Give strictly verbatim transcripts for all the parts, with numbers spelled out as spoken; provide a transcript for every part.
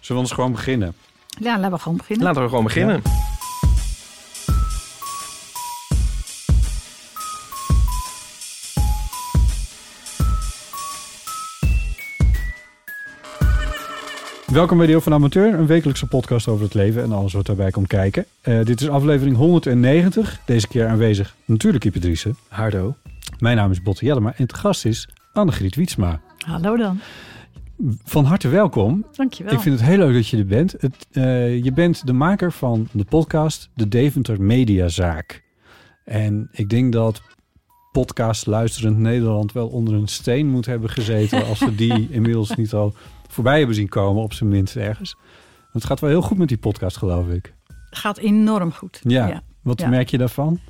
Zullen we ons gewoon beginnen? Ja, laten we gewoon beginnen. Laten we gewoon beginnen. Ja. Welkom bij Deel van Amateur, een wekelijkse podcast over het leven en alles wat daarbij komt kijken. Uh, dit is aflevering honderdnegentig, deze keer aanwezig natuurlijk Ipe Driessen. Hardo. Mijn naam is Botte Jellema en het gast is Annegriet Wietsma. Hallo dan. Van harte welkom. Dankjewel. Ik vind het heel leuk dat je er bent. Het, uh, je bent de maker van de podcast De Deventer Mediazaak. En ik denk dat podcast luisterend Nederland wel onder een steen moet hebben gezeten als we die inmiddels niet al voorbij hebben zien komen, op zijn minst ergens. Want het gaat wel heel goed met die podcast, geloof ik. Gaat enorm goed. Ja, ja. Wat ja. merk je daarvan?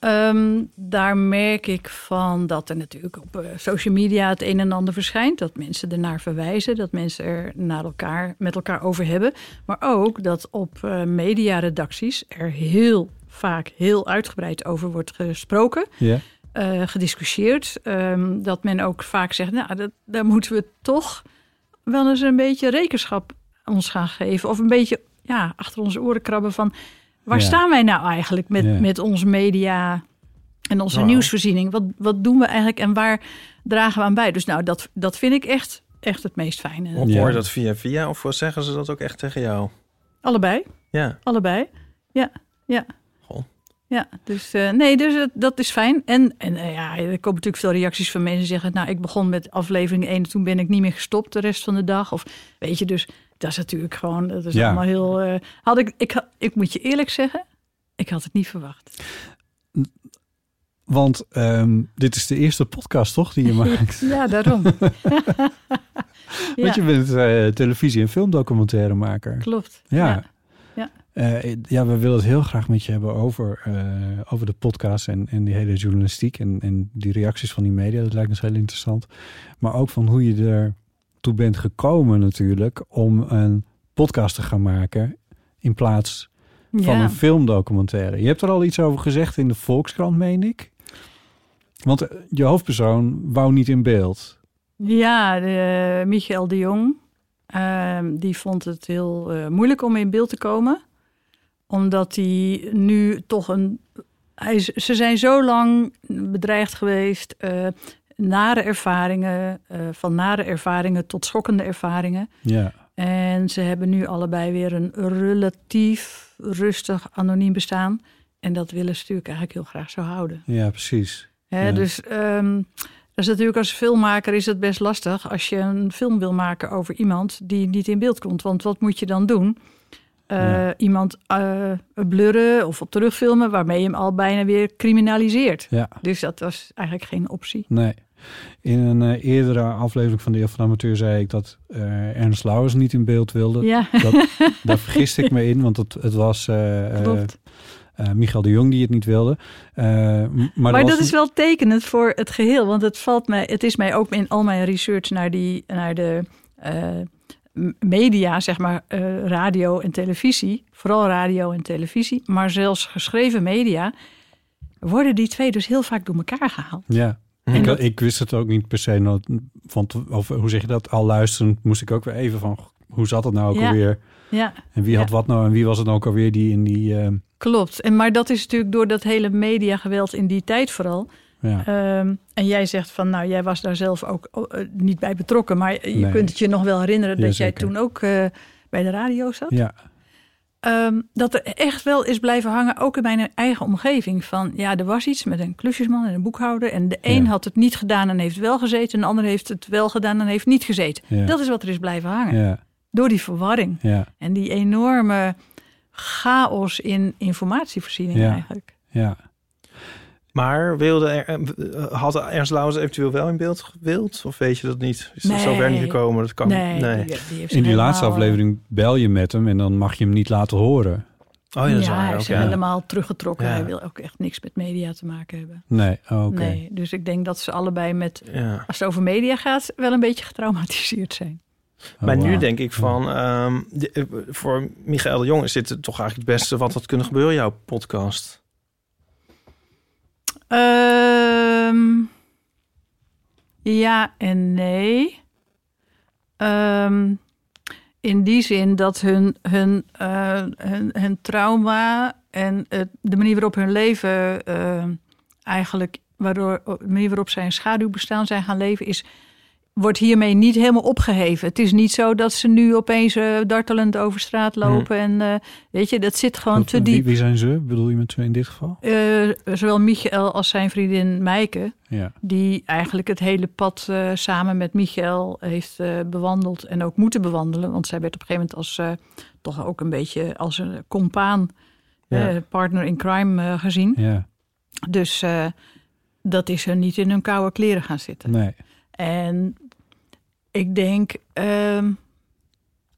Um, daar merk ik van dat er natuurlijk op uh, social media het een en ander verschijnt. Dat mensen ernaar verwijzen, dat mensen er naar elkaar, met elkaar over hebben. Maar ook dat op uh, mediaredacties er heel vaak heel uitgebreid over wordt gesproken. Ja. Uh, gediscussieerd. Um, dat men ook vaak zegt, nou, dat, daar moeten we toch wel eens een beetje rekenschap ons gaan geven. Of een beetje ja, achter onze oren krabben van, waar ja. staan wij nou eigenlijk met, ja. met ons media en onze wow. nieuwsvoorziening? Wat, wat doen we eigenlijk en waar dragen we aan bij? Dus nou, dat, dat vind ik echt, echt het meest fijne. Hoor je ja. dat via via of zeggen ze dat ook echt tegen jou? Allebei. Ja. Allebei. Ja, ja. Goh. Ja, dus uh, nee, dus dat, dat is fijn. En, en uh, ja, er komen natuurlijk veel reacties van mensen die zeggen, nou, ik begon met aflevering één en toen ben ik niet meer gestopt de rest van de dag. Of weet je, dus dat is natuurlijk gewoon, dat is ja. allemaal heel... Uh, had ik, ik, ik moet je eerlijk zeggen, ik had het niet verwacht. Want um, dit is de eerste podcast, toch, die je maakt? Ja, daarom. ja. Want je bent uh, televisie- en filmdocumentairemaker. Klopt, ja. ja. Uh, ja, we willen het heel graag met je hebben over, uh, over de podcast en, en die hele journalistiek en, en die reacties van die media. Dat lijkt ons heel interessant. Maar ook van hoe je er toe bent gekomen natuurlijk om een podcast te gaan maken in plaats van ja. een filmdocumentaire. Je hebt er al iets over gezegd in de Volkskrant, meen ik. Want je hoofdpersoon wou niet in beeld. Ja, de, uh, Michel de Jong, uh, die vond het heel uh, moeilijk om in beeld te komen, omdat hij nu toch een... Hij, ze zijn zo lang bedreigd geweest. Uh, nare ervaringen. Uh, van nare ervaringen tot schokkende ervaringen. Ja. En ze hebben nu allebei weer een relatief rustig anoniem bestaan. En dat willen ze natuurlijk eigenlijk heel graag zo houden. Ja, precies. Hè, ja. Dus um, dat is natuurlijk als filmmaker is het best lastig als je een film wil maken over iemand die niet in beeld komt. Want wat moet je dan doen? Uh, ja. Iemand uh, blurren of op terugfilmen, waarmee je hem al bijna weer criminaliseert. Ja. Dus dat was eigenlijk geen optie. Nee. In een uh, eerdere aflevering van de Eeuw van de Amateur zei ik dat uh, Ernst Louwes niet in beeld wilde. Ja. Dat, daar vergiste ik me in, want het, het was uh, uh, uh, Michel de Jong die het niet wilde. Uh, maar maar dat was... is wel tekenend voor het geheel, want het valt mij, het is mij ook in al mijn research naar die, naar de uh, media, zeg maar, uh, radio en televisie, vooral radio en televisie, maar zelfs geschreven media, worden die twee dus heel vaak door elkaar gehaald. Ja, en ik, dat... ik wist het ook niet per se, want of, hoe zeg je dat, al luisterend moest ik ook weer even van, hoe zat dat nou ook ja. alweer? Ja. En wie had ja. wat nou en wie was het nou ook alweer die in die... Uh... Klopt, en maar dat is natuurlijk door dat hele mediageweld in die tijd vooral. Ja. Um, en jij zegt van, nou, jij was daar zelf ook uh, niet bij betrokken. Maar je nee. kunt het je nog wel herinneren dat ja, jij toen ook uh, bij de radio zat. Ja. Um, dat er echt wel is blijven hangen, ook in mijn eigen omgeving. Van, ja, er was iets met een klusjesman en een boekhouder. En de een ja. had het niet gedaan en heeft wel gezeten. En de ander heeft het wel gedaan en heeft niet gezeten. Ja. Dat is wat er is blijven hangen. Ja. Door die verwarring. Ja. En die enorme chaos in informatievoorziening ja. eigenlijk. Ja. Maar wilde er, had Ernst Louwes eventueel wel in beeld gewild? Of weet je dat niet? Is nee. dat zover niet gekomen? Dat kan nee. nee. Die, die in die laatste aflevering bel je met hem en dan mag je hem niet laten horen. Oh, ja, dat ja, hij is okay. helemaal teruggetrokken. Ja. Hij wil ook echt niks met media te maken hebben. Nee, oh, oké. Okay. Nee, dus ik denk dat ze allebei met, ja. als het over media gaat, wel een beetje getraumatiseerd zijn. Oh, maar wow. nu denk ik van, ja. um, de, voor Michel de Jong is dit toch eigenlijk het beste wat had kunnen gebeuren, jouw podcast? Um, ja en nee. Um, In die zin dat hun, hun, uh, hun, hun trauma en uh, de manier waarop hun leven uh, eigenlijk, waardoor de manier waarop zij in schaduwbestaan zijn gaan leven, is, wordt hiermee niet helemaal opgeheven. Het is niet zo dat ze nu opeens uh, dartelend over straat lopen. Hmm. En uh, weet je, dat zit gewoon dat, te diep. Wie, wie zijn ze? Bedoel je met ze in dit geval? Uh, zowel Michael als zijn vriendin Mijke. Ja. Die eigenlijk het hele pad uh, samen met Michael heeft uh, bewandeld. En ook moeten bewandelen. Want zij werd op een gegeven moment als uh, toch ook een beetje als een compaan, ja. uh, partner in crime uh, gezien. Ja. Dus uh, dat is er niet in hun koude kleren gaan zitten. Nee. En ik denk, uh,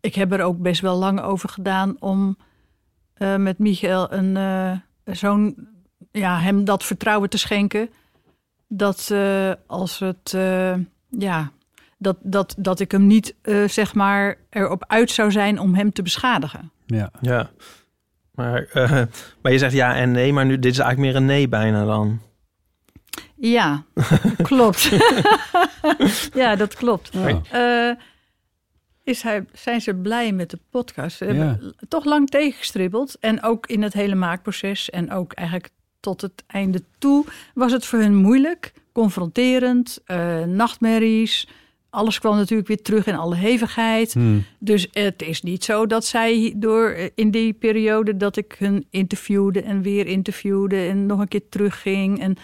ik heb er ook best wel lang over gedaan om uh, met Michael een uh, zo'n, ja, hem dat vertrouwen te schenken. Dat uh, als het, uh, ja, dat, dat, dat ik hem niet, uh, zeg maar, erop uit zou zijn om hem te beschadigen. Ja, ja. Maar, uh, maar je zegt ja en nee, maar nu, dit is eigenlijk meer een nee bijna dan. Ja, klopt. ja, dat klopt. Ja. Uh, is hij, zijn ze blij met de podcast? Ze hebben ja. toch lang tegengestribbeld. En ook in het hele maakproces. En ook eigenlijk tot het einde toe was het voor hun moeilijk. Confronterend, uh, nachtmerries. Alles kwam natuurlijk weer terug in alle hevigheid. Hmm. Dus het is niet zo dat zij door in die periode dat ik hun interviewde en weer interviewde en nog een keer terugging en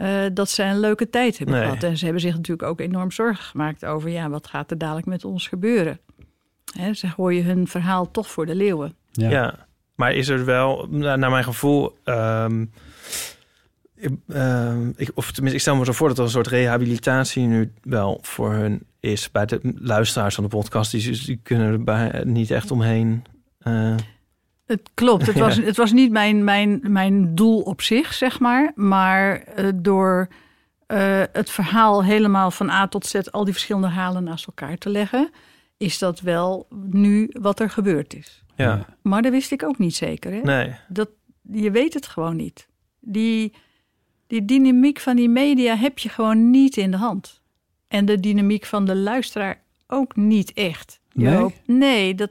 Uh, dat ze een leuke tijd hebben nee. gehad. En ze hebben zich natuurlijk ook enorm zorgen gemaakt over, ja, wat gaat er dadelijk met ons gebeuren? Hè, ze gooien hun verhaal toch voor de leeuwen. Ja, ja. Maar is er wel, naar mijn gevoel, Um, ik, um, ik, of tenminste, ik stel me zo voor dat er een soort rehabilitatie nu wel voor hun is. Bij de luisteraars van de podcast, die, die kunnen er bij, niet echt omheen. Uh, Het klopt, het was, het was niet mijn, mijn, mijn doel op zich, zeg maar. Maar uh, door uh, het verhaal helemaal van A tot Z, al die verschillende halen naast elkaar te leggen, is dat wel nu wat er gebeurd is. Ja. Maar dat wist ik ook niet zeker. Hè? Nee. Dat, je weet het gewoon niet. Die, die dynamiek van die media heb je gewoon niet in de hand. En de dynamiek van de luisteraar ook niet echt. Nee? Ook, nee, dat...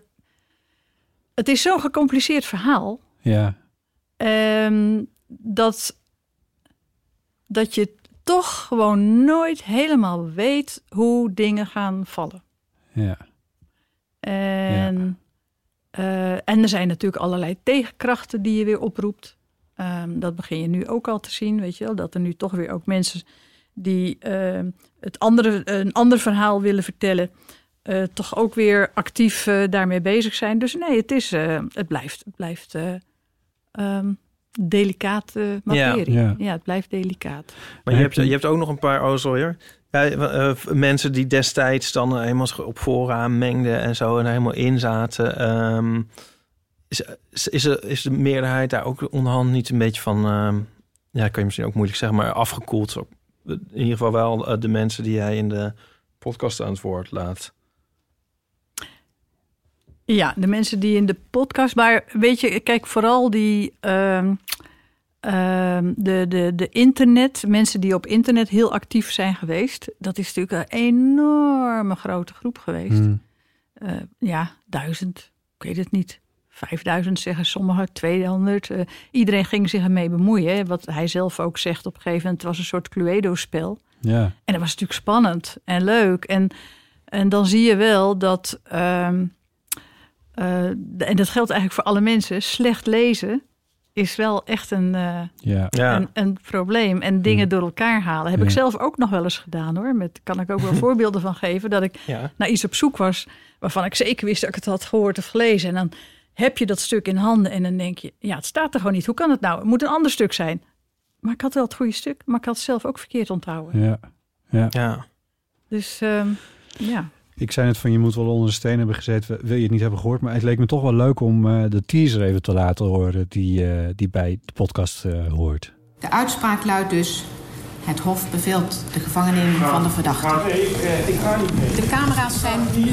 Het is zo'n gecompliceerd verhaal. Ja. Um, dat, dat je toch gewoon nooit helemaal weet hoe dingen gaan vallen. Ja. En, ja. Uh, en er zijn natuurlijk allerlei tegenkrachten die je weer oproept. Um, dat begin je nu ook al te zien, weet je wel. Dat er nu toch weer ook mensen die uh, het andere, een ander verhaal willen vertellen, Uh, toch ook weer actief uh, daarmee bezig zijn. Dus nee, het, is, uh, het blijft, het blijft uh, um, delicaat uh, materie. Ja, ja. ja, het blijft delicaat. Maar je hebt, je hebt ook nog een paar, oh sorry hoor. Ja, uh, mensen die destijds dan helemaal op fora mengden en zo en er helemaal in zaten. Um, is, is, is de meerderheid daar ook onderhand niet een beetje van, uh, ja, kan je misschien ook moeilijk zeggen, maar afgekoeld? In ieder geval wel uh, de mensen die jij in de podcast aan het woord laat. Ja, de mensen die in de podcast... Maar weet je, kijk, vooral die uh, uh, de, de, de internet... mensen die op internet heel actief zijn geweest. Dat is natuurlijk een enorme grote groep geweest. Mm. Uh, ja, duizend, ik weet het niet. Vijfduizend zeggen sommigen, tweehonderd. Uh, iedereen ging zich ermee bemoeien. Hè? Wat hij zelf ook zegt op een gegeven moment. Het was een soort Cluedo-spel. Ja. En dat was natuurlijk spannend en leuk. En, en dan zie je wel dat... Um, Uh, en dat geldt eigenlijk voor alle mensen. Slecht lezen is wel echt een, uh, ja. een, een probleem. En dingen door elkaar halen. Heb ja. ik zelf ook nog wel eens gedaan hoor. Daar kan ik ook wel voorbeelden van geven. Dat ik ja. naar iets op zoek was waarvan ik zeker wist dat ik het had gehoord of gelezen. En dan heb je dat stuk in handen en dan denk je... ja, het staat er gewoon niet. Hoe kan het nou? Het moet een ander stuk zijn. Maar ik had wel het goede stuk. Maar ik had het zelf ook verkeerd onthouden. Ja. ja. ja. Dus um, ja... Ik zei net van, je moet wel onder de steen hebben gezeten. Wil je het niet hebben gehoord? Maar het leek me toch wel leuk om uh, de teaser even te laten horen... die, uh, die bij de podcast uh, hoort. De uitspraak luidt dus... het Hof beveelt de gevangenneming van de verdachte. De camera's zijn nu...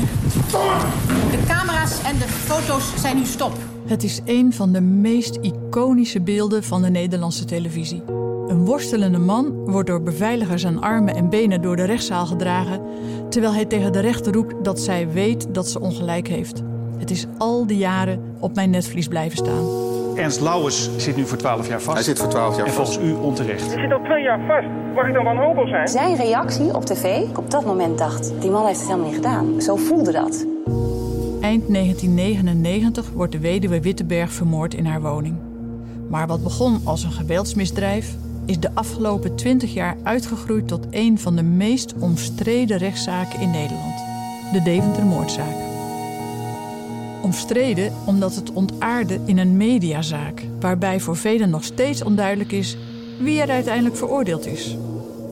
De camera's en de foto's zijn nu stop. Het is een van de meest iconische beelden van de Nederlandse televisie. Een worstelende man wordt door beveiligers aan armen en benen door de rechtszaal gedragen... terwijl hij tegen de rechter roept dat zij weet dat ze ongelijk heeft. Het is al die jaren op mijn netvlies blijven staan. Ernst Louwes zit nu voor twaalf jaar vast. Hij zit voor twaalf jaar en vast. En volgens u onterecht. Hij zit al twee jaar vast. Mag ik dan wanhopig zijn? Zijn reactie op tv, op dat moment dacht... die man heeft het helemaal niet gedaan. Zo voelde dat. Eind negentien negenennegentig wordt de weduwe Wittenberg vermoord in haar woning. Maar wat begon als een geweldsmisdrijf... is de afgelopen twintig jaar uitgegroeid tot een van de meest omstreden rechtszaken in Nederland. De Deventer moordzaak. Omstreden omdat het ontaarde in een mediazaak... waarbij voor velen nog steeds onduidelijk is wie er uiteindelijk veroordeeld is.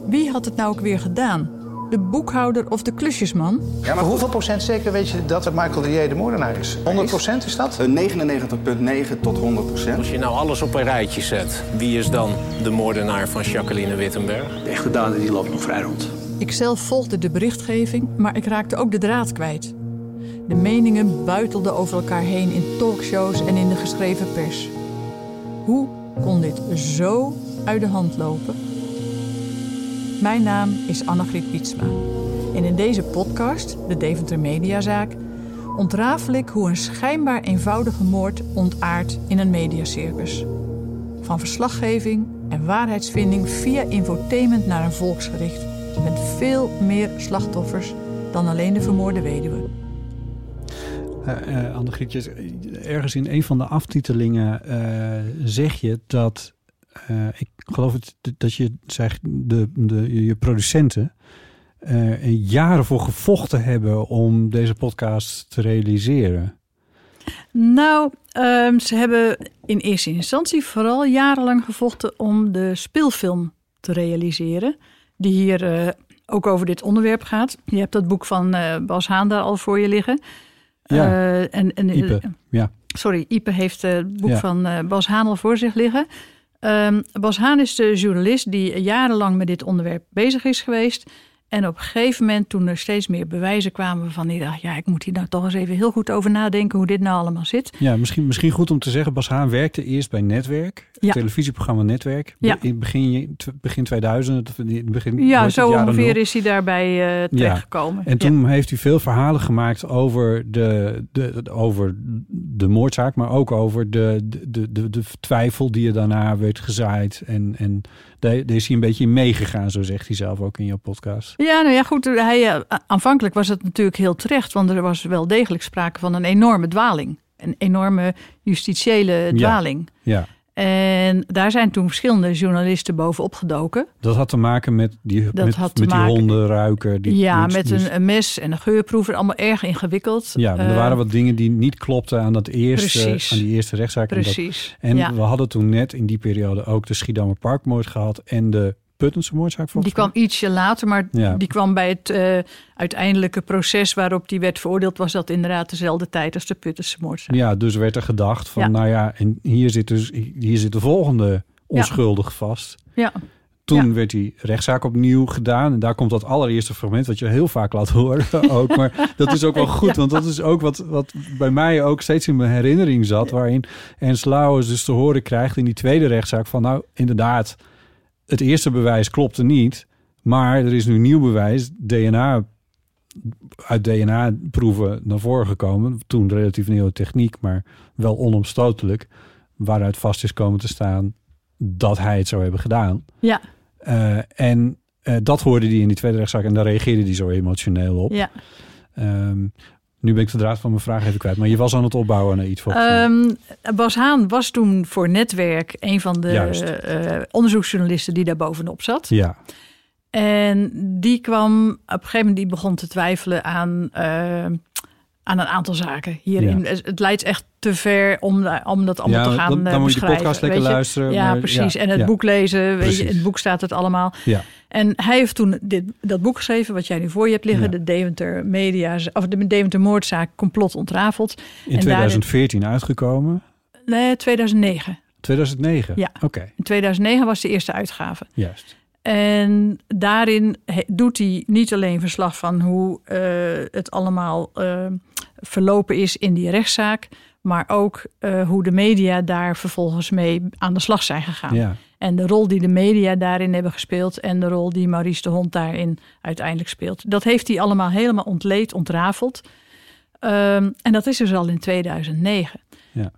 Wie had het nou ook weer gedaan? De boekhouder of de klusjesman? Ja, maar hoeveel procent zeker weet je dat Michael de J. de moordenaar is? honderd procent is dat? negenennegentig komma negen tot honderd procent. Als je nou alles op een rijtje zet, wie is dan de moordenaar van Jacqueline Wittenberg? De echte dader die loopt nog vrij rond. Ikzelf volgde de berichtgeving, maar ik raakte ook de draad kwijt. De meningen buitelden over elkaar heen in talkshows en in de geschreven pers. Hoe kon dit zo uit de hand lopen? Mijn naam is Annegriet Wietsma en in deze podcast, de Deventer Mediazaak, ontrafel ik hoe een schijnbaar eenvoudige moord ontaardt in een mediacircus. Van verslaggeving en waarheidsvinding via infotainment naar een volksgericht met veel meer slachtoffers dan alleen de vermoorde weduwe. Uh, uh, Annegriet, ergens in een van de aftitelingen uh, zeg je dat... Uh, ik geloof het, dat je zegt, de, de, je producenten uh, jaren voor gevochten hebben om deze podcast te realiseren. Nou, um, ze hebben in eerste instantie vooral jarenlang gevochten om de speelfilm te realiseren. Die hier uh, ook over dit onderwerp gaat. Je hebt dat boek van uh, Bas Haan daar al voor je liggen. Ja, uh, en, en, Ipe. Ja. Sorry, Ipe heeft uh, het boek ja. van uh, Bas Haan al voor zich liggen. Um, Bas Haan is de journalist die jarenlang met dit onderwerp bezig is geweest. En op een gegeven moment, toen er steeds meer bewijzen kwamen... waarvan hij dacht, ja, ik moet hier nou toch eens even heel goed over nadenken... hoe dit nou allemaal zit. Ja, misschien, misschien goed om te zeggen, Bas Haan werkte eerst bij Netwerk. Het ja. televisieprogramma Netwerk. Ja. In begin, begin tweeduizend. Begin, ja, zo ongeveer nul. Is hij daarbij uh, terechtgekomen. Ja. En toen ja. heeft hij veel verhalen gemaakt over de, de, de, over de moordzaak... maar ook over de, de, de, de twijfel die er daarna werd gezaaid. En, en daar is hij een beetje in meegegaan, zo zegt hij zelf ook in jouw podcast. Ja, nou ja, goed. Hij, aanvankelijk was het natuurlijk heel terecht. Want er was wel degelijk sprake van een enorme dwaling. Een enorme justitiële dwaling. Ja, ja. En daar zijn toen verschillende journalisten bovenop gedoken. Dat had te maken met die, met, met die maken, hondenruiker. Die, ja, die, met die, een, een mes en een geurproever. Allemaal erg ingewikkeld. Ja, maar er waren wat dingen die niet klopten aan, dat eerste, aan die eerste rechtszaak. Precies. En, dat, en ja. we hadden toen net in die periode ook de Schiedammer Parkmoord gehad. En de... Puttense moordzaak, volgens mij. Die kwam ietsje later, maar ja. die kwam bij het uh, uiteindelijke proces waarop die werd veroordeeld, was dat inderdaad dezelfde tijd als de Puttense moordzaak. Ja, dus werd er gedacht van, ja. nou ja, en hier zit dus hier zit de volgende onschuldig ja. vast. Ja. Toen ja. werd die rechtszaak opnieuw gedaan. En daar komt dat allereerste fragment wat je heel vaak laat horen ook. Maar dat is ook wel goed. Want dat is ook wat, wat bij mij ook steeds in mijn herinnering zat. Waarin Ernst Louwes dus te horen krijgt in die tweede rechtszaak van, nou inderdaad... het eerste bewijs klopte niet, maar er is nu nieuw bewijs, D N A, uit D N A-proeven naar voren gekomen. Toen relatief nieuwe techniek, maar wel onomstotelijk, waaruit vast is komen te staan dat hij het zou hebben gedaan. Ja. Uh, en uh, dat hoorde hij in die tweede rechtszaak en daar reageerde hij zo emotioneel op. Ja. Um, Nu ben ik de draad van mijn vraag even kwijt. Maar je was aan het opbouwen naar iets. Um, Bas Haan was toen voor Netwerk een van de uh, onderzoeksjournalisten die daar bovenop zat. Ja. En die kwam op een gegeven moment, die begon te twijfelen aan, uh, aan een aantal zaken hierin. Ja. Het leidt echt te ver om, om dat allemaal ja, te gaan beschrijven. Dan uh, moet je de podcast lekker luisteren. Ja, maar, precies. Ja, en het ja. boek lezen. Weet je, in het boek staat het allemaal. Ja. En hij heeft toen dit, dat boek geschreven, wat jij nu voor je hebt liggen. Ja. De Deventer Mediazaak, of de Deventer moordzaak, complot ontrafeld. In en tweeduizend veertien daarin, uitgekomen? Nee, tweeduizend negen. tweeduizend negen? Ja. Oké. Okay. In tweeduizend negen was de eerste uitgave. Juist. En daarin doet hij niet alleen verslag van hoe uh, het allemaal uh, verlopen is in die rechtszaak, maar ook uh, hoe de media daar vervolgens mee aan de slag zijn gegaan. Ja. En de rol die de media daarin hebben gespeeld en de rol die Maurice de Hond daarin uiteindelijk speelt. Dat heeft hij allemaal helemaal ontleed, ontrafeld. Um, en dat is dus al in tweeduizend negen. Ja.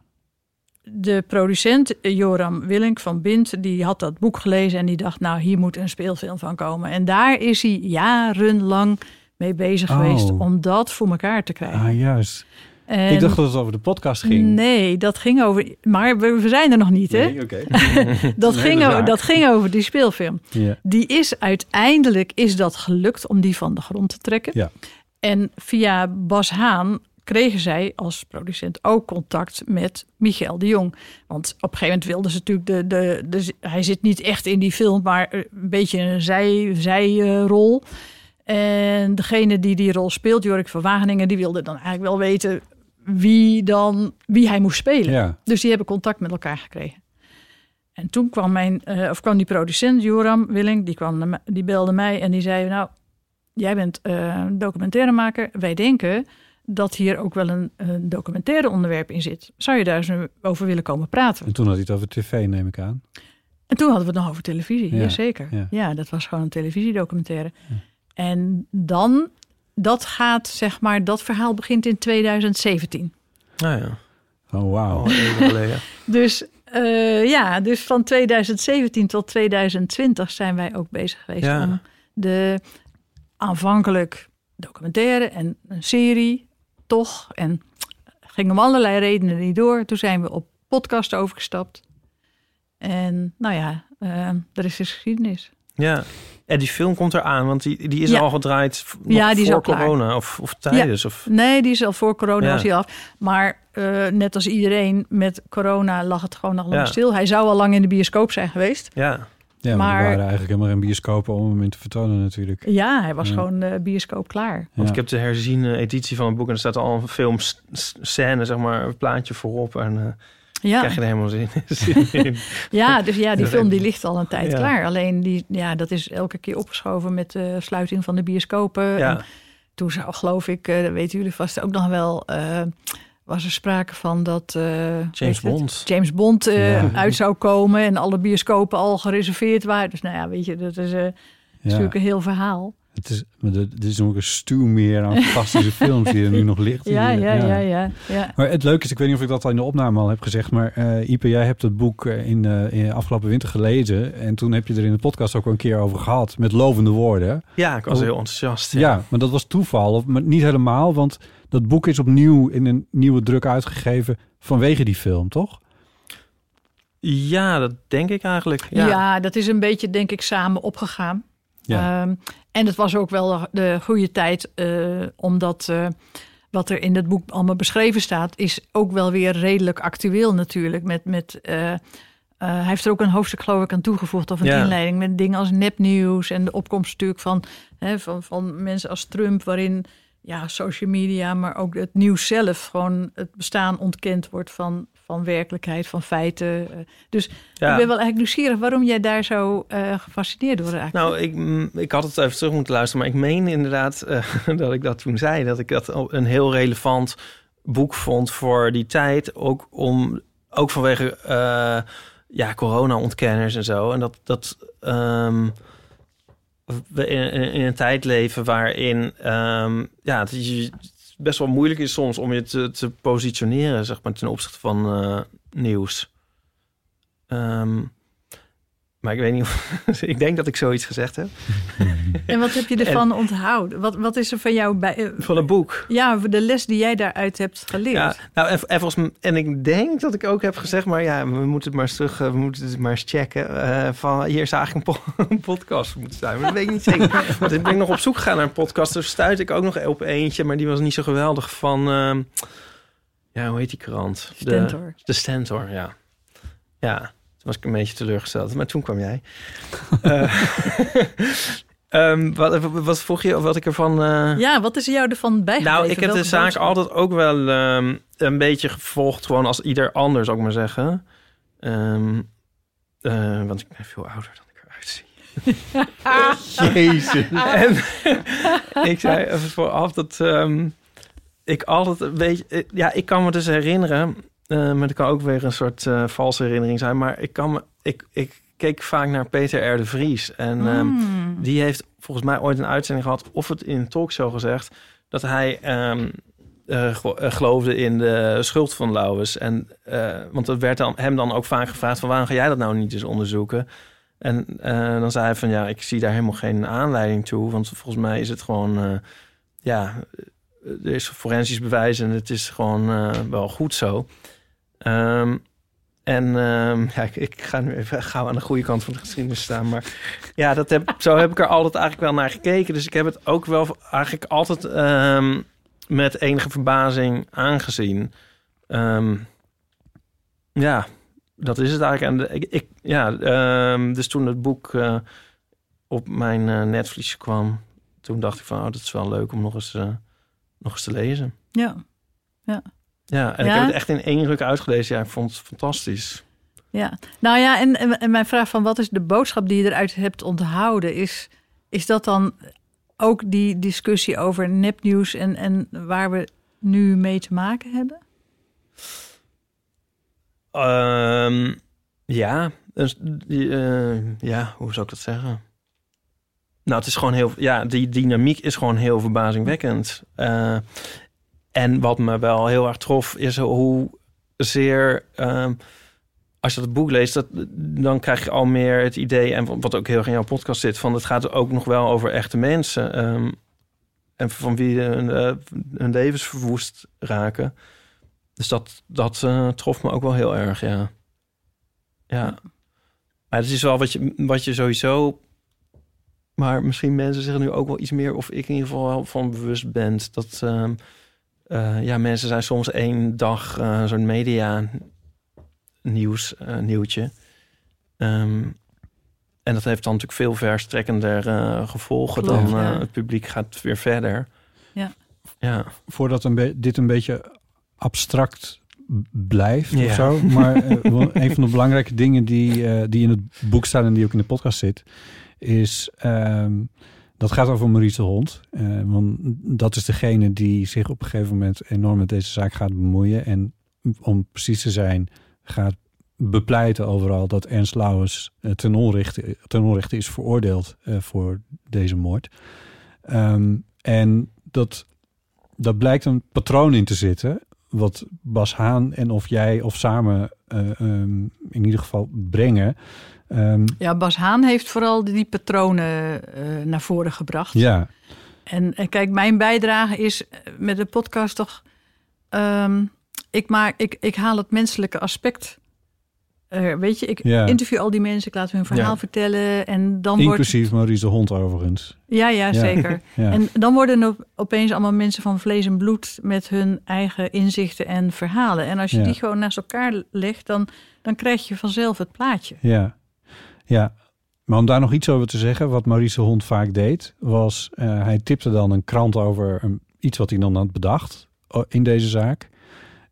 De producent Joram Willink van Bint, die had dat boek gelezen en die dacht, nou, hier moet een speelfilm van komen. En daar is hij jarenlang mee bezig oh. geweest om dat voor elkaar te krijgen. Ah, juist. En ik dacht dat het over de podcast ging. Nee, dat ging over... Maar we zijn er nog niet, hè? Nee, oké. Okay. dat, dat ging over die speelfilm. Yeah. Die is uiteindelijk, is dat gelukt om die van de grond te trekken. Ja. En via Bas Haan kregen zij als producent ook contact met Michel de Jong. Want op een gegeven moment wilden ze natuurlijk... De, de, de, hij zit niet echt in die film, maar een beetje een zij, zijrol. En degene die die rol speelt, Jorik van Wageningen, die wilde dan eigenlijk wel weten wie, dan, wie hij moest spelen. Ja. Dus die hebben contact met elkaar gekregen. En toen kwam, mijn, uh, of kwam die producent, Joram Willink, die, kwam, die belde mij en die zei, nou, jij bent uh, documentairemaker. Wij denken dat hier ook wel een, een documentaire onderwerp in zit. Zou je daar eens over willen komen praten? En toen had hij het over tv, neem ik aan. En toen hadden we het nog over televisie, ja, jazeker. Ja. ja, dat was gewoon een televisiedocumentaire. Ja. En dan, dat gaat, zeg maar, dat verhaal begint in tweeduizend zeventien. Nou ja. Oh, wauw. dus, uh, ja, dus van tweeduizend zeventien tot tweeduizend twintig zijn wij ook bezig geweest. Ja. Om de aanvankelijk documentaire en een serie, toch. En ging om allerlei redenen niet door. Toen zijn we op podcast overgestapt. En nou ja, uh, er is dus geschiedenis. Ja, en die film komt eraan, want die, die is ja. al gedraaid ja, die voor is al corona of, of tijdens? Ja. Of... Nee, die is al voor corona ja. was hij af. Maar uh, net als iedereen met corona lag het gewoon nog lang ja. stil. Hij zou al lang in de bioscoop zijn geweest. Ja, ja maar, maar er waren eigenlijk helemaal geen bioscopen om hem in te vertonen natuurlijk. Ja, hij was ja. gewoon uh, bioscoop klaar. Ja. Want ik heb de herziene editie van het boek en er staat al een filmscène, zeg maar, een plaatje voorop en... Uh, Ja. Krijg je er helemaal zin in. ja, dus ja, die film die ligt al een tijd ja. klaar. Alleen die, ja, dat is elke keer opgeschoven met de sluiting van de bioscopen. Ja. En toen zou, geloof ik, dat weten jullie vast ook nog wel, uh, was er sprake van dat uh, James Bond, het, James Bond uh, ja. uit zou komen en alle bioscopen al gereserveerd waren. Dus nou ja, weet je, dat is, uh, ja. is natuurlijk een heel verhaal. Het is, maar dit is nog een stuw meer aan fantastische films die er nu nog ligt. Ja, ja, ja, ja, ja, ja. Maar het leuke is, ik weet niet of ik dat al in de opname al heb gezegd, maar uh, Ipe, jij hebt het boek in, uh, in afgelopen winter gelezen en toen heb je er in de podcast ook een keer over gehad met lovende woorden. Ja, ik was oh, heel enthousiast. Ja. ja, maar dat was toeval, of, maar niet helemaal, want dat boek is opnieuw in een nieuwe druk uitgegeven vanwege die film, toch? Ja, dat denk ik eigenlijk. Ja, ja dat is een beetje, denk ik, samen opgegaan. Ja. Um, en het was ook wel de goede tijd, uh, omdat uh, wat er in het boek allemaal beschreven staat, is ook wel weer redelijk actueel natuurlijk. Met, met, uh, uh, hij heeft er ook een hoofdstuk, geloof ik, aan toegevoegd of een ja. inleiding met dingen als nepnieuws en de opkomst natuurlijk van, hè, van, van mensen als Trump, waarin ja, social media, maar ook het nieuws zelf, gewoon het bestaan ontkend wordt van, van werkelijkheid, van feiten. Dus ja. ik ben wel eigenlijk nieuwsgierig waarom jij daar zo uh, gefascineerd door raakt. Nou, ik, ik had het even terug moeten luisteren, maar ik meen inderdaad uh, dat ik dat toen zei, dat ik dat een heel relevant boek vond voor die tijd, ook, om, ook vanwege uh, ja, corona-ontkenners en zo. En dat... dat um, we in een tijd leven waarin um, ja, het best wel moeilijk is soms om je te, te positioneren, zeg maar, ten opzichte van uh, nieuws. Um, Maar ik weet niet of... ik denk dat ik zoiets gezegd heb. En wat heb je ervan en, onthouden? Wat, wat is er van jou bij... Van het boek. Ja, de les die jij daaruit hebt geleerd. Ja, nou, en, en, volgens, en ik denk dat ik ook heb gezegd... maar ja, we moeten het maar eens terug... we moeten het maar eens checken. Uh, van, hier is eigenlijk een, po- een podcast moeten zijn. Maar dat weet ik niet zeker. Want ik ben nog op zoek gegaan naar een podcast. Daar stuitte ik ook nog op eentje. Maar die was niet zo geweldig van... Uh, ja, hoe heet die krant? Stentor. De, de Stentor, ja. Ja. Toen was ik een beetje teleurgesteld, maar toen kwam jij. uh, um, wat, wat vroeg je, of wat ik ervan... Uh... Ja, wat is jou ervan bijgebleven? Nou, ik heb de zaak altijd ook wel um, een beetje gevolgd, gewoon als ieder ander, zou ik maar zeggen. Um, uh, want ik ben veel ouder dan ik eruit zie. Jezus. En ik zei even vooraf dat um, ik altijd een beetje... Ja, ik kan me dus herinneren... Uh, maar dat kan ook weer een soort uh, valse herinnering zijn. Maar ik, kan me, ik, ik keek vaak naar Peter R. de Vries. En mm. um, die heeft volgens mij ooit een uitzending gehad... of het in een talkshow gezegd... dat hij um, uh, geloofde in de schuld van Louwes. En, uh, want dat werd dan, hem dan ook vaak gevraagd... van waarom ga jij dat nou niet eens onderzoeken? En uh, dan zei hij van... ja, ik zie daar helemaal geen aanleiding toe. Want volgens mij is het gewoon... Uh, ja, er is forensisch bewijs en het is gewoon uh, wel goed zo... Um, en um, ja, ik, ik ga nu even gaan aan de goede kant van de geschiedenis staan. Maar ja, dat heb, zo heb ik er altijd eigenlijk wel naar gekeken. Dus ik heb het ook wel eigenlijk altijd um, met enige verbazing aangezien. Um, ja, dat is het eigenlijk. En ik, ik, ja, um, dus toen het boek uh, op mijn uh, netvlies kwam... toen dacht ik van, oh, dat is wel leuk om nog eens, uh, nog eens te lezen. Ja, ja. Ja, en ja? ik heb het echt in één ruk uitgelezen. Ja, ik vond het fantastisch. Ja, nou ja, en, en mijn vraag van wat is de boodschap die je eruit hebt onthouden... is, is dat dan ook die discussie over nepnieuws... En, en waar we nu mee te maken hebben? Um, ja, dus, die, uh, ja, hoe zou ik dat zeggen? Nou, het is gewoon heel... Ja, die dynamiek is gewoon heel verbazingwekkend... Uh, En wat me wel heel erg trof, is hoezeer... Um, als je dat boek leest, dat, dan krijg je al meer het idee... en wat ook heel erg in jouw podcast zit... van het gaat ook nog wel over echte mensen... Um, en van wie hun, uh, hun levens verwoest raken. Dus dat, dat uh, trof me ook wel heel erg, ja. Ja. Maar het is wel wat je, wat je sowieso... Maar misschien mensen zich nu ook wel iets meer... of ik in ieder geval wel van bewust ben... dat... Um, Uh, ja, mensen zijn soms één dag uh, zo'n media-nieuws, uh, nieuwtje. Um, en dat heeft dan natuurlijk veel verstrekkender uh, gevolgen Klopt, dan ja. uh, het publiek gaat weer verder. Ja. Ja. Voordat een be- dit een beetje abstract blijft ja. of zo. Maar uh, een van de belangrijke dingen die, uh, die in het boek staan en die ook in de podcast zit, is... Um, Dat gaat over Maurice de Hond. Uh, want dat is degene die zich op een gegeven moment enorm met deze zaak gaat bemoeien. En om precies te zijn, gaat bepleiten overal dat Ernst Louwes uh, ten onrechte, ten onrechte is veroordeeld uh, voor deze moord. Um, en dat, dat blijkt een patroon in te zitten. Wat Bas Haan en of jij of samen uh, um, in ieder geval brengen. Um, ja, Bas Haan heeft vooral die patronen uh, naar voren gebracht. Ja. En, en kijk, mijn bijdrage is met de podcast toch... Um, ik, maak, ik, ik haal het menselijke aspect. Uh, weet je, ik ja. interview al die mensen, ik laat hun verhaal ja. vertellen. En dan Inclusief wordt... Maurice de Hond overigens. Ja, ja, ja. zeker. ja. En dan worden er opeens allemaal mensen van vlees en bloed... met hun eigen inzichten en verhalen. En als je ja. die gewoon naast elkaar legt, dan, dan krijg je vanzelf het plaatje. Ja. Ja, maar om daar nog iets over te zeggen... wat Maurice de Hond vaak deed... was uh, hij tipte dan een krant over een, iets wat hij dan had bedacht... in deze zaak.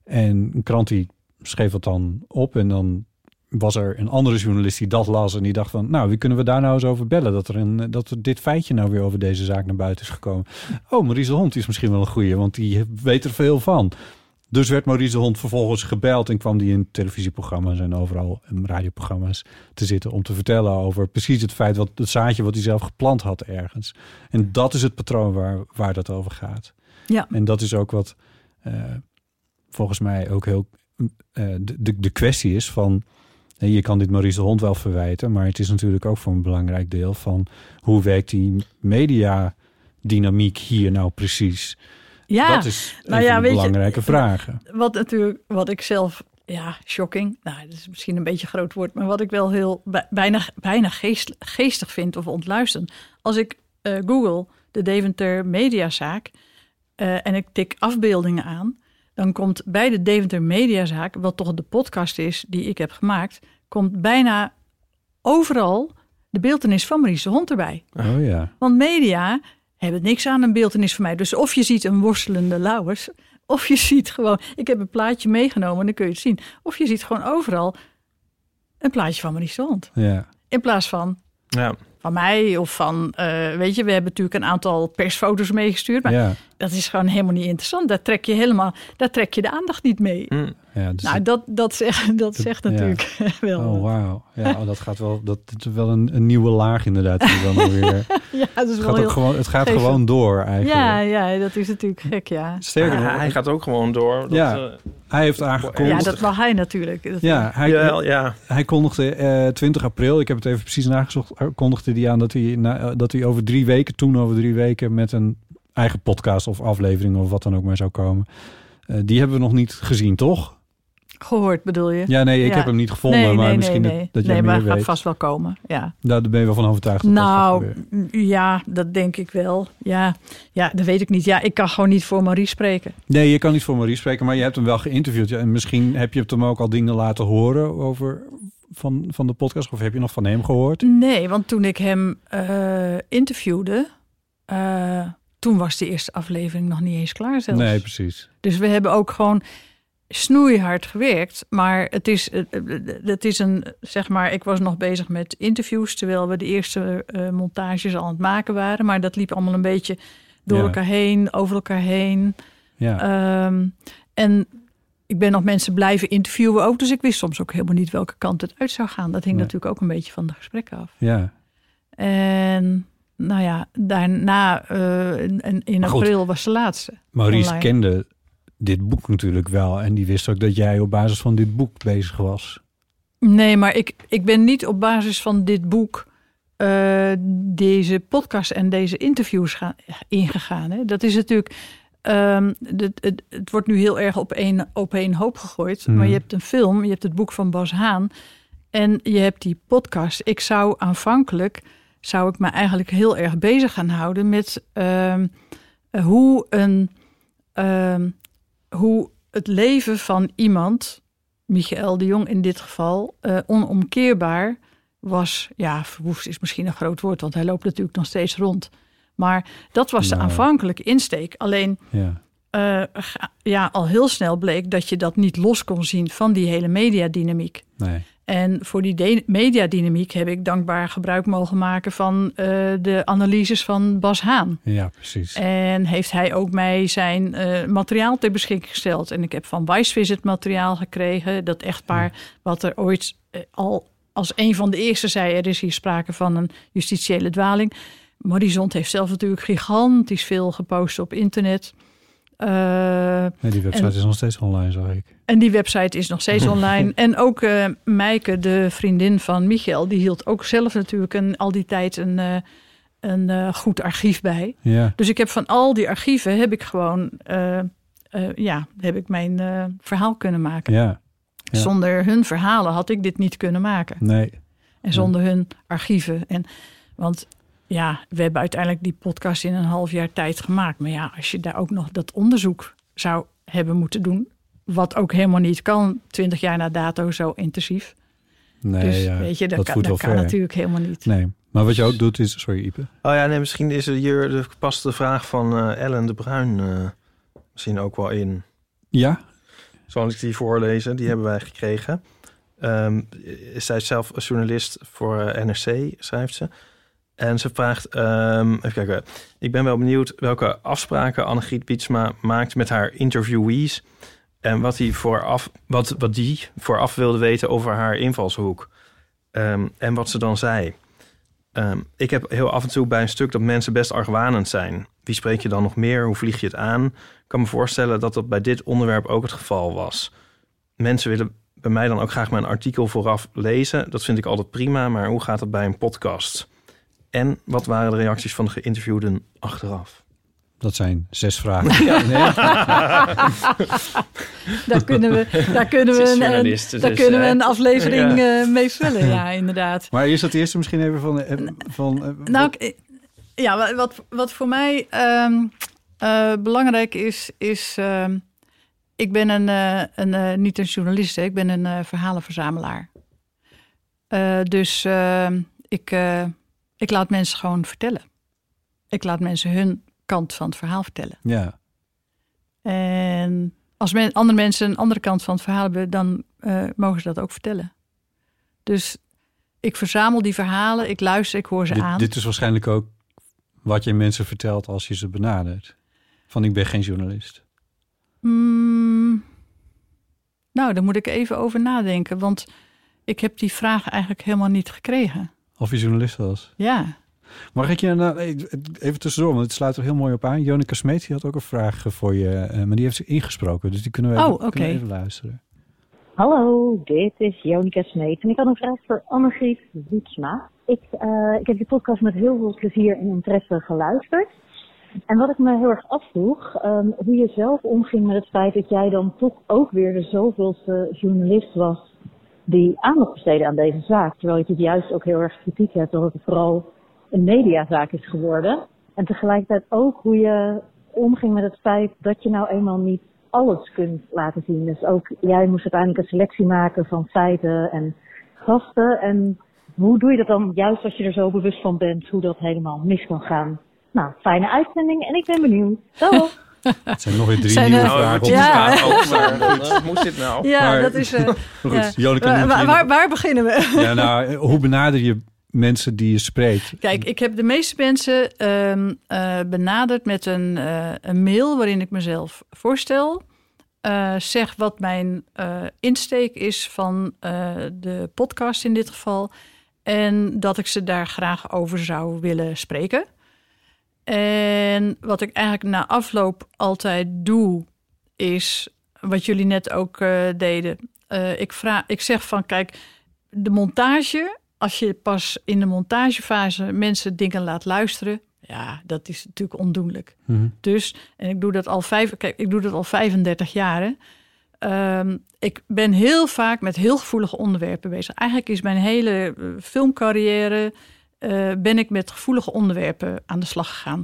En een krant die schreef dat dan op... en dan was er een andere journalist die dat las... en die dacht van, nou, wie kunnen we daar nou eens over bellen... dat er een, dat er dit feitje nou weer over deze zaak naar buiten is gekomen. Oh, Maurice de Hond is misschien wel een goeie... want die weet er veel van... Dus werd Maurice de Hond vervolgens gebeld... en kwam die in televisieprogramma's en overal in radioprogramma's te zitten... om te vertellen over precies het feit, wat het zaadje wat hij zelf geplant had ergens. En dat is het patroon waar, waar dat over gaat. Ja. En dat is ook wat uh, volgens mij ook heel uh, de, de, de kwestie is van... Nee, je kan dit Maurice de Hond wel verwijten, maar het is natuurlijk ook voor een belangrijk deel van hoe werkt die mediadynamiek hier nou precies? Ja, dat is nou ja, een weet belangrijke je, vragen. Wat natuurlijk, wat ik zelf, ja, shocking. Nou, dat is misschien een beetje een groot woord, maar wat ik wel heel bijna, bijna geest, geestig vind of ontluisterend. Als ik uh, Google de Deventer Mediazaak uh, en ik tik afbeeldingen aan, dan komt bij de Deventer Mediazaak, wat toch de podcast is die ik heb gemaakt, komt bijna overal de beeltenis van Maurice de Hond erbij. Oh ja. Want media hebben niks aan een beeltenis van mij. Dus of je ziet een worstelende Lauwers, of je ziet gewoon, ik heb een plaatje meegenomen en dan kun je het zien. Of je ziet gewoon overal een plaatje van Maurice de Hond. Ja. In plaats van, ja, van mij of van, uh, weet je, we hebben natuurlijk een aantal persfoto's meegestuurd. Maar ja, dat is gewoon helemaal niet interessant. Daar trek je helemaal, daar trek je de aandacht niet mee. Mm. Ja, dus nou, dat, dat zegt, dat zegt dat, natuurlijk ja. wel. Oh, wauw. Ja, oh, dat gaat wel, dat is wel een, een nieuwe laag inderdaad. Dan weer, ja, dat is het, wel gaat heel gewoon, het gaat gegeven. gewoon door eigenlijk. Ja, ja, dat is natuurlijk gek, ja. Sterker, ah, hij gaat ook gewoon door. Dat, ja, uh, hij heeft aangekondigd. Ja, dat wil hij natuurlijk. Dat ja, hij, ja, ja. hij kondigde uh, twintig april, ik heb het even precies nagezocht, kondigde hij aan dat hij, na, dat hij over drie weken, toen over drie weken met een eigen podcast of aflevering of wat dan ook maar zou komen. Uh, die hebben we nog niet gezien, toch? Gehoord bedoel je? Ja, nee, ik ja. heb hem niet gevonden, nee, maar nee, misschien nee, dat, dat nee, jij meer weet. Nee, maar gaat vast wel komen, ja. Daar ben je wel van overtuigd dat nou, dat gaat ja, dat denk ik wel. Ja. ja, dat weet ik niet. Ja, ik kan gewoon niet voor Maurice spreken. Nee, je kan niet voor Maurice spreken, maar je hebt hem wel geïnterviewd. Ja, en misschien heb je hem ook al dingen laten horen over van, van de podcast. Of heb je nog van hem gehoord? Nee, want toen ik hem uh, interviewde, uh, toen was de eerste aflevering nog niet eens klaar zelfs. Nee, precies. Dus we hebben ook gewoon snoeihard gewerkt, maar het is, het is een, zeg maar, ik was nog bezig met interviews, terwijl we de eerste uh, montages al aan het maken waren, maar dat liep allemaal een beetje door ja. elkaar heen, over elkaar heen. Ja. Um, en ik ben nog mensen blijven interviewen ook, dus ik wist soms ook helemaal niet welke kant het uit zou gaan. Dat hing nee. natuurlijk ook een beetje van de gesprekken af. Ja. En nou ja, daarna, uh, in, in april was de laatste. Maurice online. Kende dit boek natuurlijk wel. En die wist ook dat jij op basis van dit boek bezig was. Nee, maar ik, ik ben niet op basis van dit boek uh, deze podcast en deze interviews gaan, ingegaan. Hè. Dat is natuurlijk, um, dit, het, het wordt nu heel erg op één, op één hoop gegooid. Hmm. Maar je hebt een film, je hebt het boek van Bas Haan en je hebt die podcast. Ik zou aanvankelijk, zou ik me eigenlijk heel erg bezig gaan houden met um, hoe een Um, hoe het leven van iemand, Michel de Jong in dit geval, uh, onomkeerbaar was. Ja, verwoest is misschien een groot woord, want hij loopt natuurlijk nog steeds rond. Maar dat was nou. de aanvankelijke insteek. Alleen ja. Uh, ja, al heel snel bleek dat je dat niet los kon zien van die hele mediadynamiek. Nee. En voor die de- mediadynamiek heb ik dankbaar gebruik mogen maken van uh, de analyses van Bas Haan. Ja, precies. En heeft hij ook mij zijn uh, materiaal ter beschikking gesteld. En ik heb van Wisevisit materiaal gekregen. Dat echtpaar ja. wat er ooit uh, al als een van de eerste zei, er is hier sprake van een justitiële dwaling. Maurice de Hond heeft zelf natuurlijk gigantisch veel gepost op internet. Uh, nee, die website en, is nog steeds online, zag ik. En die website is nog steeds online. En ook uh, Mijke, de vriendin van Michel, die hield ook zelf natuurlijk een, al die tijd een, uh, een uh, goed archief bij. Ja. Dus ik heb van al die archieven heb ik gewoon uh, uh, ja, heb ik mijn uh, verhaal kunnen maken. Ja. Ja. Zonder hun verhalen had ik dit niet kunnen maken. Nee. En zonder nee. hun archieven. En, want ja, we hebben uiteindelijk die podcast in een half jaar tijd gemaakt. Maar ja, als je daar ook nog dat onderzoek zou hebben moeten doen, wat ook helemaal niet kan, twintig jaar na dato zo intensief. Nee, dus, ja, weet je, dat, dat, kan, dat kan natuurlijk helemaal niet. Nee, maar wat je ook doet is, sorry Ipe. Oh ja, nee, misschien is er hier past de vraag van uh, Ellen de Bruin uh, misschien ook wel in. Ja. Zal ik die voorlezen? Die hebben wij gekregen. Um, zij is zelf een journalist voor uh, N R C, schrijft ze. En ze vraagt, um, even kijken, ik ben wel benieuwd welke afspraken Annegriet Wietsma maakt met haar interviewees en wat, die vooraf, wat, wat die vooraf wilde weten over haar invalshoek um, en wat ze dan zei. Um, ik heb heel af en toe bij een stuk dat mensen best argwanend zijn. Wie spreek je dan nog meer? Hoe vlieg je het aan? Ik kan me voorstellen dat dat bij dit onderwerp ook het geval was. Mensen willen bij mij dan ook graag mijn artikel vooraf lezen. Dat vind ik altijd prima, maar hoe gaat dat bij een podcast? En wat waren de reacties van de geïnterviewden achteraf? Dat zijn zes vragen. Ja. Nee. daar kunnen we, daar kunnen we, een, daar dus, kunnen uh, we een aflevering ja. uh, mee vullen, ja, inderdaad. Maar is dat eerste misschien even van... van nou, wat? Ja, wat, wat voor mij um, uh, belangrijk is, is... Um, ik ben een, uh, een uh, niet een journalist, hè, ik ben een uh, verhalenverzamelaar. Uh, dus uh, ik, uh, ik laat mensen gewoon vertellen. Ik laat mensen hun... kant van het verhaal vertellen. Ja. En als men, andere mensen een andere kant van het verhaal hebben, dan uh, mogen ze dat ook vertellen. Dus ik verzamel die verhalen, ik luister, ik hoor ze dit, aan. Dit is waarschijnlijk ook wat je mensen vertelt als je ze benadert. Van ik ben geen journalist. Mm, nou, daar moet ik even over nadenken, want ik heb die vraag eigenlijk helemaal niet gekregen. Of je journalist was? Ja. Mag ik je nou, even tussendoor, want het sluit er heel mooi op aan. Jonica Smeet had ook een vraag voor je, maar die heeft zich ingesproken. Dus die kunnen we, oh, even, okay. kunnen we even luisteren. Hallo, dit is Jonica Smeet. En ik had een vraag voor Annegriet Wietsma. Ik, uh, ik heb die podcast met heel veel plezier en interesse geluisterd. En wat ik me heel erg afvroeg, um, hoe je zelf omging met het feit dat jij dan toch ook weer de zoveelste journalist was die aandacht besteedde aan deze zaak. Terwijl je het juist ook heel erg kritiek hebt, dat het vooral... een mediazaak is geworden. En tegelijkertijd ook hoe je omging met het feit dat je nou eenmaal niet alles kunt laten zien. Dus ook jij moest uiteindelijk een selectie maken van feiten en gasten. En hoe doe je dat dan, juist als je er zo bewust van bent, hoe dat helemaal mis kan gaan? Nou, fijne uitzending en ik ben benieuwd. Doeg! Het zijn nog weer drie zijn, nieuwe uh, vragen. Hoe ja. ja. moest dit nou? Ja, maar, dat is... Uh, goed, ja. waar, waar, waar, waar beginnen we? Ja, nou, hoe benader je... mensen die je spreekt? Kijk, ik heb de meeste mensen uh, uh, benaderd met een, uh, een mail waarin ik mezelf voorstel. Uh, zeg wat mijn uh, insteek is van uh, de podcast in dit geval. En dat ik ze daar graag over zou willen spreken. En wat ik eigenlijk na afloop altijd doe, is wat jullie net ook uh, deden. Uh, ik, vraag, ik zeg van, kijk, de montage... Als je pas in de montagefase mensen dingen laat luisteren... ja, dat is natuurlijk ondoenlijk. Mm-hmm. Dus, en ik doe dat al, vijf, kijk, ik doe dat al vijfendertig jaar. Um, ik ben heel vaak met heel gevoelige onderwerpen bezig. Eigenlijk is mijn hele filmcarrière... Uh, ben ik met gevoelige onderwerpen aan de slag gegaan.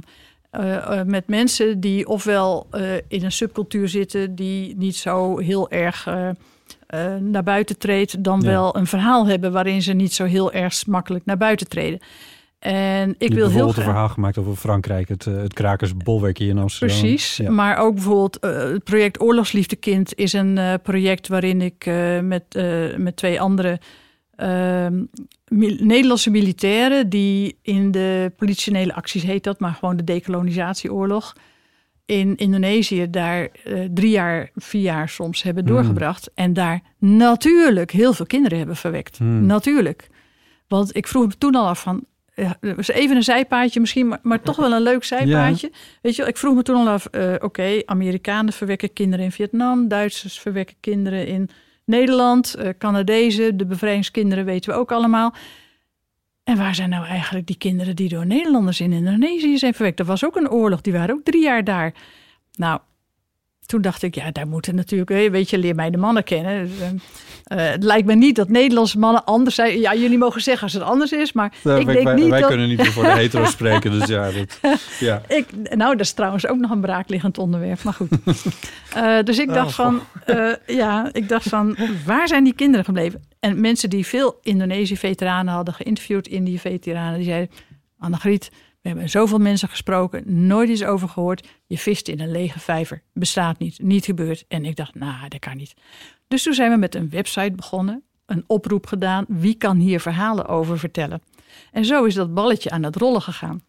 Uh, uh, met mensen die ofwel uh, in een subcultuur zitten... die niet zo heel erg... Uh, Uh, naar buiten treedt, dan ja. wel een verhaal hebben... waarin ze niet zo heel erg makkelijk naar buiten treden. En ik wil heel bijvoorbeeld een verhaal gemaakt over Frankrijk... het, het krakersbolwerk hier in Amsterdam. Precies, ja. Maar ook bijvoorbeeld uh, het project Oorlogsliefdekind... is een uh, project waarin ik uh, met, uh, met twee andere uh, mil- Nederlandse militairen... die in de politionele acties heet dat... maar gewoon de dekolonisatieoorlog... in Indonesië daar uh, drie jaar, vier jaar soms hebben doorgebracht... Mm. en daar natuurlijk heel veel kinderen hebben verwekt. Mm. Natuurlijk. Want ik vroeg me toen al af van... Ja, even een zijpaadje misschien, maar, maar toch wel een leuk zijpaadje. Ja. Weet je, ik vroeg me toen al af... Uh, Oké, okay, Amerikanen verwekken kinderen in Vietnam... Duitsers verwekken kinderen in Nederland... Uh, Canadezen, de bevrijdingskinderen weten we ook allemaal... En waar zijn nou eigenlijk die kinderen die door Nederlanders in Indonesië zijn verwekt? Er was ook een oorlog, die waren ook drie jaar daar. Nou, toen dacht ik, ja, daar moeten natuurlijk... Weet je, leer mij de mannen kennen. Uh, het lijkt me niet dat Nederlandse mannen anders zijn. Ja, jullie mogen zeggen als het anders is, maar nou, ik wij, denk wij, niet wij dat... Wij kunnen niet meer voor de hetero spreken, dus ja. Dat, ja. Ik, nou, dat is trouwens ook nog een braakliggend onderwerp, maar goed. Uh, dus ik dacht oh, van, uh, ja, ik dacht van, waar zijn die kinderen gebleven? En mensen die veel Indonesië-veteranen hadden geïnterviewd, Indië-veteranen, die zeiden... Annegriet, we hebben zoveel mensen gesproken, nooit iets over gehoord. Je vist in een lege vijver, bestaat niet, niet gebeurd. En ik dacht, nou, nah, dat kan niet. Dus toen zijn we met een website begonnen, een oproep gedaan. Wie kan hier verhalen over vertellen? En zo is dat balletje aan het rollen gegaan.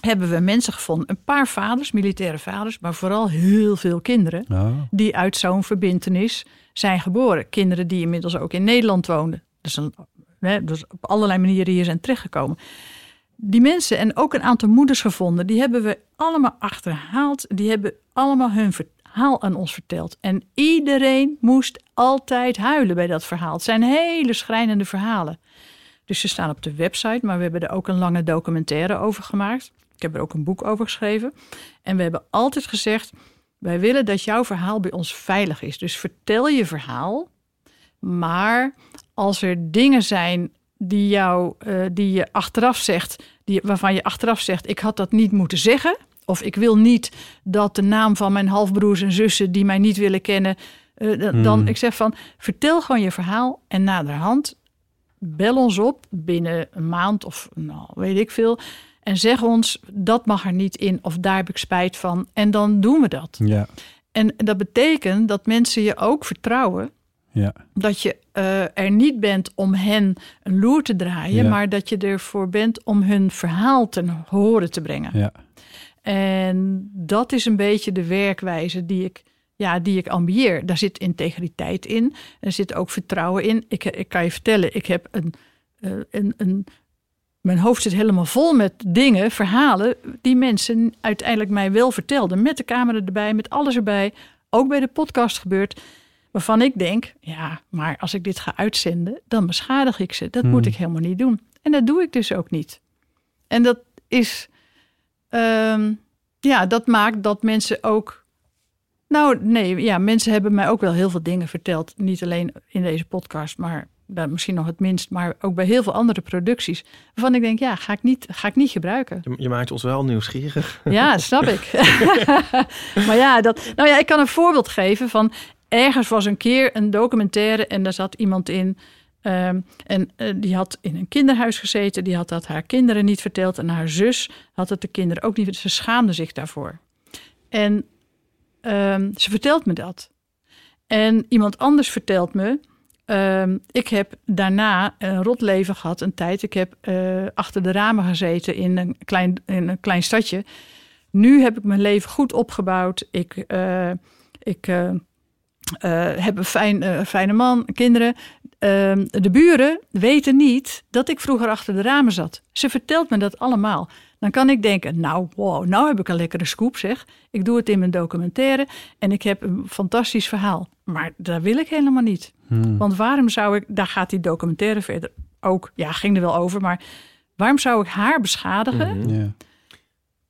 Hebben we mensen gevonden, een paar vaders, militaire vaders... maar vooral heel veel kinderen oh. die uit zo'n verbintenis zijn geboren. Kinderen die inmiddels ook in Nederland woonden. Dus, een, hè, dus op allerlei manieren hier zijn terechtgekomen. Die mensen en ook een aantal moeders gevonden... die hebben we allemaal achterhaald. Die hebben allemaal hun verteld. verhaal aan ons verteld. En iedereen moest altijd huilen bij dat verhaal. Het zijn hele schrijnende verhalen. Dus ze staan op de website, maar we hebben er ook een lange documentaire over gemaakt. Ik heb er ook een boek over geschreven. En we hebben altijd gezegd, wij willen dat jouw verhaal bij ons veilig is. Dus vertel je verhaal, maar als er dingen zijn die, jou, uh, die je achteraf zegt, die, waarvan je achteraf zegt, ik had dat niet moeten zeggen, of ik wil niet dat de naam van mijn halfbroers en zussen die mij niet willen kennen, uh, hmm. dan ik zeg van, vertel gewoon je verhaal en naderhand bel ons op binnen een maand of nou, weet ik veel. En zeg ons, dat mag er niet in of daar heb ik spijt van. En dan doen we dat. Ja. En dat betekent dat mensen je ook vertrouwen. Ja. Dat je uh, er niet bent om hen een loer te draaien. Ja. Maar dat je ervoor bent om hun verhaal ten horen te brengen. Ja. En dat is een beetje de werkwijze die ik... Ja, die ik ambieer. Daar zit integriteit in. Er zit ook vertrouwen in. Ik, ik kan je vertellen, ik heb een, een, een... Mijn hoofd zit helemaal vol met dingen, verhalen... die mensen uiteindelijk mij wel vertelden. Met de camera erbij, met alles erbij. Ook bij de podcast gebeurt. Waarvan ik denk, ja, maar als ik dit ga uitzenden... dan beschadig ik ze. Dat hmm. moet ik helemaal niet doen. En dat doe ik dus ook niet. En dat is... Um, ja, dat maakt dat mensen ook... Nou, nee, ja, mensen hebben mij ook wel heel veel dingen verteld. Niet alleen in deze podcast, maar nou, misschien nog het minst. Maar ook bij heel veel andere producties. Waarvan ik denk, ja, ga ik niet, ga ik niet gebruiken. Je, je maakt ons wel nieuwsgierig. Ja, snap ik. maar ja, dat, nou ja, ik kan een voorbeeld geven van... Ergens was een keer een documentaire en daar zat iemand in... Um, en uh, die had in een kinderhuis gezeten. Die had dat haar kinderen niet verteld. En haar zus had het de kinderen ook niet verteld. Ze schaamde zich daarvoor. En... Um, ze vertelt me dat. En iemand anders vertelt me... Um, ik heb daarna een rot leven gehad, een tijd. Ik heb uh, achter de ramen gezeten in een, klein, in een klein stadje. Nu heb ik mijn leven goed opgebouwd. Ik, uh, ik uh, uh, heb een fijn, uh, fijne man, kinderen. Uh, de buren weten niet dat ik vroeger achter de ramen zat. Ze vertelt me dat allemaal... Dan kan ik denken, nou, wow, nou heb ik een lekkere scoop, zeg. Ik doe het in mijn documentaire en ik heb een fantastisch verhaal. Maar dat wil ik helemaal niet. Hmm. Want waarom zou ik, daar gaat die documentaire verder ook, ja, ging er wel over, maar waarom zou ik haar beschadigen? Mm-hmm.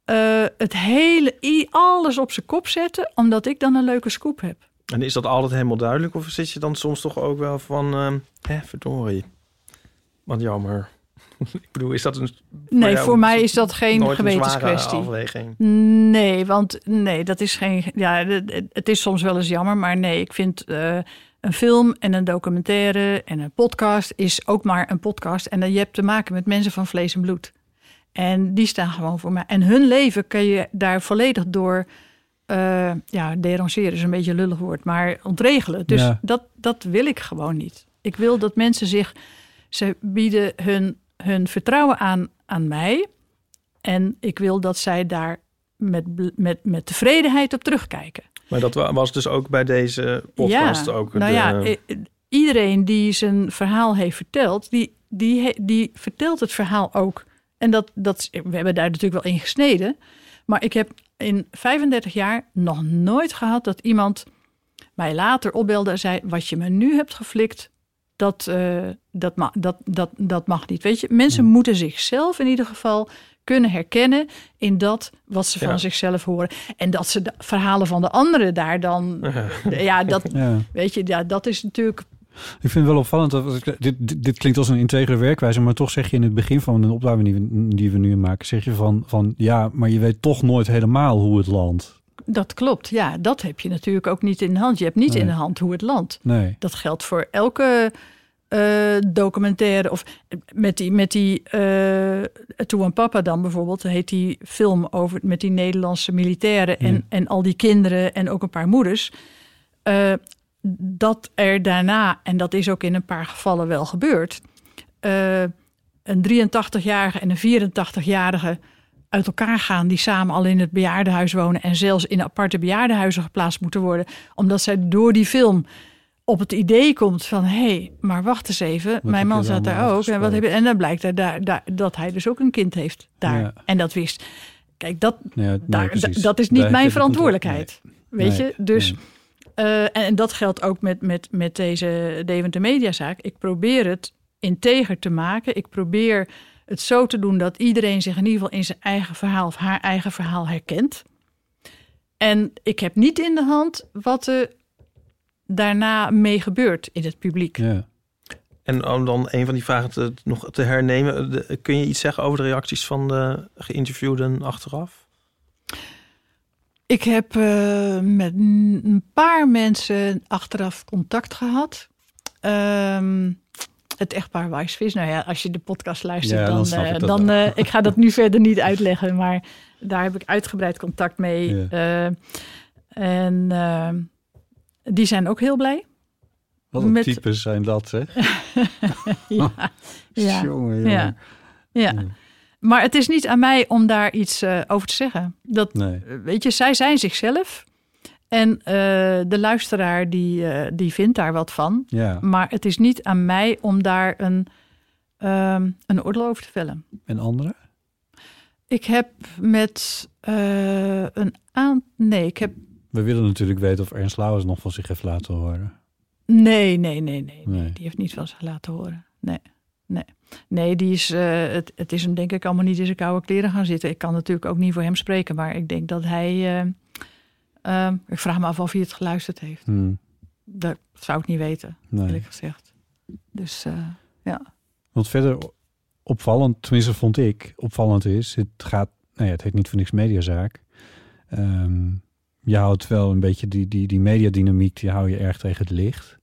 Yeah. Uh, het hele, alles op zijn kop zetten, omdat ik dan een leuke scoop heb. En is dat altijd helemaal duidelijk? Of zit je dan soms toch ook wel van, uh, hè, verdorie, wat jammer. Ik bedoel, is dat een... Nee, voor mij is dat geen gewetenskwestie. Nee, want nee, dat is geen... Ja, het is soms wel eens jammer, maar nee, ik vind uh, een film en een documentaire en een podcast is ook maar een podcast. En je hebt te maken met mensen van vlees en bloed. En die staan gewoon voor mij. En hun leven kun je daar volledig door... Uh, ja, derangeren is een beetje een lullig woord, maar ontregelen. Dus ja. dat, dat wil ik gewoon niet. Ik wil dat mensen zich... Ze bieden hun, hun vertrouwen aan, aan mij. En ik wil dat zij daar met, met, met tevredenheid op terugkijken. Maar dat was dus ook bij deze podcast ja, ook. Nou de... ja, iedereen die zijn verhaal heeft verteld, die, die, die vertelt het verhaal ook. En dat, dat, we hebben daar natuurlijk wel in gesneden. Maar ik heb in vijfendertig jaar nog nooit gehad dat iemand mij later opbelde en zei... wat je me nu hebt geflikt... Dat, uh, dat, ma- dat, dat, dat mag niet. Weet je, mensen hmm. moeten zichzelf in ieder geval kunnen herkennen in dat wat ze van ja. zichzelf horen. En dat ze de verhalen van de anderen daar dan. ja, dat, ja. Weet je, ja, dat is natuurlijk. Ik vind het wel opvallend. Dat, dit, dit klinkt als een integere werkwijze, maar toch zeg je in het begin van een opname die we, die we nu maken, zeg je van, van ja, maar je weet toch nooit helemaal hoe het landt. Dat klopt, ja. Dat heb je natuurlijk ook niet in de hand. Je hebt niet nee. in de hand hoe het landt. Nee. Dat geldt voor elke uh, documentaire. Of met die, met die uh, Toe en Papa dan bijvoorbeeld... heet die film over met die Nederlandse militairen... en, mm. en al die kinderen en ook een paar moeders... Uh, dat er daarna, en dat is ook in een paar gevallen wel gebeurd... Uh, een drieëntachtigjarige en een vierentachtigjarige... uit elkaar gaan, die samen al in het bejaardenhuis wonen... en zelfs in aparte bejaardenhuizen geplaatst moeten worden... omdat zij door die film op het idee komt van... hé, hey, maar wacht eens even, wat mijn man zat daar ook. En, wat heb je, en dan blijkt er, daar, daar, dat hij dus ook een kind heeft daar. Ja. En dat wist. Kijk, dat, ja, nee, daar, dat is niet daar mijn verantwoordelijkheid. Nee. Weet nee, je? Dus, nee. uh, en, en dat geldt ook met, met, met deze Deventer Mediazaak. Ik probeer het integer te maken. Ik probeer het zo te doen dat iedereen zich in ieder geval in zijn eigen verhaal of haar eigen verhaal herkent. En ik heb niet in de hand wat er daarna mee gebeurt in het publiek. Ja. En om dan een van die vragen te, nog te hernemen. De, kun je iets zeggen over de reacties van de geïnterviewden achteraf? Ik heb uh, met een paar mensen achteraf contact gehad. Um, het echtpaar Wijsvis. Nou ja, als je de podcast luistert, ja, dan... dan, uh, ik, dan uh, ik ga dat nu verder niet uitleggen. Maar daar heb ik uitgebreid contact mee. Ja. Uh, en uh, die zijn ook heel blij. Wat een met... types zijn dat, hè? ja. ja. Jongen, jongen. Ja. Ja. ja. Maar het is niet aan mij om daar iets uh, over te zeggen. Dat, nee. Weet je, zij zijn zichzelf. En uh, de luisteraar die, uh, die vindt daar wat van. Ja. Maar het is niet aan mij om daar een, um, een oordeel over te vellen. En anderen? Ik heb met uh, een aan... Nee, ik heb... We willen natuurlijk weten of Ernst Louwes nog van zich heeft laten horen. Nee, nee, nee, nee. nee. nee. Die heeft niet van zich laten horen. Nee, nee. Nee, die is, uh, het, het is hem denk ik allemaal niet in zijn koude kleren gaan zitten. Ik kan natuurlijk ook niet voor hem spreken, maar ik denk dat hij... Uh, uh, ik vraag me af of hij het geluisterd heeft. Hmm. Dat zou ik niet weten, nee. eerlijk gezegd. Dus, uh, ja. Wat verder opvallend, tenminste vond ik, opvallend is... Het gaat, nou ja, het heet niet voor niks mediazaak... Um, Je houdt wel een beetje die, die, die mediadynamiek, die hou je erg tegen het licht.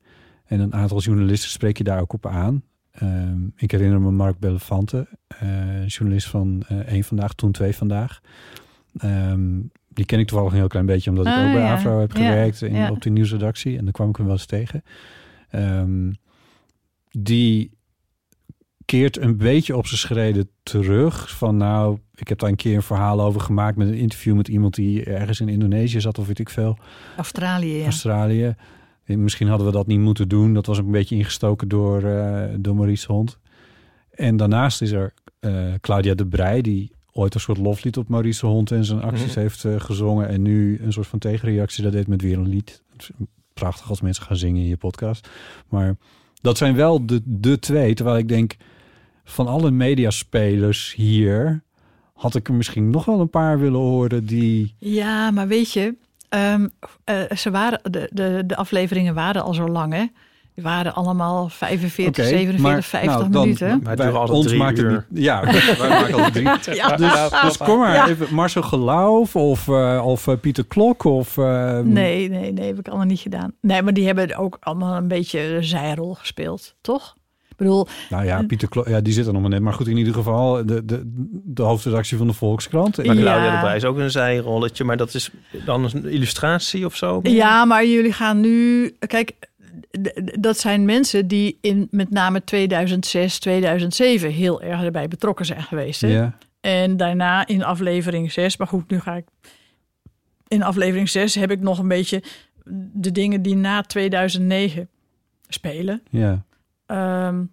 En een aantal journalisten spreek je daar ook op aan. Um, ik herinner me Mark Bellinfante, uh, journalist van uh, één Vandaag, toen twee Vandaag. Um, die ken ik toevallig een heel klein beetje, omdat ah, ik ook bij ja. Afro heb gewerkt ja, in, ja. op die nieuwsredactie. En daar kwam ik hem wel eens tegen. Um, die keert een beetje op zijn schreden terug van nou... Ik heb daar een keer een verhaal over gemaakt met een interview met iemand die ergens in Indonesië zat of weet ik veel. Australië. Ja. Australië. Misschien hadden we dat niet moeten doen. Dat was een beetje ingestoken door, uh, door Maurice de Hond. En daarnaast is er uh, Claudia de Breij, die ooit een soort loflied op Maurice de Hond en zijn acties nee. heeft uh, gezongen. En nu een soort van tegenreactie. Dat deed met weer een lied. Prachtig als mensen gaan zingen in je podcast. Maar dat zijn wel de, de twee. Terwijl ik denk, van alle mediaspelers hier... had ik er misschien nog wel een paar willen horen die... Ja, maar weet je, um, uh, ze waren, de, de, de afleveringen waren al zo lang, hè? Die waren allemaal vijfenveertig, okay, zevenenveertig, maar, vijftig nou, dan, minuten. Wij doen altijd drie maakt uur. Het, ja, wij maken altijd drie. Ja. Dus, dus kom maar ja. even, Marcel Geloof of, uh, of Pieter Klok of... Uh, nee, nee, nee, heb ik allemaal niet gedaan. Nee, maar die hebben ook allemaal een beetje een zijrol gespeeld, toch? Ik bedoel, nou ja, Pieter Klo- ja, die zit er nog maar net. Maar goed, in ieder geval de, de, de hoofdredactie van de Volkskrant. Maar Claudia ja. de Breij is ook een zijrolletje. Maar dat is dan een illustratie of zo? Ja, maar jullie gaan nu... Kijk, d- dat zijn mensen die in met name tweeduizend zes, tweeduizend zeven heel erg erbij betrokken zijn geweest. Hè? Ja. En daarna in aflevering zes... Maar goed, nu ga ik... In aflevering zes heb ik nog een beetje de dingen die na tweeduizend negen spelen. Ja. Um,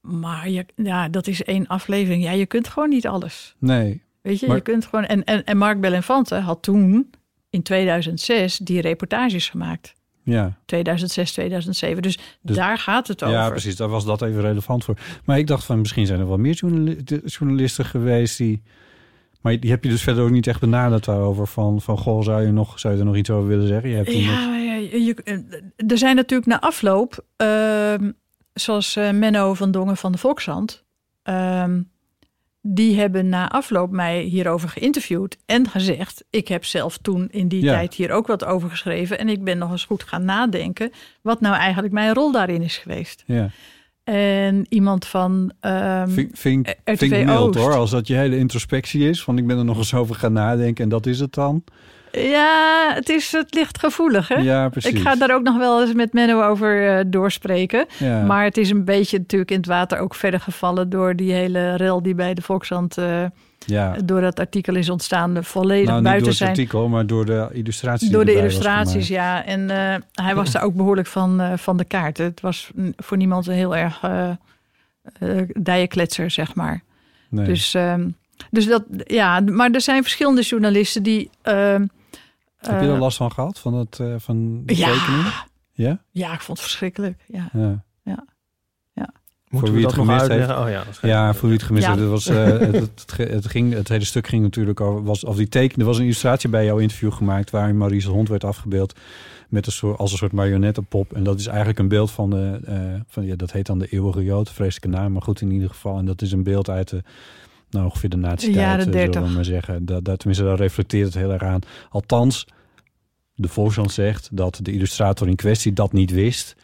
maar je, ja, dat is één aflevering. Ja, je kunt gewoon niet alles. Nee. Weet je, maar... je kunt gewoon... En, en, en Mark Bellinfante had toen, in tweeduizend zes, die reportages gemaakt. Ja. tweeduizend zes, tweeduizend zeven. Dus, dus daar gaat het over. Ja, precies. Daar was dat even relevant voor. Maar ik dacht van, misschien zijn er wel meer journali- journalisten geweest die... Maar die heb je dus verder ook niet echt benaderd daarover. Van, van goh, zou je, nog, zou je er nog iets over willen zeggen? Je hebt toen ja, nog... ja je, er zijn natuurlijk na afloop... Uh, zoals uh, Menno van Dongen van de Volkskrant. Um, die hebben na afloop mij hierover geïnterviewd en gezegd... ik heb zelf toen in die ja. tijd hier ook wat over geschreven... en ik ben nog eens goed gaan nadenken... wat nou eigenlijk mijn rol daarin is geweest. Ja. En iemand van um, Vink, Vink, R T V Vink mild, hoor, als dat je hele introspectie is... van ik ben er nog eens over gaan nadenken en dat is het dan... Ja, het is het licht gevoelig, hè? Ja, precies. Ik ga daar ook nog wel eens met Menno over uh, doorspreken. Ja. Maar het is een beetje natuurlijk in het water ook verder gevallen... door die hele rel die bij de Volkskrant uh, ja. door dat artikel is ontstaan. Volledig nou, buiten door zijn. Door het artikel, maar door de illustraties. Door de illustraties, ja. En uh, hij was daar ook behoorlijk van, uh, van de kaart. Het was voor niemand een heel erg uh, uh, dijenkletser, zeg maar. Nee. Dus... Um, Dus dat, ja, maar er zijn verschillende journalisten die uh, Heb je er last van gehad? Van, het, uh, van de ja. tekening? Ja? Ja, ik vond het verschrikkelijk. Ja. Ja. Ja. Ja. Moeten voor wie we het gemist heeft. Oh, ja, ja, voor wie het gemist ja. heeft. Het, was, uh, het, het, het, ging, het hele stuk ging natuurlijk over... Was, of die teken, er was een illustratie bij jouw interview gemaakt... waarin Maurice de Hond werd afgebeeld... Met een soort, als een soort marionettenpop. En dat is eigenlijk een beeld van de... Uh, van, ja, dat heet dan de Eeuwige Jood. Vreselijke naam, maar goed in ieder geval. En dat is een beeld uit de... Nou, ongeveer de nazi-tijd, zullen we maar zeggen. Dat, dat, tenminste, daar reflecteert het heel erg aan. Althans, de Volkskrant zegt dat de illustrator in kwestie dat niet wist.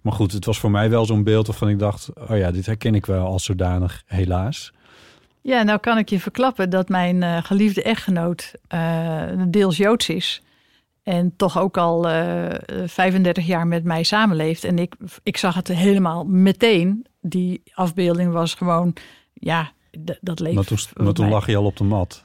Maar goed, het was voor mij wel zo'n beeld waarvan ik dacht... oh ja, dit herken ik wel als zodanig, helaas. Ja, nou kan ik je verklappen dat mijn uh, geliefde echtgenoot uh, deels Joods is... en toch ook al uh, vijfendertig jaar met mij samenleeft. En ik, ik zag het helemaal meteen. Die afbeelding was gewoon... ja. D- dat leek maar toen, maar toen lag hij al op de mat.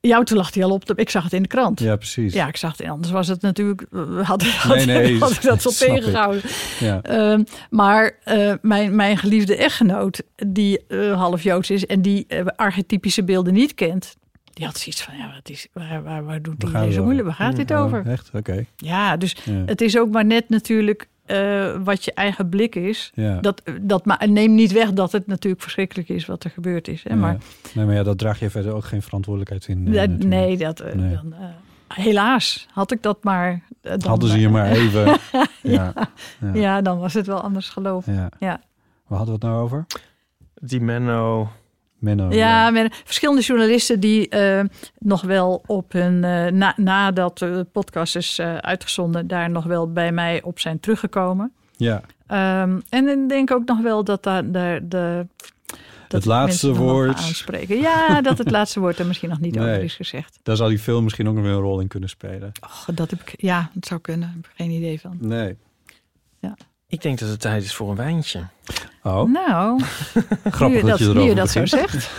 Ja, toen lag hij al op de... Ik zag het in de krant. Ja, precies. Ja, ik zag het. Anders was het natuurlijk... Had, had, nee, nee, had ik dat zo tegengehouden. Ja. Um, maar uh, mijn, mijn geliefde echtgenoot... die uh, half Joods is... en die uh, archetypische beelden niet kent... die had zoiets van... ja, wat is, waar, waar, waar doet hij deze moeilijk? Waar gaat dit ja, over? Echt? Oké. Okay. Ja, dus ja. Het is ook maar net natuurlijk... Uh, wat je eigen blik is. Ja. Dat, dat, maar neem niet weg dat het natuurlijk verschrikkelijk is wat er gebeurd is. Hè? Ja. Maar, nee, maar ja, dat draag je verder ook geen verantwoordelijkheid in. Uh, dat, nee, dat, uh, nee. Dan, uh, helaas had ik dat maar. Uh, dan, Hadden ze je maar even. ja. Ja. Ja. Ja, dan was het wel anders geloof. Ja. Ja. Waar hadden we het nou over? Die Menno... Menno, ja, ja. Verschillende journalisten die uh, nog wel op hun... Uh, na, nadat de podcast is uh, uitgezonden... daar nog wel bij mij op zijn teruggekomen. Ja. Um, en ik denk ook nog wel dat daar de... de dat het laatste woord... Aanspreken. Ja, dat het laatste woord er misschien nog niet nee, over is gezegd. Daar zou die film misschien ook nog een rol in kunnen spelen. Och, dat heb ik, ja, dat zou kunnen. Daar heb ik geen idee van. Nee. Ja. Ik denk dat het tijd is voor een wijntje. Oh. Nou, grappig dat, dat je, dat, je dat zo zegt.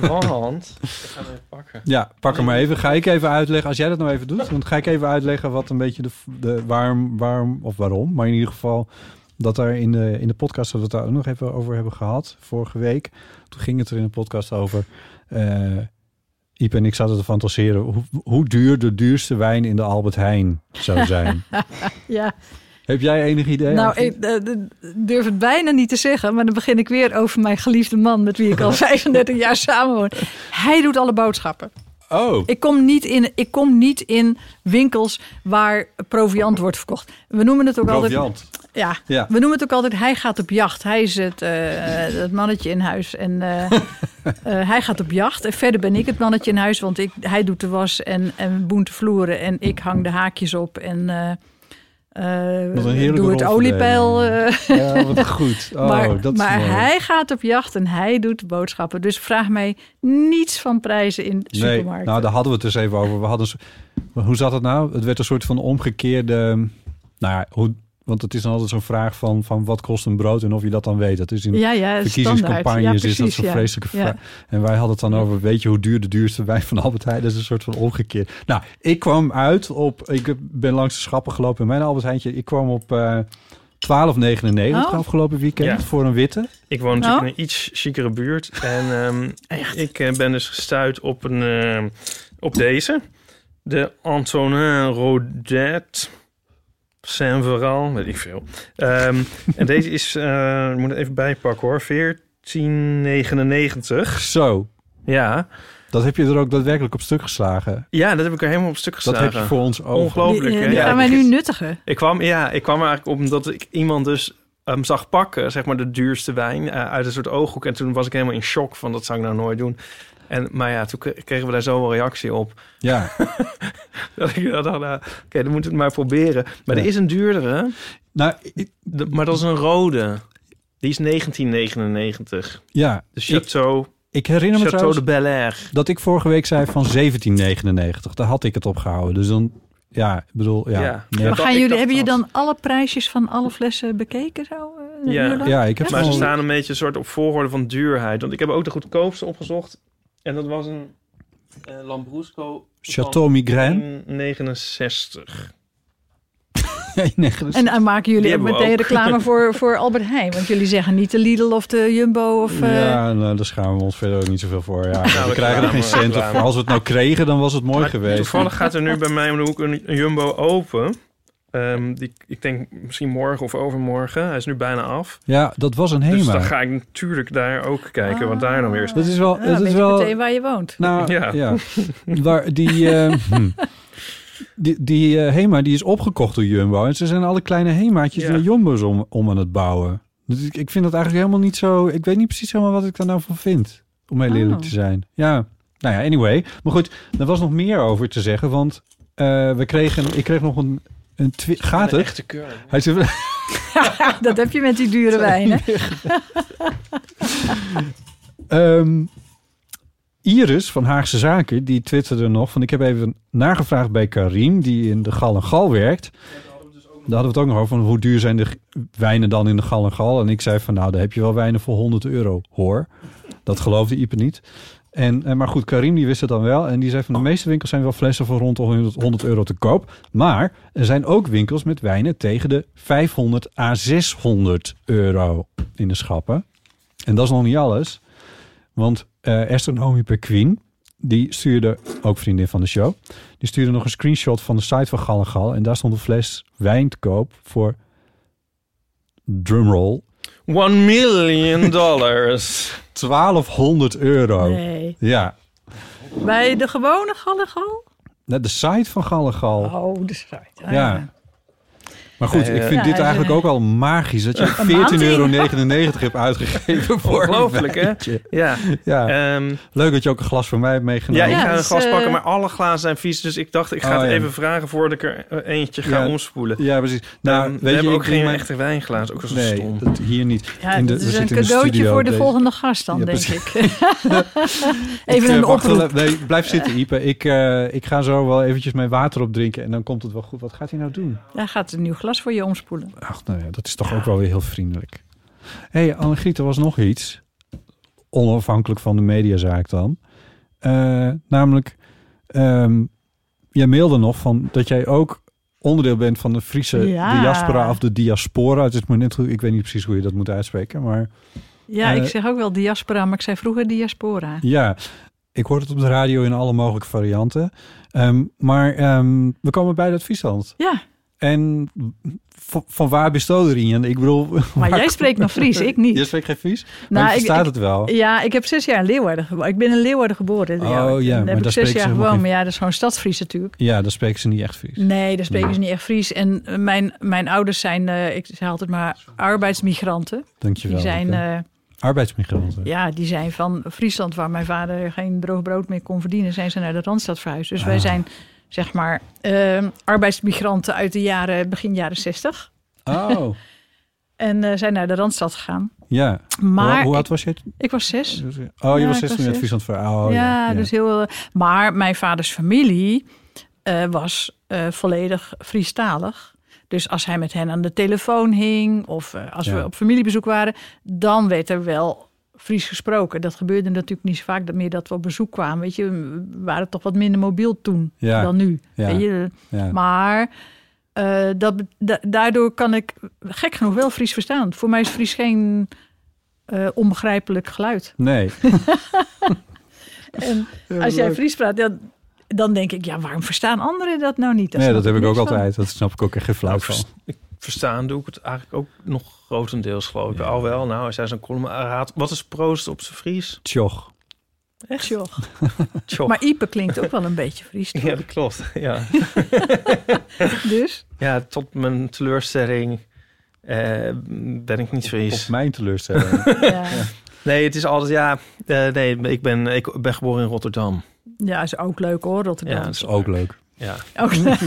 Want, ik ga hem even pakken. Ja, pak hem maar even. Ga ik even uitleggen, als jij dat nou even doet, want ga ik even uitleggen wat een beetje de, de waarom, waarom of waarom, maar in ieder geval dat er in de, in de podcast, dat we het daar ook nog even over hebben gehad, vorige week. Toen ging het er in de podcast over, uh, Iep en ik zaten te fantaseren, hoe, hoe duur de duurste wijn in de Albert Heijn zou zijn. Ja. Heb jij enig idee? Nou, ik uh, durf het bijna niet te zeggen. Maar dan begin ik weer over mijn geliefde man... met wie ik al vijfendertig jaar samenwoon. Hij doet alle boodschappen. Oh. Ik kom niet in, ik kom niet in winkels waar proviant wordt verkocht. We noemen het ook proviant. altijd... Ja, ja, we noemen het ook altijd... hij gaat op jacht. Hij is het, uh, het mannetje in huis. En uh, uh, hij gaat op jacht. En verder ben ik het mannetje in huis. Want ik, hij doet de was en, en boent de vloeren. En ik hang de haakjes op en... Uh, Uh, doe het oliepeil. Uh. Ja, wat goed. Oh, maar dat is maar hij gaat op jacht en hij doet boodschappen. Dus vraag mij niets van prijzen in de nee, supermarkt. Nou, daar hadden we het dus even over. We hadden, hoe zat het nou? Het werd een soort van omgekeerde... Nou ja, hoe, want het is dan altijd zo'n vraag van, van... wat kost een brood en of je dat dan weet. Dat is in ja, ja, verkiezingscampagnes ja, precies, is dat zo'n ja. vreselijke ja. vraag. En wij hadden het dan over... weet je hoe duur de duurste wijn van Albert Heijn? Dat is een soort van omgekeerd. Nou, ik kwam uit op... ik ben langs de schappen gelopen in mijn Albert Heijntje. Ik kwam op uh, twaalf negenennegentig oh. afgelopen weekend ja. voor een witte. Ik woon natuurlijk oh. in een iets chicere buurt. En um, ik uh, ben dus gestuurd op, een, uh, op deze. De Antonin Rodet... Saint-Veral, weet ik veel. Um, en deze is, uh, ik moet het even bijpakken hoor, veertien negenennegentig. Zo. Ja. Dat heb je er ook daadwerkelijk op stuk geslagen. Ja, dat heb ik er helemaal op stuk geslagen. Dat heb je voor ons over. Ongelooflijk. Die, die ja, gaan wij nu nuttigen. Ik kwam, ja, ik kwam er eigenlijk op omdat ik iemand dus um, zag pakken, zeg maar de duurste wijn uh, uit een soort ooghoek. En toen was ik helemaal in shock van dat zou ik nou nooit doen. En, maar ja, toen kregen we daar zo een reactie op. Ja. dat ik dacht, nou, oké, okay, dan moeten we het maar proberen. Maar ja. er is een duurdere. Nou, ik, de, maar dat is een rode. Die is negentien negenennegentig. Ja. De Chateau, ik, ik herinner me Chateau de Bel Air. Dat ik vorige week zei van zeventien negenennegentig. Daar had ik het op gehouden. Dus dan, ja, ik bedoel, ja. ja. Nee. Maar gaan jullie, hebben was. je dan alle prijsjes van alle flessen bekeken zo? Ja, ja ik heb maar ze al... staan een beetje soort op voororde van duurheid. Want ik heb ook de goedkoopste opgezocht. En dat was een uh, Lambrusco Chateau Migraine. negentien negenenzestig. En, en maken jullie meteen reclame voor, voor Albert Heijn? Want jullie zeggen niet de Lidl of de Jumbo? Of, uh... Ja, nou, daar schamen we ons verder ook niet zoveel voor. Ja, we krijgen er geen cent. Als we het nou kregen, dan was het mooi maar geweest. Toevallig gaat er nu bij mij om de hoek een Jumbo open. Um, die, ik denk misschien morgen of overmorgen. Hij is nu bijna af. Ja, dat was een HEMA. Dus dan ga ik natuurlijk daar ook kijken. Ah, want daar dan weer is. Dat is wel... Ja, dat is wel meteen waar je woont. Nou, ja. ja. Waar die... Uh, Die, die uh, HEMA die is opgekocht door Jumbo. En ze zijn alle kleine HEMA'tjes van ja. Jumbo's om, om aan het bouwen. Dus ik, ik vind dat eigenlijk helemaal niet zo... Ik weet niet precies helemaal wat ik daar nou van vind. Om heel eerlijk oh. te zijn. Ja, nou ja, anyway. Maar goed, er was nog meer over te zeggen. Want uh, we kregen, ik kreeg nog een... een twi- Gaat een het? Echte keur. Hij zei... dat heb je met die dure wijnen. um, Iris van Haagse Zaken, die twitterde nog van... ik heb even nagevraagd bij Karim, die in de Gal en Gal werkt. Ja, daar hadden we, dus ook nog... daar hadden we het ook nog over, van hoe duur zijn de wijnen dan in de Gal en Gal? En ik zei van, nou, daar heb je wel wijnen voor honderd euro, hoor. Dat geloofde Ipe niet. En, maar goed, Karim die wist het dan wel. En die zei van, de meeste winkels zijn wel flessen voor rond honderd euro te koop. Maar er zijn ook winkels met wijnen tegen de vijfhonderd à zeshonderd euro in de schappen. En dat is nog niet alles. Want... Uh, Esther Nomi Perquin, die stuurde, ook vriendin van de show... die stuurde nog een screenshot van de site van Gal en Gal... en daar stond een fles wijn te koop voor... drumroll... one million dollars. twaalfhonderd euro. Nee. Ja. Bij de gewone Gal en Gal? Nee, de site van Gal en Gal. Oh, de site. Ah, ja. ja. Maar goed, ik vind ja, dit eigenlijk ja. ook al magisch. Dat je veertien euro negenennegentig hebt uitgegeven voor Ongelooflijk, hè? Ja. ja. Um, Leuk dat je ook een glas voor mij hebt meegenomen. Ja, ik ga een dus, glas pakken, maar alle glazen zijn vies. Dus ik dacht, ik ga oh, het ja. even vragen voordat ik er eentje ja, ga omspoelen. Ja, precies. Nou, um, weet we je, hebben ook geen mijn... echte wijnglaas. Ook als een nee, stom. Dat hier niet. Ja, in de, het is we een cadeautje de voor de deze... volgende gast dan, ja, denk ik. even ik, een oproep. Nee, blijf zitten, Ipe. Ik, uh, ik ga zo wel eventjes mijn water opdrinken en dan komt het wel goed. Wat gaat hij nou doen? Hij gaat een nieuw glas voor je omspoelen. Ach, nou ja, dat is toch ja. ook wel weer heel vriendelijk. Hé, hey, Annegriet, er was nog iets. Onafhankelijk van de mediazaak dan. Uh, namelijk, um, jij mailde nog van dat jij ook onderdeel bent van de Friese ja. diaspora of de diaspora. Het is maar net, ik weet niet precies hoe je dat moet uitspreken, maar... Ja, uh, ik zeg ook wel diaspora, maar ik zei vroeger diaspora. Ja, ik hoor het op de radio in alle mogelijke varianten. Um, maar um, we komen bij dat Friesland. Ja. En van, van waar bestoden Rien? Ik bedoel... Maar jij spreekt nog Fries, ik niet. Jij spreekt geen Fries? Nou, maar ik verstaat het wel. Ja, ik heb zes jaar in Leeuwarden geboren. Ik ben in Leeuwarden geboren. Oh ja, ja maar heb daar ik zes jaar gewoon. Geen... Maar ja, dat is gewoon stadsfries natuurlijk. Ja, daar spreken ze niet echt Fries. Nee, daar spreken nee. ze niet echt Fries. En mijn, mijn ouders zijn, uh, ik zeg altijd maar, arbeidsmigranten. Dank je wel. Die zijn... Uh, arbeidsmigranten? Ja, die zijn van Friesland, waar mijn vader geen droog brood meer kon verdienen, zijn ze naar de Randstad verhuisd. Dus ah. wij zijn... zeg maar, uh, arbeidsmigranten uit de jaren, begin jaren zestig. Oh. en uh, zijn naar de Randstad gegaan. Ja. Maar hoe, hoe oud was je? Ik was zes. Oh, je ja, was zes toen je het Friesland voor. Oh, ja, ja, ja, dus heel... Maar mijn vaders familie uh, was uh, volledig Friestalig. Dus als hij met hen aan de telefoon hing... of uh, als ja. we op familiebezoek waren... dan werd er wel... Fries gesproken. Dat gebeurde natuurlijk niet zo vaak, dat meer dat we op bezoek kwamen. Weet je, we waren toch wat minder mobiel toen ja, dan nu. Ja, weet je? Ja. Maar uh, dat, da- daardoor kan ik gek genoeg wel Fries verstaan. Voor mij is Fries geen uh, onbegrijpelijk geluid. Nee. en als jij Fries praat, dan, dan denk ik, ja, waarom verstaan anderen dat nou niet? Dat nee, dat heb ik ook van. Altijd. Dat snap ik ook echt geen flauw van. Verstaan doe ik het eigenlijk ook nog grotendeels, geloof ik. Ja. Al wel, nou, als jij zo'n column raadt... Wat is proost op zijn Fries? Tjoch. Echt? Tjoch. Tjoch. Maar Ipe klinkt ook wel een beetje Fries, toch? Ja, dat klopt, ja. dus? Ja, tot mijn teleurstelling eh, ben ik niet Fries. Tot mijn teleurstelling. ja. Ja. Nee, het is altijd, ja... Uh, nee, ik ben, ik ben geboren in Rotterdam. Ja, is ook leuk, hoor, Rotterdam. Ja, dat is ook leuk. Ja. Okay.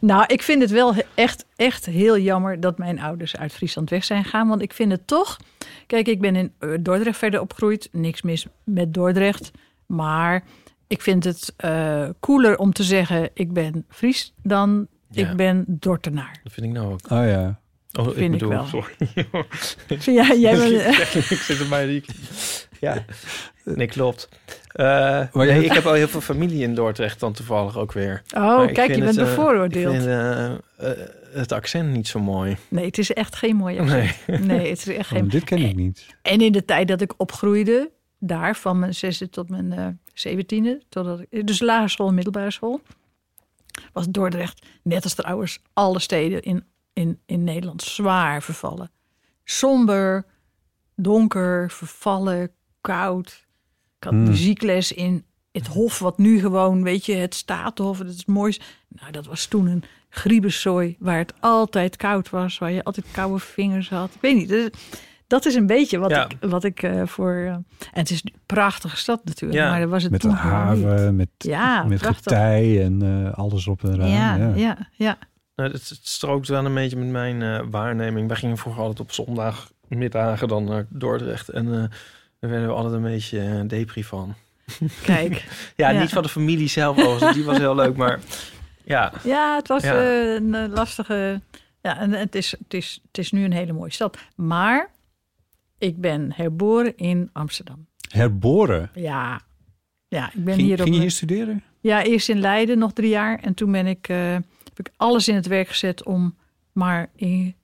nou, ik vind het wel echt, echt heel jammer dat mijn ouders uit Friesland weg zijn gegaan. Want ik vind het toch... Kijk, ik ben in Dordrecht verder opgegroeid. Niks mis met Dordrecht. Maar ik vind het uh, cooler om te zeggen... ik ben Fries dan ja. ik ben Dordtenaar. Dat vind ik nou ook. Oh ja. Oh, dat vind ik, bedoel, ik wel. Sorry. ja, jij bent... ik zit er bij die... Ja, nee, klopt. Uh, maar nee, hebt... Ik heb al heel veel familie in Dordrecht dan toevallig ook weer. Oh, maar kijk, je bent het, bevooroordeeld. Ik vind uh, uh, het accent niet zo mooi. Nee, het is echt geen mooi accent. Nee, nee het is echt geen... Dit ken ik niet. En in de tijd dat ik opgroeide, daar van mijn zesde tot mijn uh, zeventiende, totdat ik, dus lagere school en middelbare school, was Dordrecht, net als trouwens alle steden in, in, in Nederland, zwaar vervallen. Somber, donker, vervallen, koud. Ik had hmm. muziekles in het Hof, wat nu gewoon, weet je, het Statenhof, dat is het mooiste. Nou, dat was toen een griebeszooi waar het altijd koud was, waar je altijd koude vingers had. Ik weet niet, dus dat is een beetje wat ja. ik, wat ik uh, voor... Uh, en het is een prachtige stad natuurlijk, ja. maar dat was het met toen haven, niet. Met ja, met getij en uh, alles op en raam. Ja, ja, ja. ja. Nou, het, het strookt wel een beetje met mijn uh, waarneming. Wij gingen vroeger altijd op zondagmiddagen dan naar Dordrecht en... Uh, Daar werden we altijd een beetje uh, depri van. Kijk. ja, ja, niet van de familie zelf. Die was heel leuk, maar ja. Ja, het was ja. Uh, een lastige... Ja, en het is, het, is, het is nu een hele mooie stad. Maar ik ben herboren in Amsterdam. Herboren? Ja. ja ik ben ging, hier op ging je hier studeren? Ja, eerst in Leiden nog drie jaar. En toen ben ik, uh, heb ik alles in het werk gezet om maar in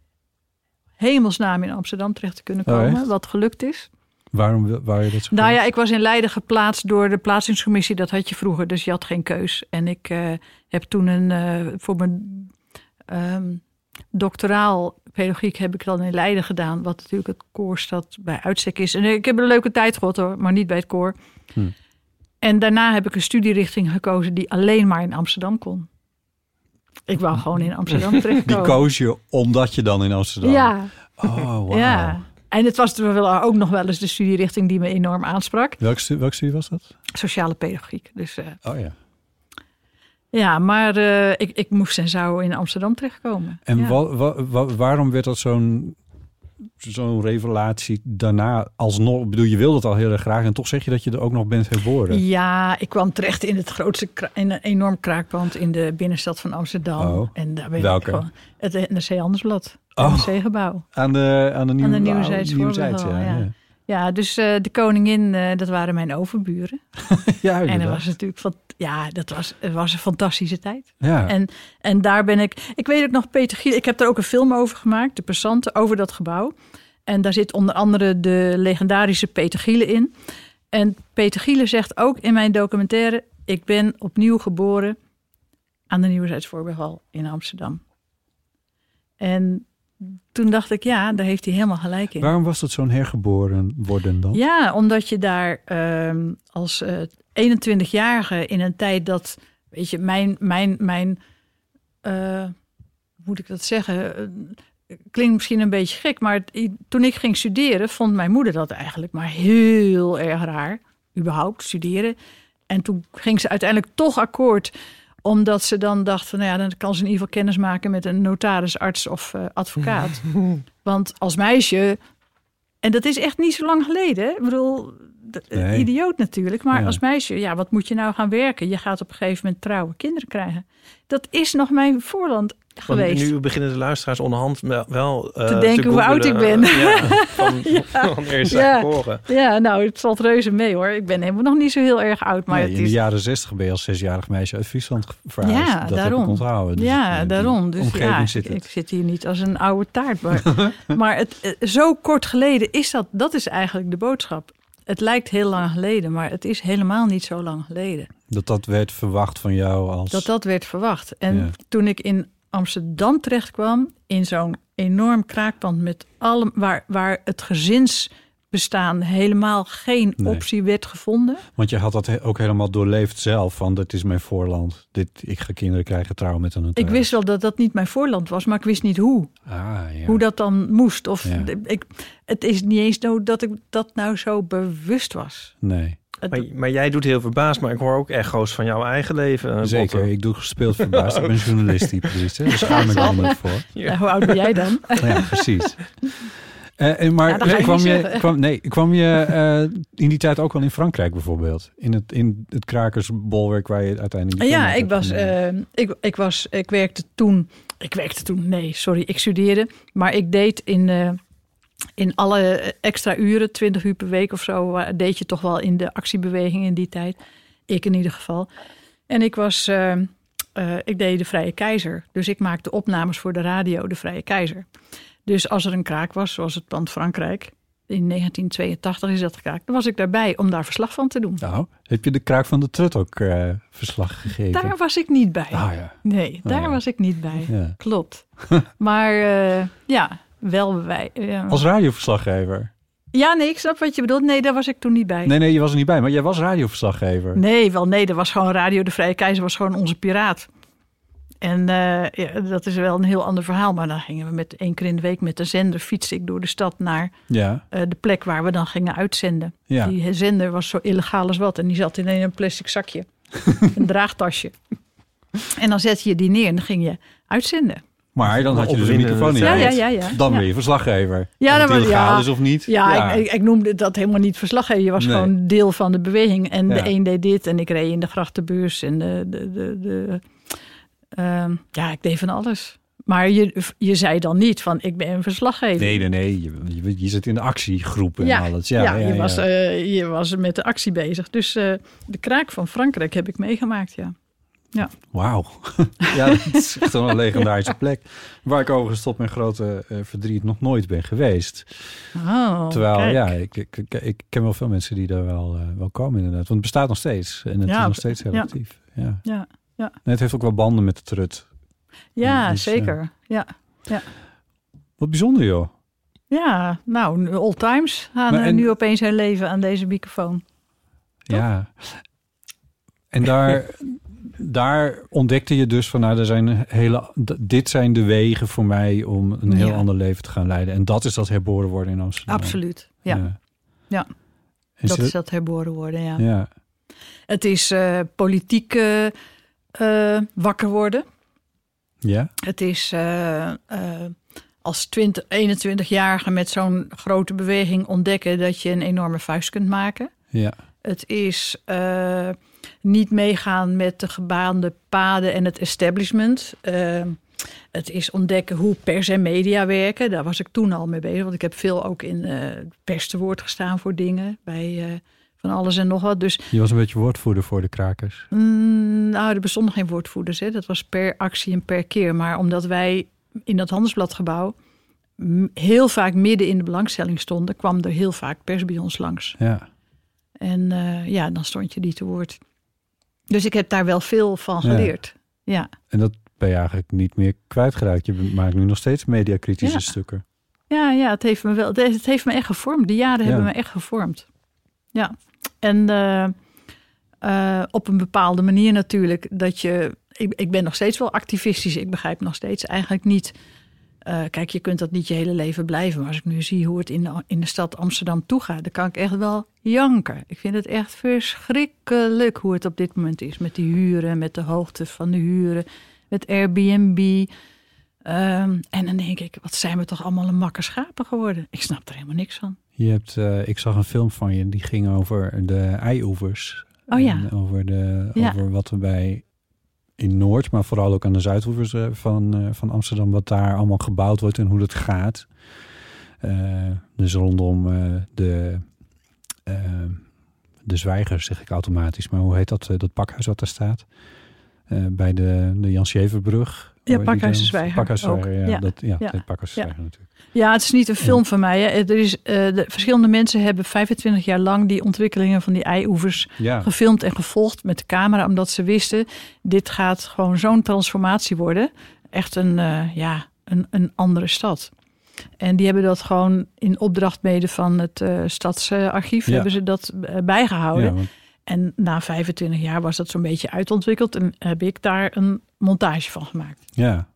hemelsnaam in Amsterdam terecht te kunnen komen. Oh, wat gelukt is. Waarom waar je dat zo? Nou ja, ik was in Leiden geplaatst door de plaatsingscommissie. Dat had je vroeger, dus je had geen keus. En ik uh, heb toen een uh, voor mijn um, doctoraal pedagogiek heb ik dan in Leiden gedaan, wat natuurlijk het koorstad bij uitstek is. En ik heb een leuke tijd gehad hoor, maar niet bij het koor. Hmm. En daarna heb ik een studierichting gekozen die alleen maar in Amsterdam kon. Ik wou gewoon in Amsterdam terechtkomen. Die koos je omdat je dan in Amsterdam? Ja. Oh, wow. Ja. En het was ook nog wel eens de studierichting die me enorm aansprak. Welk studie, welk studie was dat? Sociale pedagogiek. Dus, uh, oh ja. Ja, maar uh, ik, ik moest en zou in Amsterdam terechtkomen. En ja. wa, wa, wa, waarom werd dat zo'n zo'n revelatie daarna alsnog? Ik bedoel, je wilde het al heel erg graag en toch zeg je dat je er ook nog bent herboren. Ja, ik kwam terecht in het grootste, in een enorm kraakpand in de binnenstad van Amsterdam. Oh, en daar ben welke? Ik gewoon het N R C Handelsblad. Oh, gebouw. Aan de, aan de Nieuwe, aan de nieuwe, oude, nieuwe Zijds, ja, ja. ja. Ja, dus uh, de koningin, uh, dat waren mijn overburen. ja, en dat was natuurlijk van, ja, dat was, was een fantastische tijd. Ja. En, en daar ben ik, ik weet ook nog, Peter Giel, ik heb daar ook een film over gemaakt, De Passanten, over dat gebouw. En daar zit onder andere de legendarische Peter Gielen in. En Peter Gielen zegt ook in mijn documentaire, ik ben opnieuw geboren aan de Nieuwe Zijds Voorburghal in Amsterdam. En toen dacht ik, ja, daar heeft hij helemaal gelijk in. Waarom was dat zo'n hergeboren worden dan? Ja, omdat je daar uh, als uh, eenentwintigjarige in een tijd dat... Weet je, mijn... mijn, mijn uh, hoe moet ik dat zeggen? Uh, klinkt misschien een beetje gek, maar toen ik ging studeren... vond mijn moeder dat eigenlijk maar heel erg raar. Überhaupt, studeren. En toen ging ze uiteindelijk toch akkoord... Omdat ze dan dacht van, nou ja, dan kan ze in ieder geval kennis maken met een notaris, arts of uh, advocaat. Want als meisje, en dat is echt niet zo lang geleden, hè? Ik bedoel, d- nee. idioot natuurlijk. Maar ja. als meisje, ja, wat moet je nou gaan werken? Je gaat op een gegeven moment trouwen, kinderen krijgen. Dat is nog mijn voorland geweest. Want nu beginnen de luisteraars onderhand wel uh, te denken te hoe oud ik ben. Uh, ja, van, ja. van eerst ja. geboren. Ja, nou, het valt reuze mee hoor. Ik ben helemaal nog niet zo heel erg oud. Maar nee, het in is... de jaren zestig ben je als zesjarig meisje uit Friesland verhuisd. Ja, dat daarom. Heb ik onthouden. Dus ja, daarom. Dus ja, zit ik, ik zit hier niet als een oude taart. Maar, maar het, zo kort geleden is dat, dat is eigenlijk de boodschap. Het lijkt heel lang geleden, maar het is helemaal niet zo lang geleden. Dat dat werd verwacht van jou als... Dat dat werd verwacht. En ja. toen ik in Amsterdam terecht kwam, in zo'n enorm kraakpand met alle, waar, waar het gezinsbestaan helemaal geen nee. optie werd gevonden. Want je had dat ook helemaal doorleefd zelf, van dit is mijn voorland. Dit, ik ga kinderen krijgen, trouwen met een notaris. Ik wist wel dat dat niet mijn voorland was, maar ik wist niet hoe. Ah, ja. Hoe dat dan moest. Of ja. ik, het is niet eens nou dat ik dat nou zo bewust was. Nee. Maar, maar jij doet heel verbaasd, maar ik hoor ook echo's van jouw eigen leven. Zeker, Botten. Ik doe gespeeld verbaasd. Ik ben journalist die precies, daar schaam ik me allemaal voor. Ja, hoe oud ben jij dan? Ja, precies. Uh, en maar nou, nee, kwam, je, kwam, nee, kwam je uh, in die tijd ook al in Frankrijk bijvoorbeeld? In het, in het krakersbolwerk waar je uiteindelijk... Uh, ja, ik was, uh, ik, ik was... Ik werkte toen... Ik werkte toen... Nee, sorry, ik studeerde. Maar ik deed in... Uh, in alle extra uren, twintig uur per week of zo, deed je toch wel in de actiebeweging in die tijd. Ik in ieder geval. En ik was... Uh, Uh, ik deed de Vrije Keizer. Dus ik maakte opnames voor de radio, de Vrije Keizer. Dus als er een kraak was, zoals het pand Frankrijk... in negentien tweeëntachtig is dat gekraakt. Dan was ik daarbij om daar verslag van te doen. Nou, heb je de kraak van de Trut ook uh, verslag gegeven? Daar was ik niet bij. Ah, ja. Nee, daar ah, ja. was ik niet bij. Ja. Klopt. Maar uh, ja, wel bij. Ja. Als radioverslaggever? Ja, nee, ik snap wat je bedoelt. Nee, daar was ik toen niet bij. Nee, nee, je was er niet bij, maar jij was radioverslaggever. Nee, wel nee, dat was gewoon radio. De Vrije Keizer was gewoon onze piraat. En uh, ja, dat is wel een heel ander verhaal. Maar dan gingen we met één keer in de week met de zender fietste ik door de stad naar ja. uh, de plek waar we dan gingen uitzenden. Ja. Die zender was zo illegaal als wat. En die zat in een plastic zakje, een draagtasje. En dan zette je die neer en dan ging je uitzenden. Maar dan had je dus een microfoon in. Ja, ja, ja, ja. Dan ben je verslaggever. Ja, dat illegaal ja. is of niet. Ja, ja. Ik, ik, ik noemde dat helemaal niet verslaggever. Je was nee. gewoon deel van de beweging. En ja. de een deed dit en ik reed in de grachtenbeurs. En de, de, de, de, um, ja, ik deed van alles. Maar je, je zei dan niet van ik ben een verslaggever. Nee, nee, nee. Je, je, je zit in de actiegroep en ja. alles. Ja, ja, ja, je, ja. Was, uh, je was met de actie bezig. Dus uh, de kraak van Frankrijk heb ik meegemaakt, ja. Ja. Wauw. Ja, dat is echt een legendarische plek. Waar ik overigens tot mijn grote uh, verdriet nog nooit ben geweest. Oh, terwijl, kijk. ja, ik, ik, ik ken wel veel mensen die daar wel, uh, wel komen inderdaad. Want het bestaat nog steeds. En het ja, is nog steeds heel ja. actief. Ja. Ja, ja. Nee, het heeft ook wel banden met de Trut. Ja, dus, zeker. Uh, ja. Ja. Wat bijzonder, joh. Ja, nou, old times. Aan en, nu opeens zijn leven aan deze microfoon. Top? Ja. En daar... Daar ontdekte je dus van, nou, er zijn hele, dit zijn de wegen voor mij om een heel ja. ander leven te gaan leiden. En dat is dat herboren worden in Amsterdam. Absoluut, ja. ja. ja. Dat zit... is dat herboren worden, ja. ja. Het is uh, politiek uh, uh, wakker worden. Ja. Het is uh, uh, als twintig, eenentwintigjarige met zo'n grote beweging ontdekken dat je een enorme vuist kunt maken. Ja. Het is uh, niet meegaan met de gebaande paden en het establishment. Uh, het is ontdekken hoe pers en media werken. Daar was ik toen al mee bezig. Want ik heb veel ook in uh, pers te woord gestaan voor dingen. Bij uh, van alles en nog wat. Dus, je was een beetje woordvoerder voor de krakers. Mm, nou, er bestonden geen woordvoerders. Hè. Dat was per actie en per keer. Maar omdat wij in dat Handelsbladgebouw heel vaak midden in de belangstelling stonden... kwam er heel vaak pers bij ons langs. Ja. En uh, ja, dan stond je die te woord. Dus ik heb daar wel veel van geleerd. Ja. ja. En dat ben je eigenlijk niet meer kwijtgeraakt. Je maakt nu nog steeds mediakritische ja. stukken. Ja, ja, het heeft me wel. Het heeft me echt gevormd. Die jaren ja. hebben me echt gevormd. Ja. En uh, uh, op een bepaalde manier natuurlijk. Dat je. Ik, ik ben nog steeds wel activistisch. Ik begrijp nog steeds eigenlijk niet. Uh, kijk, je kunt dat niet je hele leven blijven. Maar als ik nu zie hoe het in de, in de stad Amsterdam toegaat... dan kan ik echt wel janken. Ik vind het echt verschrikkelijk hoe het op dit moment is. Met die huren, met de hoogte van de huren. Met Airbnb. Um, en dan denk ik, wat zijn we toch allemaal een makke schapen geworden. Ik snap er helemaal niks van. Je hebt, uh, ik zag een film van je, die ging over de eioevers. Oh ja. En over, de, ja. over wat we bij... in Noord, maar vooral ook aan de zuidoevers van, van Amsterdam... wat daar allemaal gebouwd wordt en hoe dat gaat. Uh, dus rondom uh, de, uh, de Zwijger, zeg ik automatisch. Maar hoe heet dat, dat pakhuis wat daar staat? Uh, bij de, de Jan-Scheverbrug. Ja, Pakhuis de Zwijger. Pakhuis ook. Ja, ja. Dat, ja, ja. Pakhuis de ja. Zwijger natuurlijk. Ja, het is niet een film ja. van mij. Hè. Er is, uh, de, verschillende mensen hebben vijfentwintig jaar lang die ontwikkelingen van die eioevers ja. gefilmd en gevolgd met de camera. Omdat ze wisten, dit gaat gewoon zo'n transformatie worden. Echt een, uh, ja, een, een andere stad. En die hebben dat gewoon in opdracht mede van het uh, Stadsarchief ja. hebben ze dat uh, bijgehouden. Ja, en na vijfentwintig jaar was dat zo'n beetje uitontwikkeld. En heb ik daar een montage van gemaakt. Ja.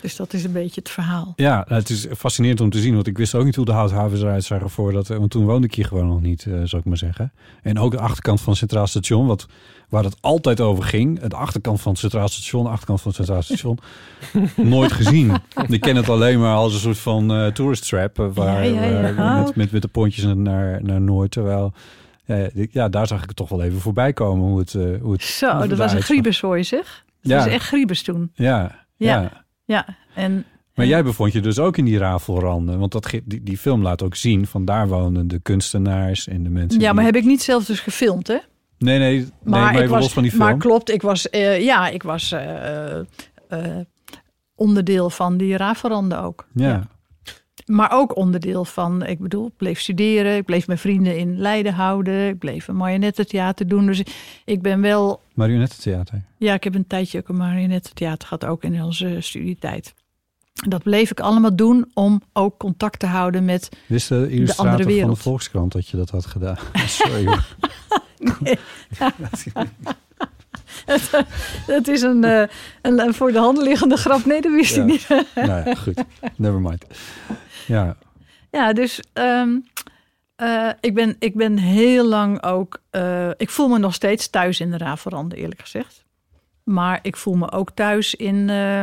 Dus dat is een beetje het verhaal. Ja, het is fascinerend om te zien. Want ik wist ook niet hoe de houthavens eruit zagen voordat... Want toen woonde ik hier gewoon nog niet, uh, zou ik maar zeggen. En ook de achterkant van het Centraal Station. Wat, waar het altijd over ging. Het achterkant van het Centraal Station. De achterkant van het Centraal Station. Nooit gezien. Ik ken het alleen maar als een soort van uh, tourist trap. Uh, waar, ja, ja, ja. waar met, met, met de pontjes naar, naar Noord. Terwijl... Ja, daar zag ik het toch wel even voorbij komen. Hoe het, hoe het, Zo, hoe het dat was een griebes hoor je zeg. Dat ja. was echt griebes toen. Ja, ja. ja. ja. En Maar jij bevond je dus ook in die rafelranden. Want dat, die, die film laat ook zien van daar wonen de kunstenaars en de mensen. Ja, die... maar heb ik niet zelf dus gefilmd, hè? Nee, nee, nee maar, maar ik was, los van die film. Maar klopt, ik was, uh, ja, ik was uh, uh, onderdeel van die rafelranden ook. Ja. ja. Maar ook onderdeel van, ik bedoel, ik bleef studeren. Ik bleef mijn vrienden in Leiden houden. Ik bleef een marionettentheater doen. Dus ik ben wel... Marionettentheater? Ja, ik heb een tijdje ook een marionettentheater gehad. Ook in onze studietijd. Dat bleef ik allemaal doen om ook contact te houden met de andere wereld. Wist de illustrator van de Volkskrant dat je dat had gedaan? Sorry hoor. Nee. dat, dat is een, een, een voor de hand liggende grap. Nee, dat wist ja. ik niet. Nou ja, goed. Never mind. Ja, ja dus um, uh, ik, ben, ik ben heel lang ook... Uh, ik voel me nog steeds thuis in de rafelranden, eerlijk gezegd. Maar ik voel me ook thuis in... Uh,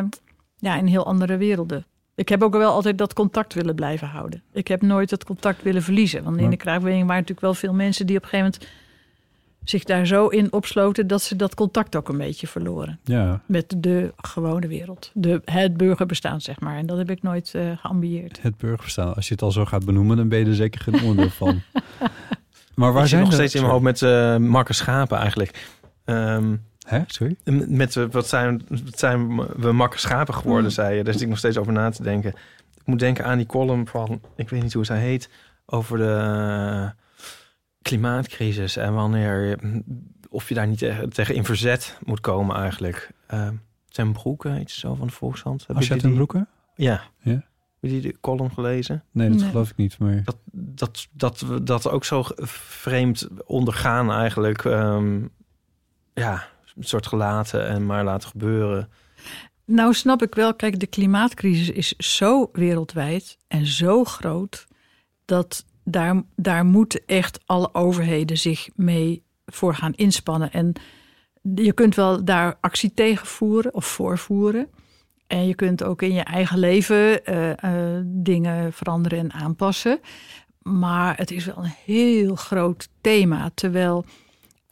Ja, in heel andere werelden. Ik heb ook wel altijd dat contact willen blijven houden. Ik heb nooit dat contact willen verliezen. Want in de kraakbeweging waren natuurlijk wel veel mensen... die op een gegeven moment zich daar zo in opsloten... dat ze dat contact ook een beetje verloren. Ja. Met de gewone wereld. De, het burgerbestaan, zeg maar. En dat heb ik nooit uh, geambieerd. Het burgerbestaan. Als je het al zo gaat benoemen... dan ben je er zeker geen onderdeel van. Maar waar zijn nog steeds in mijn hoofd met uh, Marcus Schapen eigenlijk... Um... Hè? Sorry? Met wat zijn, wat zijn we makker schapen geworden, mm. zei je. Daar zit ik nog steeds over na te denken. Ik moet denken aan die column van, ik weet niet hoe zij heet... over de klimaatcrisis en wanneer... of je daar niet tegen, tegen in verzet moet komen eigenlijk. Uh, ten Broeke, iets zo van de Volkskrant. Als je ten Broeke? Ja. ja. Heb je die column gelezen? Nee, dat nee. geloof ik niet. Maar... Dat, dat, dat we dat ook zo vreemd ondergaan eigenlijk. Um, ja... Een soort gelaten en maar laten gebeuren. Nou snap ik wel. Kijk, de klimaatcrisis is zo wereldwijd en zo groot... dat daar, daar moeten echt alle overheden zich mee voor gaan inspannen. En je kunt wel daar actie tegen voeren of voorvoeren. En je kunt ook in je eigen leven uh, uh, dingen veranderen en aanpassen. Maar het is wel een heel groot thema, terwijl...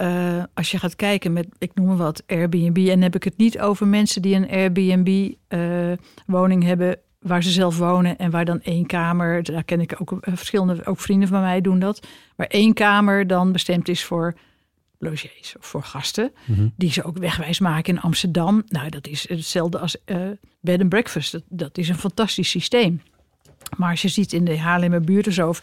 Uh, als je gaat kijken met, ik noem maar wat, Airbnb... en dan heb ik het niet over mensen die een Airbnb-woning uh, hebben... waar ze zelf wonen en waar dan één kamer... daar ken ik ook uh, verschillende, ook vrienden van mij doen dat... waar één kamer dan bestemd is voor logiers of voor gasten... Mm-hmm. die ze ook wegwijs maken in Amsterdam. Nou, dat is hetzelfde als uh, bed and breakfast. Dat, dat is een fantastisch systeem. Maar als je ziet in de Haarlemmerbuurt of zo...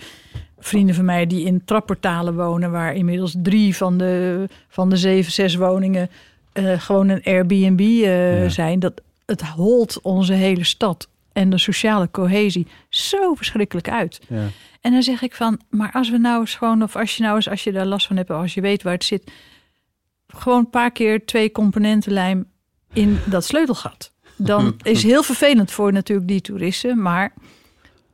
Vrienden van mij die in trapportalen wonen... waar inmiddels drie van de, van de zeven, zes woningen... Uh, gewoon een Airbnb uh, ja. zijn. Dat, het holt onze hele stad en de sociale cohesie zo verschrikkelijk uit. Ja. En dan zeg ik van, maar als we nou eens gewoon... of als je nou eens, als je daar last van hebt... of als je weet waar het zit... gewoon een paar keer twee componenten lijm in dat sleutelgat. Dan is heel vervelend voor natuurlijk die toeristen, maar...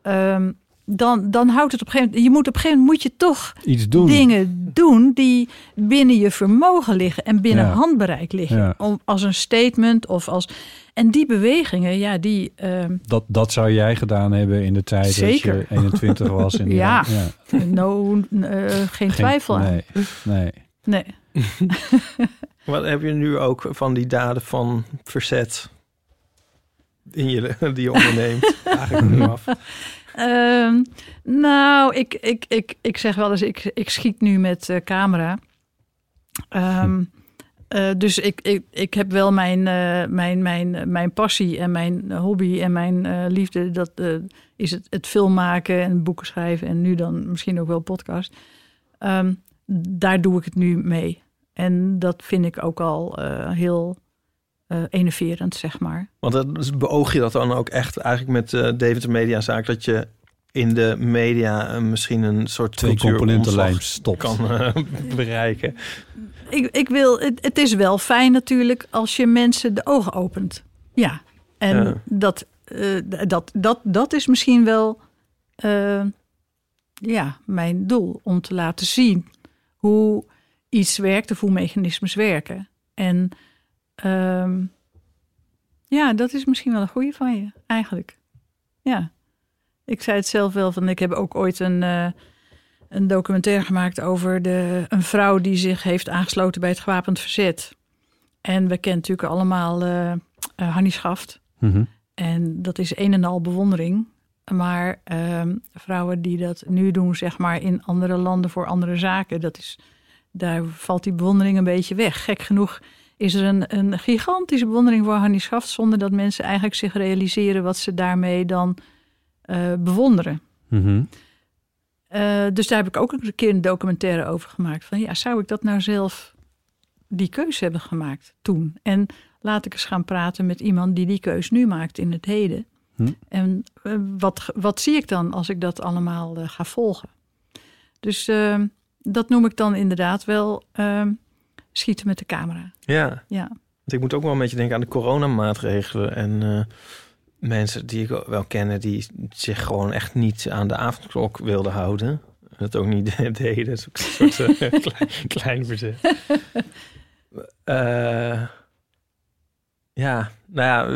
Um, Dan, dan houdt het op een gegeven moment... Je moet op een gegeven moment moet je toch iets doen. Dingen doen die binnen je vermogen liggen en binnen ja. handbereik liggen. Ja. Om, als een statement of als... En die bewegingen, ja, die... Uh... Dat, dat zou jij gedaan hebben in de tijd Zeker. dat je eenentwintig was. In ja, ja. No, uh, geen, geen twijfel nee, aan. Nee, nee. Wat heb je nu ook van die daden van verzet in je, die je onderneemt? Eigenlijk nu af. Uh, nou, ik, ik, ik, ik zeg wel eens, ik, ik schiet nu met uh, camera. Um, uh, dus ik, ik, ik heb wel mijn, uh, mijn, mijn, mijn passie en mijn hobby en mijn uh, liefde. Dat uh, is het, het film maken en boeken schrijven en nu dan misschien ook wel podcast. Um, daar doe ik het nu mee. En dat vind ik ook al uh, heel... Uh, enerverend, zeg maar. Want dat, beoog je dat dan ook echt eigenlijk met de uh, Deventer Mediazaak... dat je in de media uh, misschien een soort twee componentenlijn stopt kan uh, bereiken? Ik, ik wil, het, het is wel fijn natuurlijk als je mensen de ogen opent. Ja, en ja. Dat, uh, dat, dat, dat is misschien wel uh, ja, mijn doel. Om te laten zien hoe iets werkt of hoe mechanismes werken. En... Um, ja, dat is misschien wel een goede van je, eigenlijk. Ja, ik zei het zelf wel van... Ik heb ook ooit een, uh, een documentaire gemaakt over de, een vrouw... die zich heeft aangesloten bij het gewapend verzet. En we kennen natuurlijk allemaal uh, uh, Hannie Schaft. Mm-hmm. En dat is een en al bewondering. Maar uh, vrouwen die dat nu doen, zeg maar, in andere landen voor andere zaken, dat is, daar valt die bewondering een beetje weg. Gek genoeg is er een, een gigantische bewondering voor Hannie Schaft, zonder dat mensen eigenlijk zich realiseren wat ze daarmee dan uh, bewonderen. Mm-hmm. Uh, dus daar heb ik ook een keer een documentaire over gemaakt. Van ja, zou ik dat nou zelf die keuze hebben gemaakt toen? En laat ik eens gaan praten met iemand die die keus nu maakt in het heden. Hm. En uh, wat, wat zie ik dan als ik dat allemaal uh, ga volgen? Dus uh, dat noem ik dan inderdaad wel uh, schieten met de camera. Ja. ja, want ik moet ook wel een beetje denken aan de coronamaatregelen. En uh, mensen die ik wel kennen die zich gewoon echt niet aan de avondklok wilden houden. Dat ook niet deden. Dat is ook een soort uh, klein, klein verzet. Uh, Ja, nou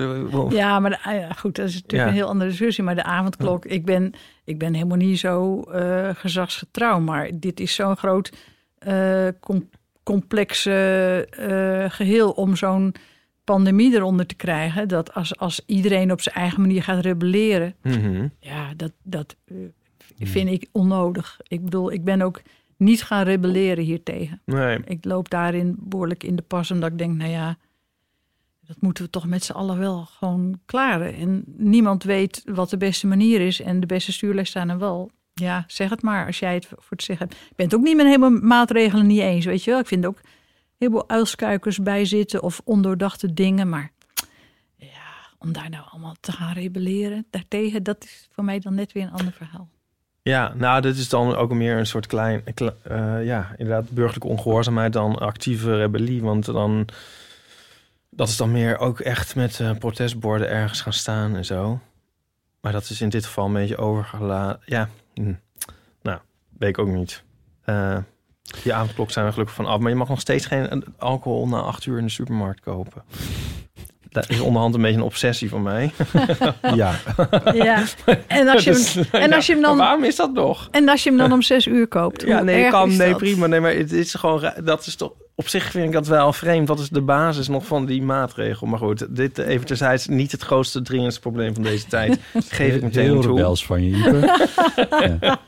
ja. Ja, maar de, goed, dat is natuurlijk ja. een heel andere discussie. Maar de avondklok, ik ben, ik ben helemaal niet zo uh, gezagsgetrouw. Maar dit is zo'n groot, uh, com- complex uh, uh, geheel om zo'n pandemie eronder te krijgen. Dat als, als iedereen op zijn eigen manier gaat rebelleren, mm-hmm. ja, dat, dat uh, vind ik onnodig. Ik bedoel, ik ben ook niet gaan rebelleren hiertegen. Nee. Ik loop daarin behoorlijk in de pas, omdat ik denk, nou ja, dat moeten we toch met z'n allen wel gewoon klaren. En niemand weet wat de beste manier is. En de beste stuurles staan aan wal. Ja, zeg het maar als jij het voor te zeggen hebt. Ik ben het ook niet met helemaal maatregelen niet eens, weet je wel. Ik vind ook heel veel uilskuikers bij zitten of ondoordachte dingen. Maar ja, om daar nou allemaal te gaan rebelleren daartegen, dat is voor mij dan net weer een ander verhaal. Ja, nou, dit is dan ook meer een soort klein, uh, ja, inderdaad burgerlijke ongehoorzaamheid dan actieve rebellie. Want dan, dat is dan meer ook echt met uh, protestborden ergens gaan staan en zo. Maar dat is in dit geval een beetje overgelaten. Ja, hm. nou, weet ik ook niet. Uh, die avondklok zijn er gelukkig van af. Maar je mag nog steeds geen alcohol na acht uur in de supermarkt kopen. Dat is onderhand een beetje een obsessie van mij. ja. ja. En als je hem, dus, en als ja, je hem dan... Waarom is dat nog? En als je hem dan om zes uur koopt? Ja, nee, kan, nee prima. Nee, maar het is gewoon, dat is toch, op zich vind ik dat wel vreemd. Wat is de basis nog van die maatregel? Maar goed, dit even terzijds, niet het grootste dringendste probleem van deze tijd. Geef ik meteen toe. Heel rebels van je, Ipe. ja.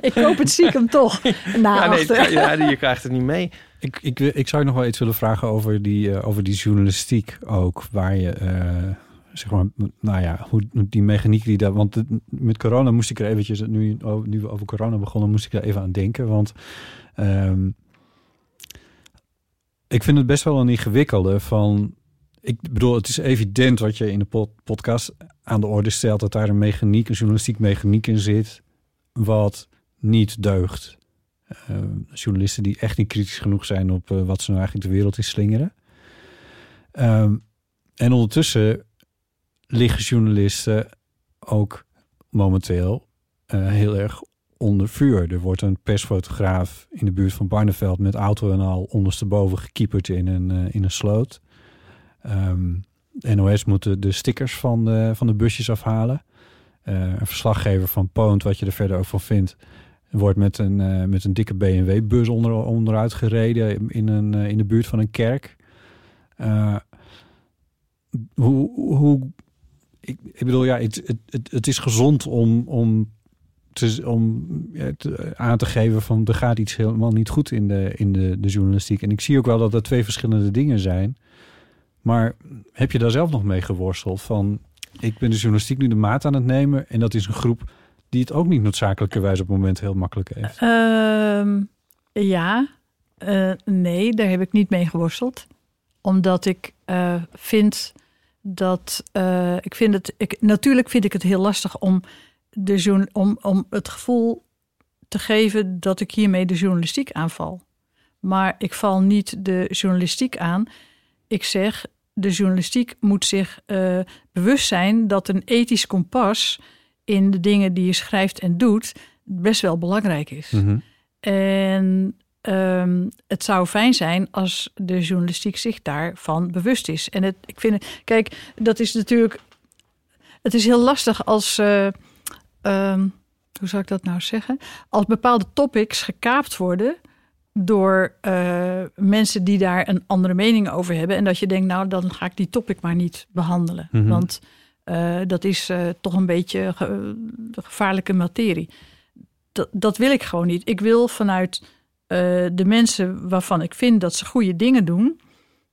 Ik koop het stiekem toch. Na ja, nee, ja, je krijgt het niet mee. Ik, ik, ik zou je nog wel iets willen vragen over die, uh, over die journalistiek ook. Waar je, uh, zeg maar, nou ja, hoe die mechaniek die daar... Want met corona moest ik er eventjes, nu, nu we over corona begonnen, moest ik er even aan denken. Want Um, ik vind het best wel een ingewikkelde van, ik bedoel, het is evident wat je in de pod- podcast aan de orde stelt, dat daar een mechaniek, een journalistiek mechaniek in zit, wat niet deugt. Uh, journalisten die echt niet kritisch genoeg zijn op uh, wat ze nou eigenlijk de wereld in slingeren. Um, en ondertussen liggen journalisten ook momenteel uh, heel erg onder vuur. Er wordt een persfotograaf in de buurt van Barneveld met auto en al ondersteboven gekieperd in een, uh, in een sloot. Um, N O S moet de, de stickers van de, van de busjes afhalen. Uh, een verslaggever van Poont, wat je er verder ook van vindt, wordt met een, uh, met een dikke B M W-bus onder, onderuit gereden in, een, uh, in de buurt van een kerk. Uh, hoe, hoe ik, ik bedoel, ja, het, het, het, het is gezond om, om Te, om ja, te, aan te geven van er gaat iets helemaal niet goed in, de, in de, de journalistiek. En ik zie ook wel dat dat twee verschillende dingen zijn. Maar heb je daar zelf nog mee geworsteld? Van ik ben de journalistiek nu de maat aan het nemen. En dat is een groep die het ook niet noodzakelijkerwijs op het moment heel makkelijk heeft. Uh, ja, uh, nee, daar heb ik niet mee geworsteld. Omdat ik uh, vind dat... Uh, ik vind het, ik, natuurlijk vind ik het heel lastig om... De journal- om, om het gevoel te geven dat ik hiermee de journalistiek aanval. Maar ik val niet de journalistiek aan. Ik zeg, de journalistiek moet zich uh, bewust zijn dat een ethisch kompas in de dingen die je schrijft en doet best wel belangrijk is. Mm-hmm. En um, het zou fijn zijn als de journalistiek zich daarvan bewust is. En het, ik vind het, kijk, dat is natuurlijk, het is heel lastig als Uh, Um, hoe zou ik dat nou zeggen? Als bepaalde topics gekaapt worden door uh, mensen die daar een andere mening over hebben. En dat je denkt, nou, dan ga ik die topic maar niet behandelen. Mm-hmm. Want Uh, dat is uh, toch een beetje ge- gevaarlijke materie. Dat, dat wil ik gewoon niet. Ik wil vanuit uh, de mensen waarvan ik vind dat ze goede dingen doen,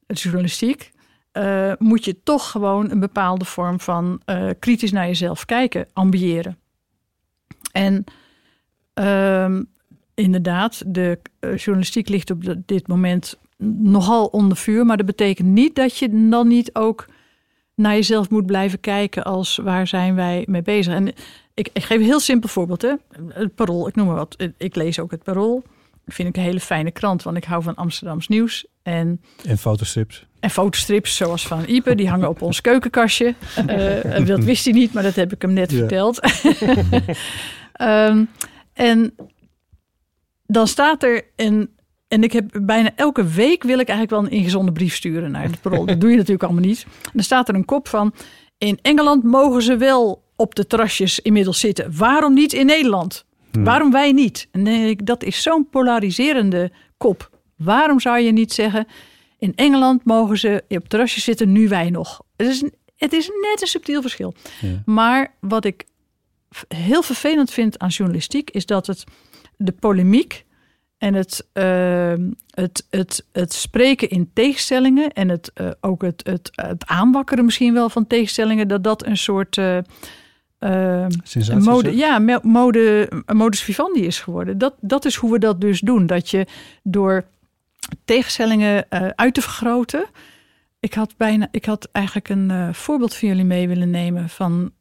het journalistiek, uh, moet je toch gewoon een bepaalde vorm van uh, kritisch naar jezelf kijken, ambiëren. En uh, inderdaad, de uh, journalistiek ligt op de, dit moment nogal onder vuur, maar dat betekent niet dat je dan niet ook naar jezelf moet blijven kijken als waar zijn wij mee bezig. En ik, ik geef een heel simpel voorbeeld. Hè? Het Parool, ik noem maar wat. Ik lees ook het Parool. Dat vind ik een hele fijne krant, want ik hou van Amsterdams nieuws. En, en fotostrips. En fotostrips, zoals van Ipe, die hangen op ons keukenkastje. Uh, dat wist hij niet, maar dat heb ik hem net ja. verteld. um, en dan staat er een... En ik heb bijna elke week wil ik eigenlijk wel een ingezonde brief sturen naar het Parool. Dat doe je natuurlijk allemaal niet. En dan staat er een kop van: in Engeland mogen ze wel op de terrasjes inmiddels zitten. Waarom niet in Nederland? Hmm. Waarom wij niet? En denk ik, dat is zo'n polariserende kop. Waarom zou je niet zeggen: in Engeland mogen ze op terrasjes zitten, nu wij nog? Het is, het is net een subtiel verschil. Ja. Maar wat ik heel vervelend vind aan journalistiek is dat het de polemiek en het, uh, het, het, het spreken in tegenstellingen en het, uh, ook het, het, het aanwakkeren misschien wel van tegenstellingen, dat dat een soort uh, uh, mode, ja, mode, modus vivendi is geworden. Dat, dat is hoe we dat dus doen. Dat je door tegenstellingen uh, uit te vergroten. Ik had, bijna, ik had eigenlijk een uh, voorbeeld van jullie mee willen nemen van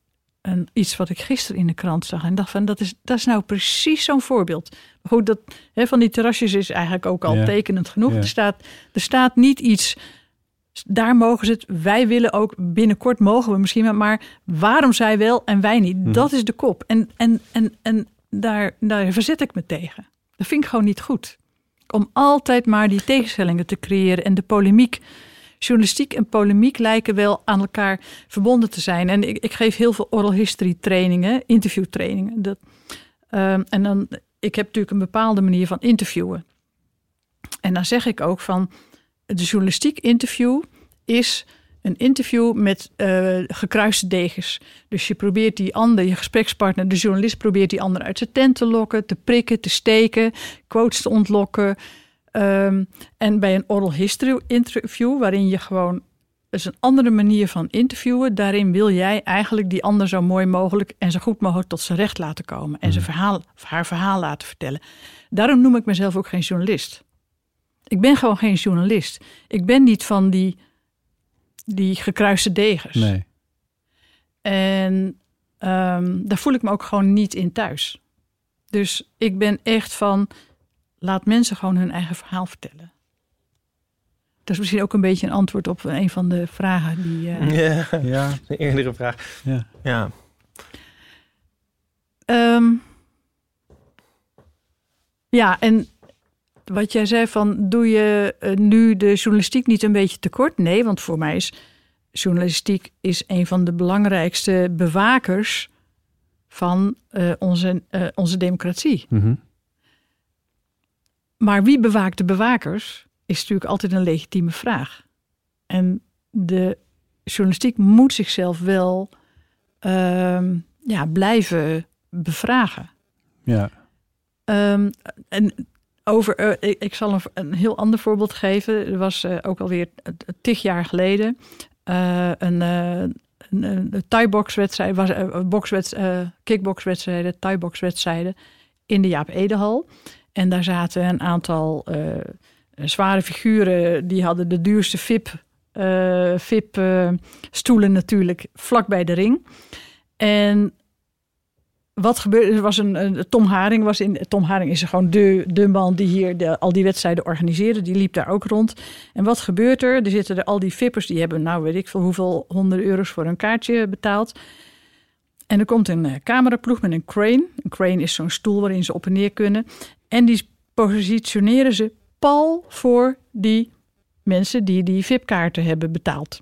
en iets wat ik gisteren in de krant zag en dacht van, dat is, dat is nou precies zo'n voorbeeld. Goed, dat hè, van die terrasjes is eigenlijk ook al ja. tekenend genoeg. Ja. Er staat, er staat niet iets, daar mogen ze het, wij willen ook, binnenkort mogen we misschien wel, maar waarom zij wel en wij niet? Hm. Dat is de kop. En, en, en, en daar, daar verzet ik me tegen. Dat vind ik gewoon niet goed. Om altijd maar die tegenstellingen te creëren en de polemiek. Journalistiek en polemiek lijken wel aan elkaar verbonden te zijn. En ik, ik geef heel veel oral history trainingen, interviewtrainingen. Dat, um, en dan, ik heb natuurlijk een bepaalde manier van interviewen. En dan zeg ik ook van, de journalistiek interview is een interview met uh, gekruiste degens. Dus je probeert die ander, je gesprekspartner, de journalist probeert die ander uit zijn tent te lokken, te prikken, te steken, quotes te ontlokken. Um, en bij een oral history interview, waarin je gewoon, is een andere manier van interviewen, daarin wil jij eigenlijk die ander zo mooi mogelijk en zo goed mogelijk tot zijn recht laten komen. En zijn verhaal, of haar verhaal laten vertellen. Daarom noem ik mezelf ook geen journalist. Ik ben gewoon geen journalist. Ik ben niet van die, die gekruiste degens. Nee. En um, daar voel ik me ook gewoon niet in thuis. Dus ik ben echt van, laat mensen gewoon hun eigen verhaal vertellen. Dat is misschien ook een beetje een antwoord op een van de vragen die. Uh... Ja, ja, een eerdere vraag. Ja. ja. Um, ja, en wat jij zei van, doe je nu de journalistiek niet een beetje tekort? Nee, want voor mij is journalistiek is een van de belangrijkste bewakers van uh, onze, uh, onze democratie. Mm-hmm. Maar wie bewaakt de bewakers is natuurlijk altijd een legitieme vraag. En de journalistiek moet zichzelf wel um, ja, blijven bevragen. Ja. Um, en over, uh, ik, ik zal een, een heel ander voorbeeld geven. Er was uh, ook alweer tig jaar geleden uh, een, uh, een, een thai-bokswedstrijd, was, uh, boksweds, uh, kickbokswedstrijden, thai-bokswedstrijden in de Jaap Edehal. En daar zaten een aantal uh, zware figuren. Die hadden de duurste V I P-stoelen uh, uh, natuurlijk vlak bij de ring. En wat gebeurde? Er was een, een Tom Haring was in. Tom Haring is gewoon de, de man die hier de, al die wedstrijden organiseerde. Die liep daar ook rond. En wat gebeurt er? Er zitten er al die V I P'ers die hebben, nou weet ik veel, hoeveel honderd euro's voor een kaartje betaald. En er komt een cameraploeg met een crane. Een crane is zo'n stoel waarin ze op en neer kunnen. En die positioneren ze pal voor die mensen die die V I P-kaarten hebben betaald.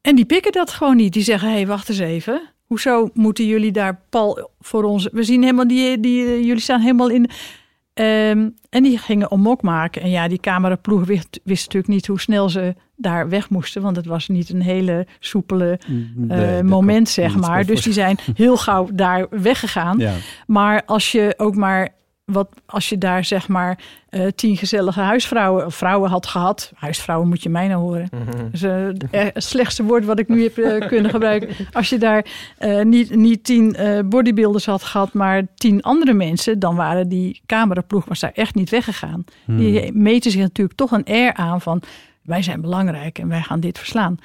En die pikken dat gewoon niet. Die zeggen, hé, hey, wacht eens even. Hoezo moeten jullie daar pal voor ons? We zien helemaal die, die uh, jullie staan helemaal in. Um, en die gingen om mok maken. En ja, die cameraploeg wist, wist natuurlijk niet hoe snel ze daar weg moesten. Want het was niet een hele soepele nee, uh, moment, zeg maar. Dus die zijn heel gauw daar weggegaan. Ja. Maar als je ook maar... Wat, als je daar zeg maar uh, tien gezellige huisvrouwen of vrouwen had gehad. Huisvrouwen moet je mij nou horen. Mm-hmm. Dus, uh, het slechtste woord wat ik nu heb uh, kunnen gebruiken. Als je daar uh, niet, niet tien uh, bodybuilders had gehad, maar tien andere mensen. Dan waren die cameraploeg was daar echt niet weggegaan. Mm. Die meten zich natuurlijk toch een air aan van wij zijn belangrijk en wij gaan dit verslaan.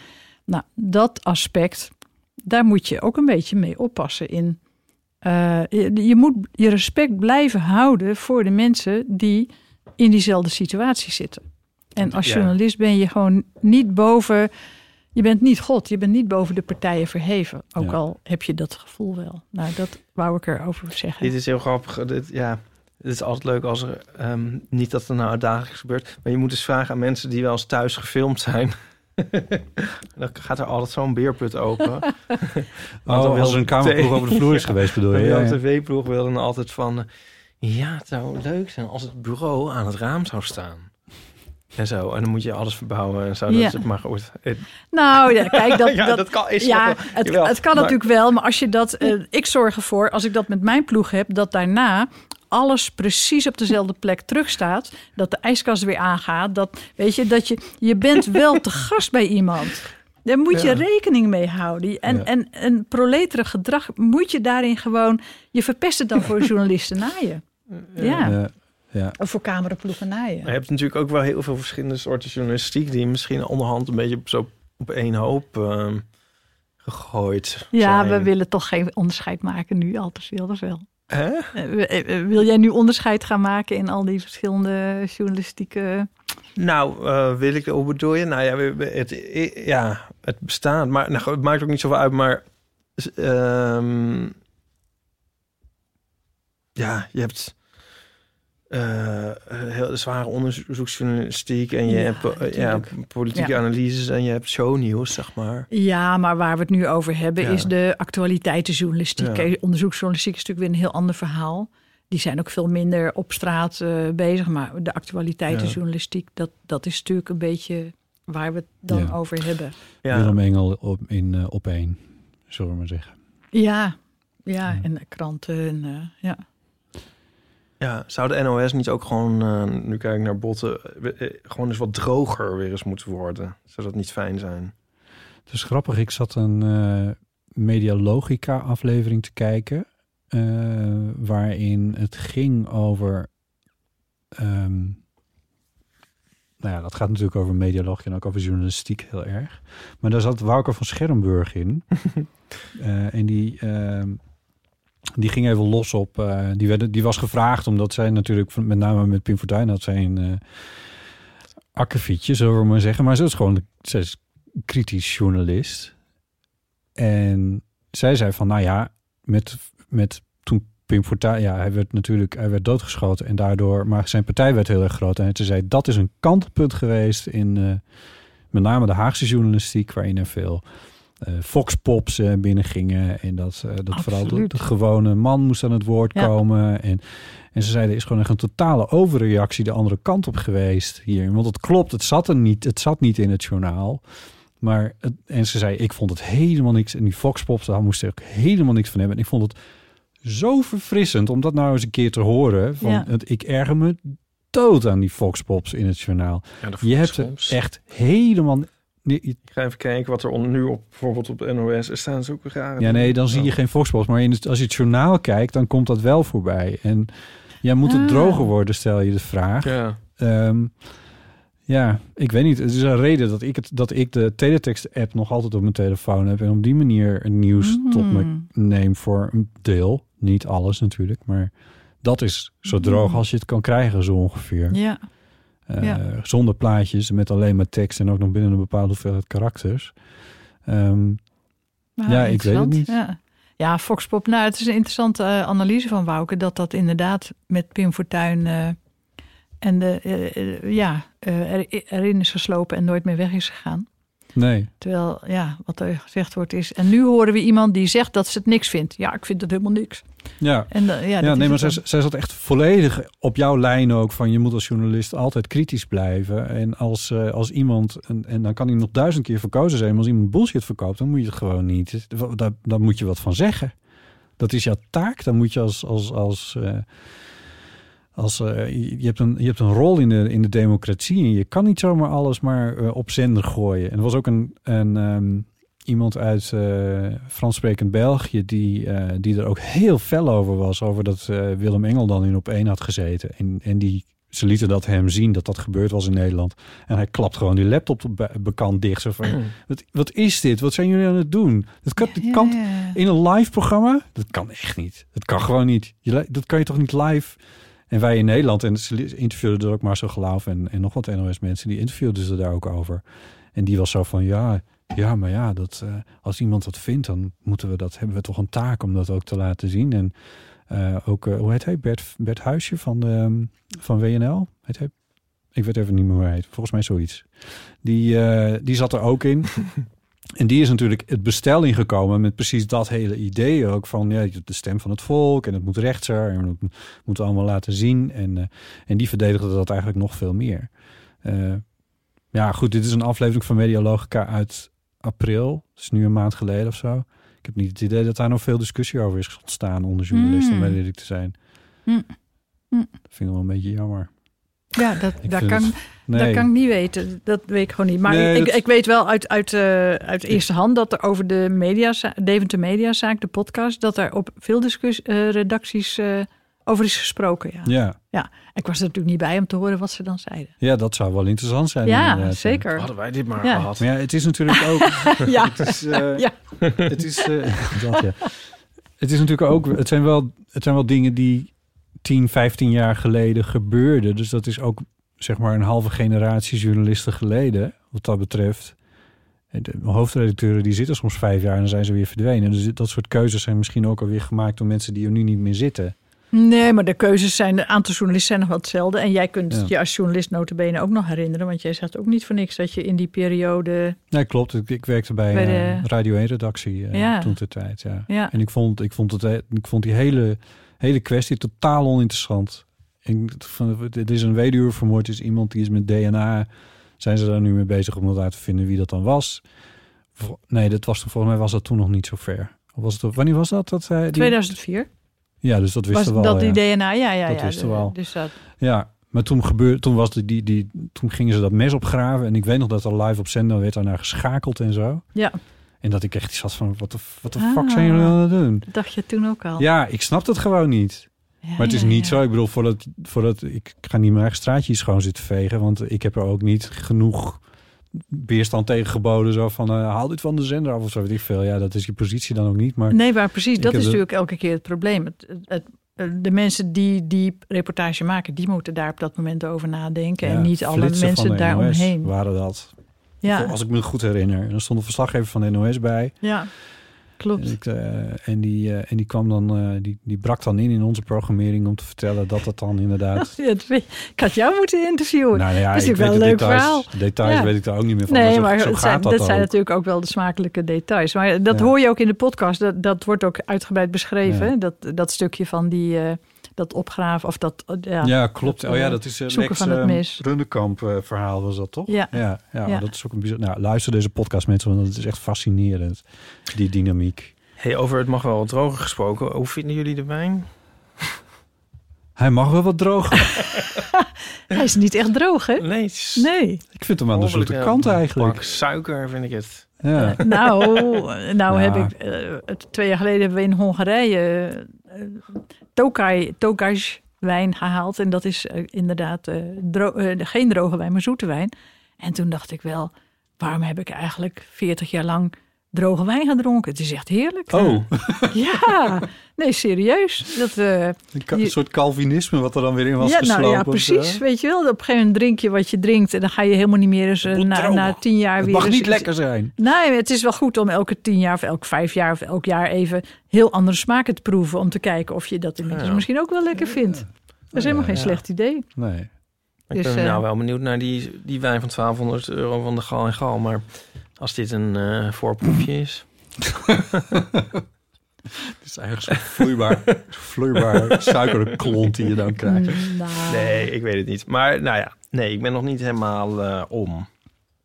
Nou, dat aspect, daar moet je ook een beetje mee oppassen in. Uh, je, je moet je respect blijven houden voor de mensen die in diezelfde situatie zitten. En als journalist ben je gewoon niet boven... Je bent niet God, je bent niet boven de partijen verheven. Ook ja. al heb je dat gevoel wel. Nou, dat wou ik erover zeggen. Dit is heel grappig. Dit, ja, het is altijd leuk als er... Um, niet dat er nou dagelijks gebeurt. Maar je moet eens vragen aan mensen die wel eens thuis gefilmd zijn... Dan gaat er altijd zo'n beerput open. Oh, als er een cameraploeg over de vloer is geweest, bedoel je? Ja, de tv-ploeg wilde dan altijd van... Ja, het zou leuk zijn als het bureau aan het raam zou staan. En zo, en dan moet je alles verbouwen en zo. Dat ja. is het maar goed. Nou, ja, kijk, dat, ja, dat, dat kan, is ja, het, jawel, het kan maar, natuurlijk wel. Maar als je dat... Uh, ik zorg ervoor, als ik dat met mijn ploeg heb, dat daarna... alles precies op dezelfde plek terugstaat, dat de ijskast weer aangaat, dat weet je dat je je bent wel te gast bij iemand. Daar moet je ja. rekening mee houden. En, ja. en en proleterig gedrag moet je daarin gewoon je verpest het dan voor journalisten na je. Ja. ja. Ja. Of voor cameraploegen na je. Maar je hebt natuurlijk ook wel heel veel verschillende soorten journalistiek die misschien onderhand een beetje zo op één hoop uh, gegooid. Ja, zijn. We willen toch geen onderscheid maken nu al te veel, dat wel. Huh? Wil jij nu onderscheid gaan maken in al die verschillende journalistieke... Nou, uh, wil ik... Hoe bedoel je? Nou ja, het, ja, het bestaat. Maar nou, het maakt ook niet zoveel uit, maar... Um, ja, je hebt... Uh, heel zware onderzoeksjournalistiek en je ja, hebt uh, ja, politieke ja. analyses en je hebt shownieuws, zeg maar. Ja, maar waar we het nu over hebben ja. is de actualiteitenjournalistiek. Ja. Onderzoeksjournalistiek is natuurlijk weer een heel ander verhaal. Die zijn ook veel minder op straat uh, bezig, maar de actualiteitenjournalistiek, ja. dat, dat is natuurlijk een beetje waar we het dan ja. over hebben. Ja. Willem Engel op, in uh, op één, zullen we maar zeggen. Ja, ja, ja. en de kranten en uh, ja. Ja, zou de N O S niet ook gewoon, uh, nu kijk ik naar Botten, uh, gewoon eens wat droger weer eens moeten worden? Zou dat niet fijn zijn? Het is grappig, ik zat een uh, Medialogica aflevering te kijken, uh, waarin het ging over, um, nou ja, dat gaat natuurlijk over Medialogica en ook over journalistiek heel erg. Maar daar zat Wouter van Schermburg in uh, en die... Uh, Die ging even los op. Uh, die, werd, die was gevraagd omdat zij natuurlijk, met name met Pim Fortuyn, had zij een uh, akkefietje, zullen we maar zeggen. Maar ze is gewoon ze is kritisch journalist. En zij zei van, nou ja, met, met toen Pim Fortuyn, ja, hij werd natuurlijk, hij werd doodgeschoten en daardoor, maar zijn partij werd heel erg groot. En ze zei, dat is een kantelpunt geweest in uh, met name de Haagse journalistiek, waarin er veel... Uh, Foxpops uh, binnengingen en dat, uh, dat vooral de, de gewone man moest aan het woord ja. komen. En, en ze zeiden, er is gewoon echt een totale overreactie de andere kant op geweest hier. Want het klopt, het zat er niet, het zat niet in het journaal. Maar het, en ze zei, ik vond het helemaal niks. En die Foxpops, daar moest ik ook helemaal niks van hebben. En ik vond het zo verfrissend om dat nou eens een keer te horen. Van ja. het, ik erger me dood aan die Foxpops in het journaal. Ja, je hebt er echt helemaal... Nee, je... Ik ga even kijken wat er on, nu op, bijvoorbeeld op de N O S er staan. Zo'n rare ja, nee, dan zie je geen Foxpops. Maar in het, als je het journaal kijkt, dan komt dat wel voorbij. En ja, moet het ah. droger worden, stel je de vraag. Ja. Um, ja, ik weet niet. Het is een reden dat ik, het, dat ik de teletext-app nog altijd op mijn telefoon heb. En op die manier nieuws mm. tot me neem voor een deel. Niet alles natuurlijk, maar dat is zo droog mm. als je het kan krijgen zo ongeveer. Ja. Uh, ja. Zonder plaatjes, met alleen maar tekst en ook nog binnen een bepaalde hoeveelheid karakters. Um, ah, ja, ik weet het niet. Ja, ja Foxpop. Nou, het is een interessante uh, analyse van Wouke dat dat inderdaad met Pim Fortuyn uh, en de uh, uh, ja uh, er, erin is geslopen en nooit meer weg is gegaan. Nee. Terwijl ja, wat er gezegd wordt is. En nu horen we iemand die zegt dat ze het niks vindt. Ja, ik vind het helemaal niks. Ja, en, uh, ja, ja nee, maar zij, zij zat echt volledig op jouw lijn ook van je moet als journalist altijd kritisch blijven. En als, uh, als iemand, en, en dan kan hij nog duizend keer verkozen zijn, maar als iemand bullshit verkoopt, dan moet je het gewoon niet. Daar, daar moet je wat van zeggen. Dat is jouw taak. Dan moet je als... als, als uh, Als, uh, je, hebt een, je hebt een rol in de, in de democratie en je kan niet zomaar alles maar uh, op zender gooien. En er was ook een, een, um, iemand uit uh, Franssprekend België die, uh, die er ook heel fel over was. Over dat uh, Willem Engel dan in Op één had gezeten. En, en die, ze lieten dat hem zien dat dat gebeurd was in Nederland. En hij klapt gewoon die laptop be- bekant dicht. Zo van, wat, wat is dit? Wat zijn jullie aan het doen? Dat kan, dat kan ja, ja, ja. In een live programma? Dat kan echt niet. Dat kan gewoon niet. Je, dat kan je toch niet live... En wij in Nederland, en ze interviewden er ook Marcel Glaaf en, en nog wat N O S-mensen, die interviewden ze daar ook over. En die was zo van, ja, ja maar ja, dat, uh, als iemand dat vindt, dan moeten we dat, hebben we toch een taak om dat ook te laten zien. En uh, ook, uh, hoe heet hij? Bert, Bert Huisje van, de, van W N L? Heet hij? Ik weet even niet meer hoe hij heet. Volgens mij zoiets. Die, uh, die zat er ook in. En die is natuurlijk het bestel ingekomen met precies dat hele idee ook van ja, de stem van het volk en het moet rechtser en dat moeten we allemaal laten zien. En, uh, en die verdedigde dat eigenlijk nog veel meer. Uh, ja goed, dit is een aflevering van Medialogica uit april. Dat is nu een maand geleden of zo. Ik heb niet het idee dat daar nog veel discussie over is ontstaan onder journalisten om mm. redelijk te zijn. Mm. Mm. Dat vind ik wel een beetje jammer. Ja, dat, daar, kan, het, nee. dat kan ik niet weten. Dat weet ik gewoon niet. Maar nee, ik, dat... ik weet wel uit, uit, uh, uit eerste hand dat er over de mediaza- Deventer Mediazaak, de podcast, dat er op veel discuss- uh, redacties uh, over is gesproken. Ja. Ja. Ja. Ik was er natuurlijk niet bij om te horen wat ze dan zeiden. Ja, dat zou wel interessant zijn. Ja, inderdaad. Zeker. Hadden wij dit maar ja. gehad. Maar ja, het is natuurlijk ook... ja. Het is... Uh, ja. Het, is uh, dat, ja. het is natuurlijk ook... Het zijn wel, het zijn wel dingen die... tien, vijftien jaar geleden gebeurde. Dus dat is ook zeg maar een halve generatie journalisten geleden, wat dat betreft. De hoofdredacteuren die zitten soms vijf jaar en dan zijn ze weer verdwenen. Dus dat soort keuzes zijn misschien ook alweer gemaakt door mensen die er nu niet meer zitten. Nee, maar de keuzes zijn, een aantal journalisten zijn nog wel hetzelfde. En jij kunt ja. je als journalist nota bene ook nog herinneren, want jij zegt ook niet voor niks dat je in die periode... Nee, klopt. Ik, ik werkte bij, bij de... uh, Radio één-redactie uh, ja. toen ter tijd. Ja. Ja. En ik vond, ik, vond het, ik vond die hele... hele kwestie totaal oninteressant. Het is een weduwe vermoord, is iemand die is met D N A. Zijn ze daar nu mee bezig om dat uit te vinden wie dat dan was? Nee, dat was volgens mij was dat toen nog niet zo ver. Was het, wanneer was dat? dat hij, tweeduizend vier. Die, ja, dus dat wisten we al. Dat ja. die D N A, ja, ja, dat ja. Wisten de, we al. Dus dat... Ja, maar toen gebeurde, toen was die, die, die, toen gingen ze dat mes opgraven en ik weet nog dat er live op zender werd daarna geschakeld en zo. Ja. En dat ik echt zat van, wat de, wat de ah, fuck zijn jullie aan het doen? Dat dacht je toen ook al. Ja, ik snap dat gewoon niet. Ja, maar het is ja, niet ja. zo. Ik bedoel, voordat, voordat ik ga niet mijn eigen straatjes schoon zitten vegen. Want ik heb er ook niet genoeg weerstand tegen geboden. Zo van, uh, haal dit van de zender af of zo, weet ik veel. Ja, dat is je positie dan ook niet. Maar nee, maar precies. Dat is het... natuurlijk elke keer het probleem. Het, het, het, de mensen die die reportage maken, die moeten daar op dat moment over nadenken. Ja, en niet alle mensen daaromheen. Waren dat. Ja. Als ik me goed herinner. En er stond een verslaggever van de N O S bij. Ja, klopt. En, ik, uh, en, die, uh, en die kwam dan, uh, die, die brak dan in in onze programmering om te vertellen dat dat dan inderdaad. Ja, dat weet... Ik had jou moeten interviewen. Nou, nou ja, dat is natuurlijk wel een leuk details, verhaal. Details ja. weet ik daar ook niet meer van. Nee, maar, zo, maar zo zijn, dat, dat zijn natuurlijk ook wel de smakelijke details. Maar dat ja. hoor je ook in de podcast. Dat, dat wordt ook uitgebreid beschreven. Ja. Dat, dat stukje van die. Uh, Dat opgraven of dat... Ja, ja klopt. Dat, oh ja, dat is uh, Lex, van het mis. Um, Rundekamp uh, verhaal was dat toch? Ja. ja, ja, ja. Dat is ook een bijzonder... Nou, luister deze podcast mensen, want het is echt fascinerend. Die dynamiek. Hey, over het mag wel wat droger gesproken. Hoe vinden jullie de wijn? Hij mag wel wat droger. Hij is niet echt droog, hè? Nee. Is... nee. Ik vind hem aan de zoete ja, kant eigenlijk. Pak suiker vind ik het. Ja. Uh, nou, nou ja. heb ik... Uh, twee jaar geleden hebben we in Hongarije... Uh, Tokaj, Tokaj wijn gehaald. En dat is uh, inderdaad uh, dro- uh, geen droge wijn, maar zoete wijn. En toen dacht ik wel, waarom heb ik eigenlijk veertig jaar lang droge wijn gedronken? Het is echt heerlijk. Oh. Ja, nee, serieus. Dat, uh, een je, soort Calvinisme wat er dan weer in was ja, geslopen. Nou ja, precies. Of, uh, weet je wel, op een gegeven moment drink je wat je drinkt... en dan ga je helemaal niet meer eens uh, na, na tien jaar het weer... Het mag eens, niet lekker zijn. Nee, het is wel goed om elke tien jaar of elk vijf jaar... of elk jaar even heel andere smaken te proeven... om te kijken of je dat inmiddels ja. misschien ook wel lekker vindt. Ja. Dat is helemaal ja, geen ja. slecht idee. Nee. Ik dus, ben uh, nou wel benieuwd naar die, die wijn van twaalfhonderd euro van de Gal en Gal... maar als dit een uh, voorproefje is... Het is eigenlijk zo'n vloeibaar, vloeibaar suikerklont die je dan krijgt. Nou. Nee, ik weet het niet. Maar nou ja, nee, ik ben nog niet helemaal uh, om.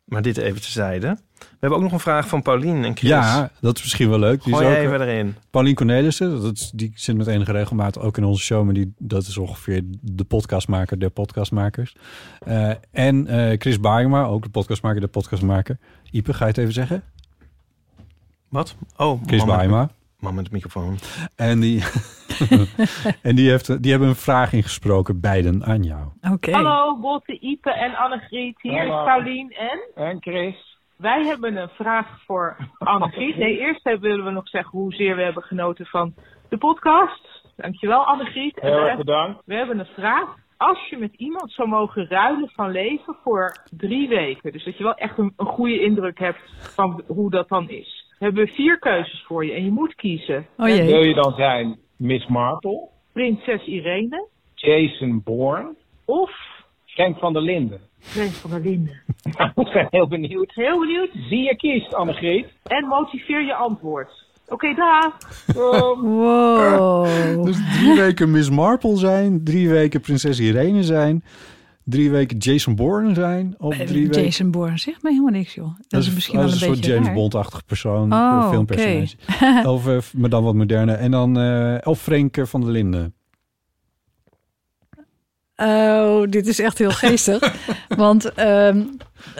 Maar dit even terzijde. We hebben ook nog een vraag van Paulien en Chris. Ja, dat is misschien wel leuk. Die Gooi is ook, even erin. Paulien Cornelissen, dat is, die zit met enige regelmaat ook in onze show. Maar die, dat is ongeveer de podcastmaker der podcastmakers. Uh, en uh, Chris Baarjema, ook de podcastmaker der podcastmaker. Ipe, ga je het even zeggen? Wat? Oh, Chris Baarjema. Man met de microfoon. En die, en die, heeft, die hebben een vraag ingesproken, beiden, aan jou. Okay. Hallo, Botte, Ipe en Annegriet. Hier Hallo. Is Paulien en... En Chris. Wij hebben een vraag voor Annegriet. Nee, eerst willen we nog zeggen hoezeer we hebben genoten van de podcast. Dankjewel, Annegriet. Heel erg bedankt. We hebben een vraag. Als je met iemand zou mogen ruilen van leven voor drie weken. Dus dat je wel echt een, een goede indruk hebt van hoe dat dan is. We hebben vier keuzes voor je en je moet kiezen. Oh jee. Wil je dan zijn Miss Marple, Prinses Irene, Jason Bourne of Frank van der Linden? Frank van der Linden. Ik ben heel benieuwd. Heel benieuwd. Wie je kiest, Annegriet. En motiveer je antwoord. Oké, okay, daar. Um. Wow. Dus drie weken Miss Marple zijn, drie weken Prinses Irene zijn... Drie weken Jason Bourne zijn? Of drie Jason weken... Bourne zegt mij helemaal niks, joh. Dat, dat is, is misschien dat wel een, een beetje soort James raar. Bond-achtig persoon, oh, filmpersonage. Okay. Of uh, maar dan wat moderner. En dan uh, of Frank van der Linden. Oh, dit is echt heel geestig. Want um,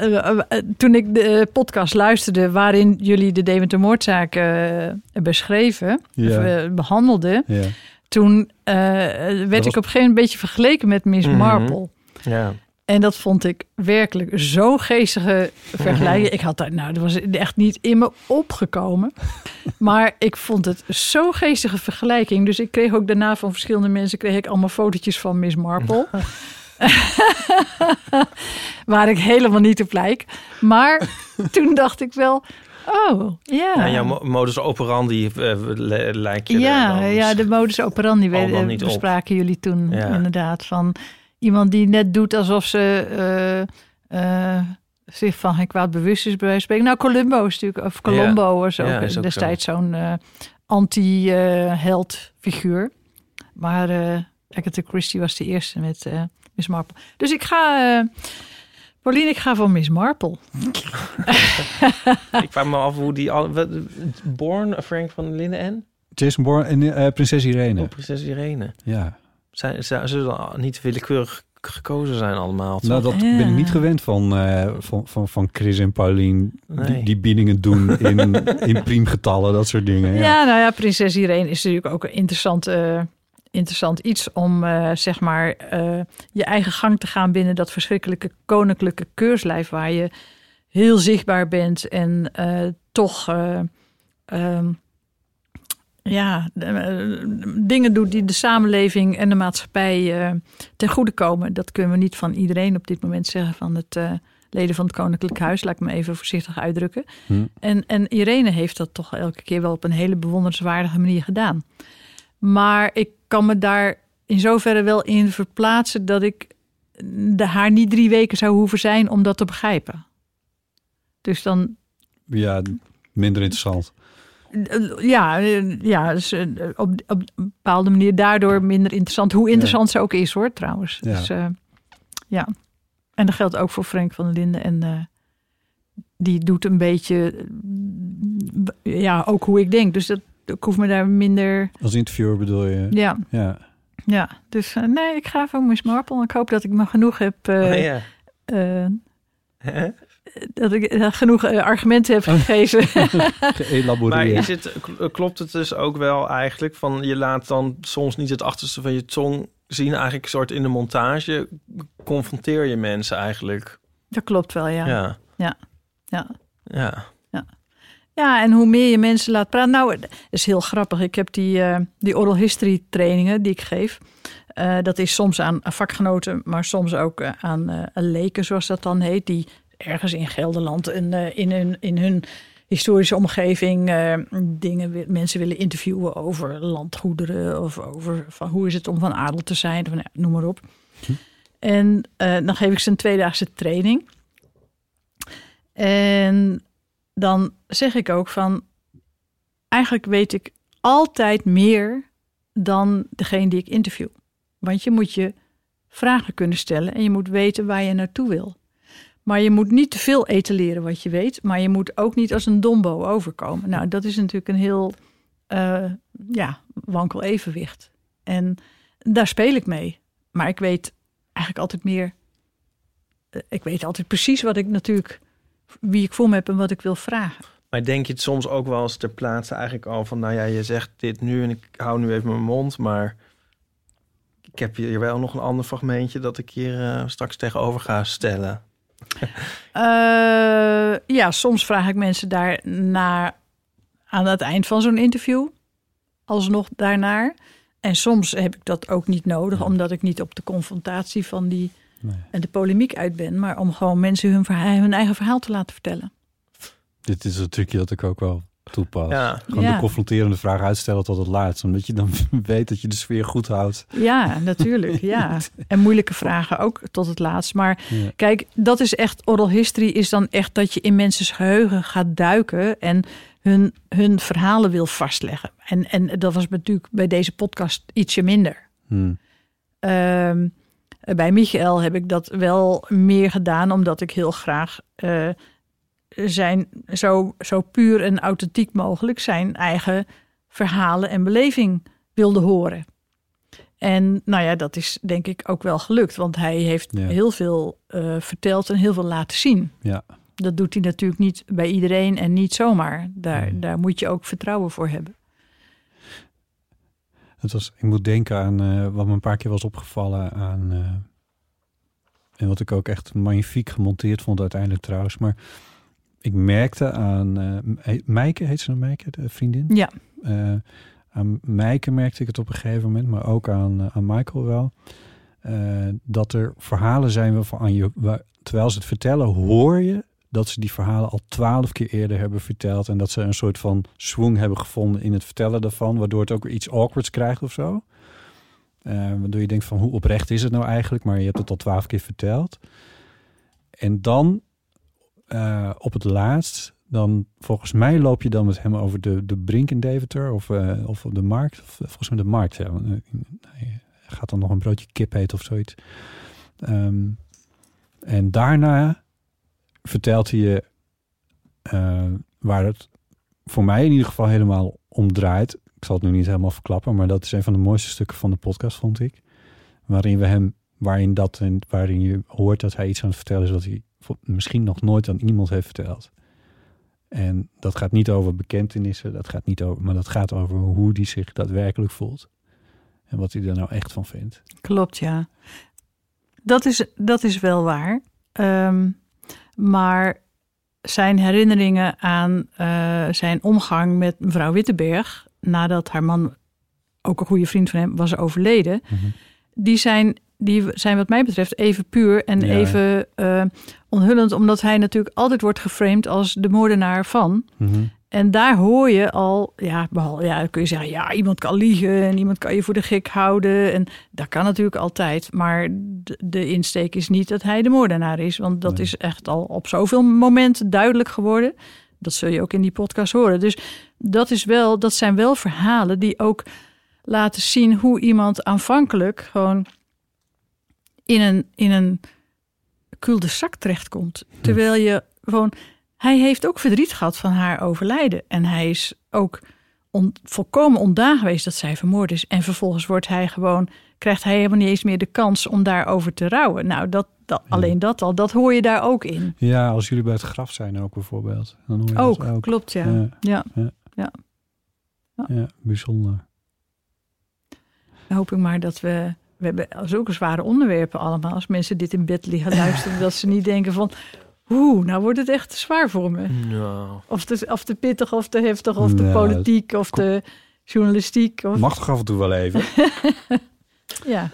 uh, uh, uh, toen ik de podcast luisterde... waarin jullie de Deventer moordzaak uh, beschreven, yeah. uh, behandelden... Yeah. toen uh, werd dat ik was... op een gegeven moment een beetje vergeleken met Miss mm-hmm. Marple... Ja. En dat vond ik werkelijk zo geestige vergelijking. Ik had daar, nou, dat was echt niet in me opgekomen. Maar ik vond het zo'n geestige vergelijking. Dus ik kreeg ook daarna van verschillende mensen... kreeg ik allemaal fotootjes van Miss Marple. Waar ik helemaal niet op lijk. Maar toen dacht ik wel... Oh, yeah. ja. Jouw modus operandi uh, lijkt je ja, dan ja, de modus operandi we, bespraken op. Jullie toen ja. inderdaad van... Iemand die net doet alsof ze uh, uh, zich van geen kwaad bewust is, bij wijze van spreken. Nou, Columbo is natuurlijk, of Columbo yeah. was ook, yeah, is ook destijds zo. zo'n uh, anti-held uh, figuur. Maar uh, Agatha Christie was de eerste met uh, Miss Marple. Dus ik ga, uh, Paulien, ik ga voor Miss Marple. Ik vraag me af hoe die, al, wat, Bourne, Frank van der Linden en? Jason Bourne en uh, Prinses Irene. Oh, Prinses Irene. Ja. Zijn, zijn, zullen dan niet willekeurig gekozen zijn allemaal? Toch? Nou, dat ja. ben ik niet gewend van, uh, van, van, van Chris en Paulien. Nee. Die, die biedingen doen in, in priemgetallen, dat soort dingen. Ja, ja, nou ja, Prinses Irene is natuurlijk ook een interessant, uh, interessant iets... om uh, zeg maar uh, je eigen gang te gaan binnen dat verschrikkelijke koninklijke keurslijf... waar je heel zichtbaar bent en uh, toch... Uh, um, Ja, dingen doet die de samenleving en de maatschappij uh, ten goede komen. Dat kunnen we niet van iedereen op dit moment zeggen van het uh, leden van het Koninklijk Huis. Laat ik me even voorzichtig uitdrukken. Hmm. En, en Irene heeft dat toch elke keer wel op een hele bewonderenswaardige manier gedaan. Maar ik kan me daar in zoverre wel in verplaatsen dat ik de haar niet drie weken zou hoeven zijn om dat te begrijpen. Dus dan... Ja, minder interessant. Ja, ja dus op, op een bepaalde manier daardoor minder interessant. Hoe interessant ja. ze ook is, hoor, trouwens. Ja. Dus, uh, ja. En dat geldt ook voor Frank van der Linden. En uh, die doet een beetje, ja, ook hoe ik denk. Dus dat, ik hoef me daar minder... Als interviewer bedoel je? Ja. Ja, ja. Dus uh, nee, ik ga voor Miss Marple. Ik hoop dat ik me genoeg heb... Uh, oh, ja. uh, huh? Dat ik genoeg argumenten heb gegeven. Geëlaboreerd. Maar is het, klopt het dus ook wel eigenlijk? Van je laat dan soms niet het achterste van je tong zien. Eigenlijk soort in de montage. Confronteer je mensen eigenlijk. Dat klopt wel, ja. Ja. Ja. Ja. Ja. Ja. Ja, en hoe meer je mensen laat praten. Nou, dat is heel grappig. Ik heb die, uh, die oral history trainingen die ik geef. Uh, dat is soms aan vakgenoten, maar soms ook aan uh, leken, zoals dat dan heet. Die... ergens in Gelderland en uh, in, hun, in hun historische omgeving uh, dingen mensen willen interviewen over landgoederen of over van hoe is het om van adel te zijn, of, nou, noem maar op. Hm. En uh, dan geef ik ze een tweedaagse training. En dan zeg ik ook van, eigenlijk weet ik altijd meer dan degene die ik interview. Want je moet je vragen kunnen stellen en je moet weten waar je naartoe wil. Maar je moet niet te veel etaleren wat je weet, maar je moet ook niet als een dombo overkomen. Nou, dat is natuurlijk een heel uh, ja, wankel evenwicht. En daar speel ik mee. Maar ik weet eigenlijk altijd meer... Uh, ik weet altijd precies wat ik natuurlijk... wie ik voor me heb en wat ik wil vragen. Maar denk je het soms ook wel eens ter plaatse eigenlijk al van... nou ja, je zegt dit nu en ik hou nu even mijn mond, maar... ik heb hier wel nog een ander fragmentje dat ik hier uh, straks tegenover ga stellen. uh, ja, soms vraag ik mensen daarnaar aan het eind van zo'n interview. Alsnog daarnaar. En soms heb ik dat ook niet nodig... Nee. Omdat ik niet op de confrontatie van die... Nee. en de polemiek uit ben... maar om gewoon mensen hun, verhaal, hun eigen verhaal te laten vertellen. Dit is een trucje dat ik ook wel toepas. Ja. Gewoon ja. de confronterende vraag uitstellen tot het laatst. Omdat je dan weet dat je de sfeer goed houdt. Ja, natuurlijk. ja. En moeilijke vragen ook tot het laatst. Maar ja. kijk, dat is echt... oral history is dan echt dat je in mensen's geheugen gaat duiken... en hun, hun verhalen wil vastleggen. En, en dat was natuurlijk bij deze podcast ietsje minder. Hmm. Um, Bij Michel heb ik dat wel meer gedaan... omdat ik heel graag uh, zijn zo, zo puur en authentiek mogelijk... zijn eigen verhalen en beleving wilde horen. En nou ja, dat is denk ik ook wel gelukt. Want hij heeft ja. heel veel uh, verteld en heel veel laten zien. Ja. Dat doet hij natuurlijk niet bij iedereen en niet zomaar. Daar, nee. daar moet je ook vertrouwen voor hebben. Het was, ik moet denken aan uh, wat me een paar keer was opgevallen aan... Uh, en wat ik ook echt magnifiek gemonteerd vond uiteindelijk trouwens. Maar ik merkte aan... Uh, Mijke, heet ze nou Mijke, de vriendin? Ja. Uh, aan Mijke merkte ik het op een gegeven moment, maar ook aan, uh, aan Michael wel. Uh, dat er verhalen zijn waarvan aan je... Waar, terwijl ze het vertellen, hoor je dat ze die verhalen al twaalf keer eerder hebben verteld... en dat ze een soort van swing hebben gevonden in het vertellen daarvan... waardoor het ook weer iets awkwards krijgt of zo. Uh, waardoor je denkt van, hoe oprecht is het nou eigenlijk? Maar je hebt het al twaalf keer verteld. En dan, uh, op het laatst... dan volgens mij loop je dan met hem over de, de brink in Deventer... of, uh, of op de markt, of, volgens mij de markt. Ja. Hij gaat dan nog een broodje kip eten of zoiets. Um, en daarna... vertelt hij je uh, waar het voor mij in ieder geval helemaal om draait. Ik zal het nu niet helemaal verklappen, maar dat is een van de mooiste stukken van de podcast, vond ik. Waarin we hem, waarin dat en waarin je hoort dat hij iets aan het vertellen is dat hij misschien nog nooit aan iemand heeft verteld. En dat gaat niet over bekentenissen, dat gaat niet over, maar dat gaat over hoe hij zich daadwerkelijk voelt. En wat hij er nou echt van vindt. Klopt, ja. Dat is, dat is wel waar. Um... Maar zijn herinneringen aan uh, zijn omgang met mevrouw Wittenberg... nadat haar man, ook een goede vriend van hem, was overleden... Mm-hmm. Die, zijn, die zijn wat mij betreft even puur en ja. even uh, onthullend... omdat hij natuurlijk altijd wordt geframed als de moordenaar van. Mm-hmm. En daar hoor je al... Ja, behalve, ja, dan kun je zeggen, ja, iemand kan liegen... en iemand kan je voor de gek houden. En dat kan natuurlijk altijd. Maar de, de insteek is niet dat hij de moordenaar is. Want dat nee. is echt al op zoveel momenten duidelijk geworden. Dat zul je ook in die podcast horen. Dus dat, is wel, dat zijn wel verhalen die ook laten zien... hoe iemand aanvankelijk gewoon in een, in een cul-de-sac terechtkomt. Terwijl je gewoon... Hij heeft ook verdriet gehad van haar overlijden. En hij is ook on, volkomen ontdaan geweest dat zij vermoord is. En vervolgens wordt hij gewoon, krijgt hij helemaal niet eens meer de kans om daarover te rouwen. Nou, dat, dat, ja. alleen dat al, dat hoor je daar ook in. Ja, als jullie bij het graf zijn ook bijvoorbeeld. Dan hoor je ook, dat ook, klopt, ja. Ja. Ja. Ja. Ja. Ja. ja, bijzonder. Dan hoop ik maar dat we... We hebben zulke zware onderwerpen allemaal. Als mensen dit in bed liggen luisteren, dat ze niet denken van... Oeh, nou wordt het echt te zwaar voor me. Ja. Of, te, of te pittig, of te heftig, of te ja, politiek, of kom... te journalistiek. Of... Mag toch af en toe wel even? ja.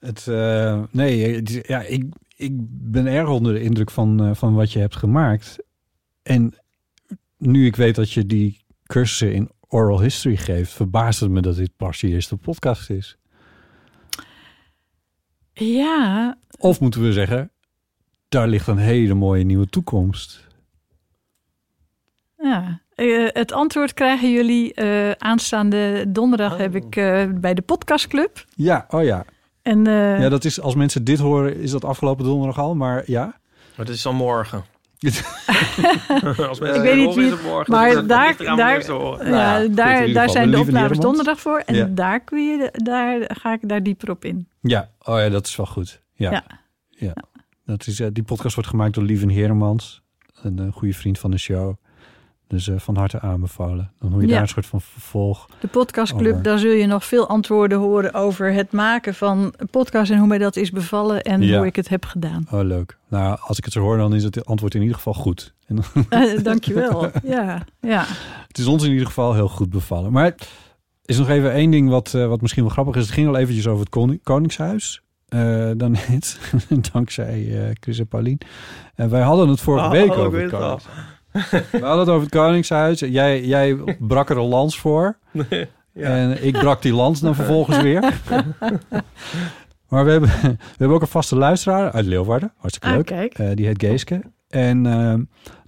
Het, uh, nee, het, ja, ik, ik ben erg onder de indruk van, uh, van wat je hebt gemaakt. En nu ik weet dat je die cursussen in oral history geeft... verbaast het me dat dit pas je eerste podcast is. Ja. Of moeten we zeggen... Daar ligt een hele mooie nieuwe toekomst. Ja, Uh, het antwoord krijgen jullie uh, aanstaande donderdag oh. heb ik uh, bij de podcastclub. Ja, oh ja. En, uh, ja, dat is, als mensen dit horen, is dat afgelopen donderdag al, maar ja. Maar dat is al morgen. Als mensen ik weet niet horen, wie, het morgen. Maar dus daar, daar, daar, nou, ja, ja, daar, daar zijn de opnames donderdag voor. En ja. daar, kun je, daar ga ik daar dieper op in. Ja, oh ja, dat is wel goed. Ja. Ja. Ja. Ja. Dat is, uh, die podcast wordt gemaakt door Lieven Heremans, een, een goede vriend van de show. Dus uh, van harte aanbevolen. Dan hoor je ja. daar een soort van vervolg. De podcastclub, over. Daar zul je nog veel antwoorden horen over het maken van een podcast en hoe mij dat is bevallen en ja. hoe ik het heb gedaan. Oh, leuk. Nou, als ik het zo hoor, dan is het antwoord in ieder geval goed. En uh, dankjewel. Ja, ja. Het is ons in ieder geval heel goed bevallen. Maar er is nog even één ding wat, uh, wat misschien wel grappig is. Het ging al eventjes over het koning, Koningshuis. Uh, dan net, dankzij uh, Chris en Paulien. En wij hadden het vorige oh, week oh, over het Koningshuis. We hadden het over het Koningshuis. Jij, jij brak er een lans voor. Nee, ja. En ik brak die lans dan vervolgens weer. Maar we hebben, we hebben ook een vaste luisteraar uit Leeuwarden. Hartstikke leuk. Ah, uh, die heet Geeske. En uh,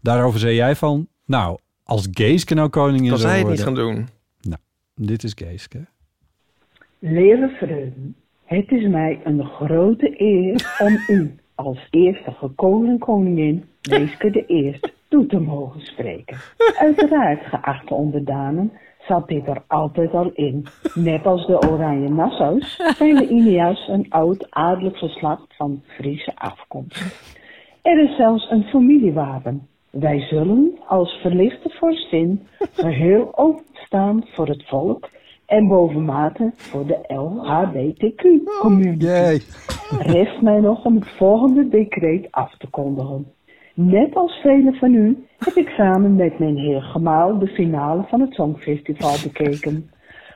daarover zei jij van... Nou, als Geeske nou koningin zou worden... Dat zij het niet gaan doen. Nou, dit is Geeske. Leren vreugden. Het is mij een grote eer om u als eerste gekozen koningin... Geeske de Eerste... toe te mogen spreken. Uiteraard, geachte onderdanen, zat dit er altijd al in. Net als de Oranje Nassau's zijn de India's een oud adellijk geslacht van Friese afkomst. Er is zelfs een familiewapen. Wij zullen als verlichte vorstin geheel openstaan voor het volk en bovenmate voor de L H B T Q-community. Oh, rest mij nog om het volgende decreet af te kondigen. Net als velen van u heb ik samen met mijn heer Gemaal de finale van het Songfestival bekeken.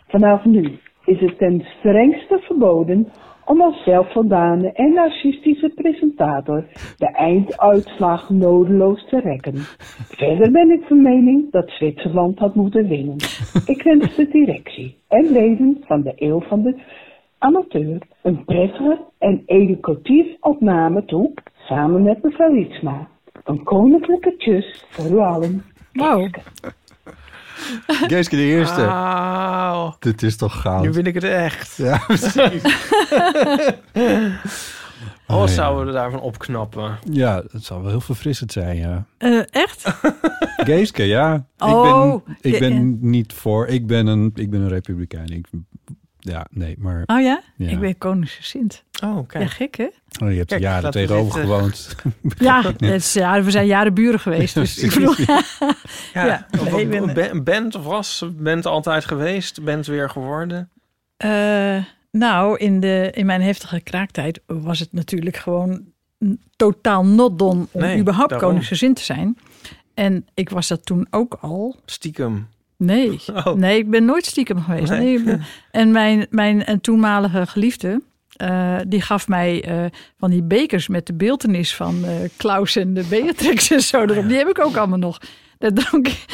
Vanaf nu is het ten strengste verboden om als zelfvoldane en narcistische presentator de einduitslag nodeloos te rekken. Verder ben ik van mening dat Zwitserland had moeten winnen. Ik wens de directie en leden van de Eeuw van de Amateur een prettige en educatieve opname toe, samen met mevrouw Wietsma. Een koninklijke tjus voor u allen. Wow. Geeske de Eerste. Wow. Dit is toch gaaf. Nu ben ik het echt. Ja, precies. Oh, oh ja. Zouden we daarvan opknappen? Ja, dat zou wel heel verfrissend zijn, ja. Uh, echt? Geeske, ja. Oh, ik ben, ik ben yeah. niet voor... Ik ben een, ik ben een republikein. Ik, ja, nee, maar... Oh ja? ja. Ik ben koningsgezind. Oh, kijk. Ja, gek, hè? Oh, je hebt Kijk, jaren tegenover gewoond. Ja, dus, ja, we zijn jaren buren geweest. Dus ik bedoel, ja, ja, ja. Nee, ben, bent was, bent altijd geweest, bent weer geworden? Uh, nou, in, de, in mijn heftige kraaktijd was het natuurlijk gewoon totaal not done om nee, überhaupt koningsgezind te zijn. En ik was dat toen ook al. Stiekem. Nee, oh. nee ik ben nooit stiekem geweest. Nee. Nee, ben, en mijn, mijn toenmalige geliefde... Uh, die gaf mij uh, van die bekers met de beeltenis van uh, Klaus en de Beatrix en zo erop. Die heb ik ook allemaal nog. Dat dronk ik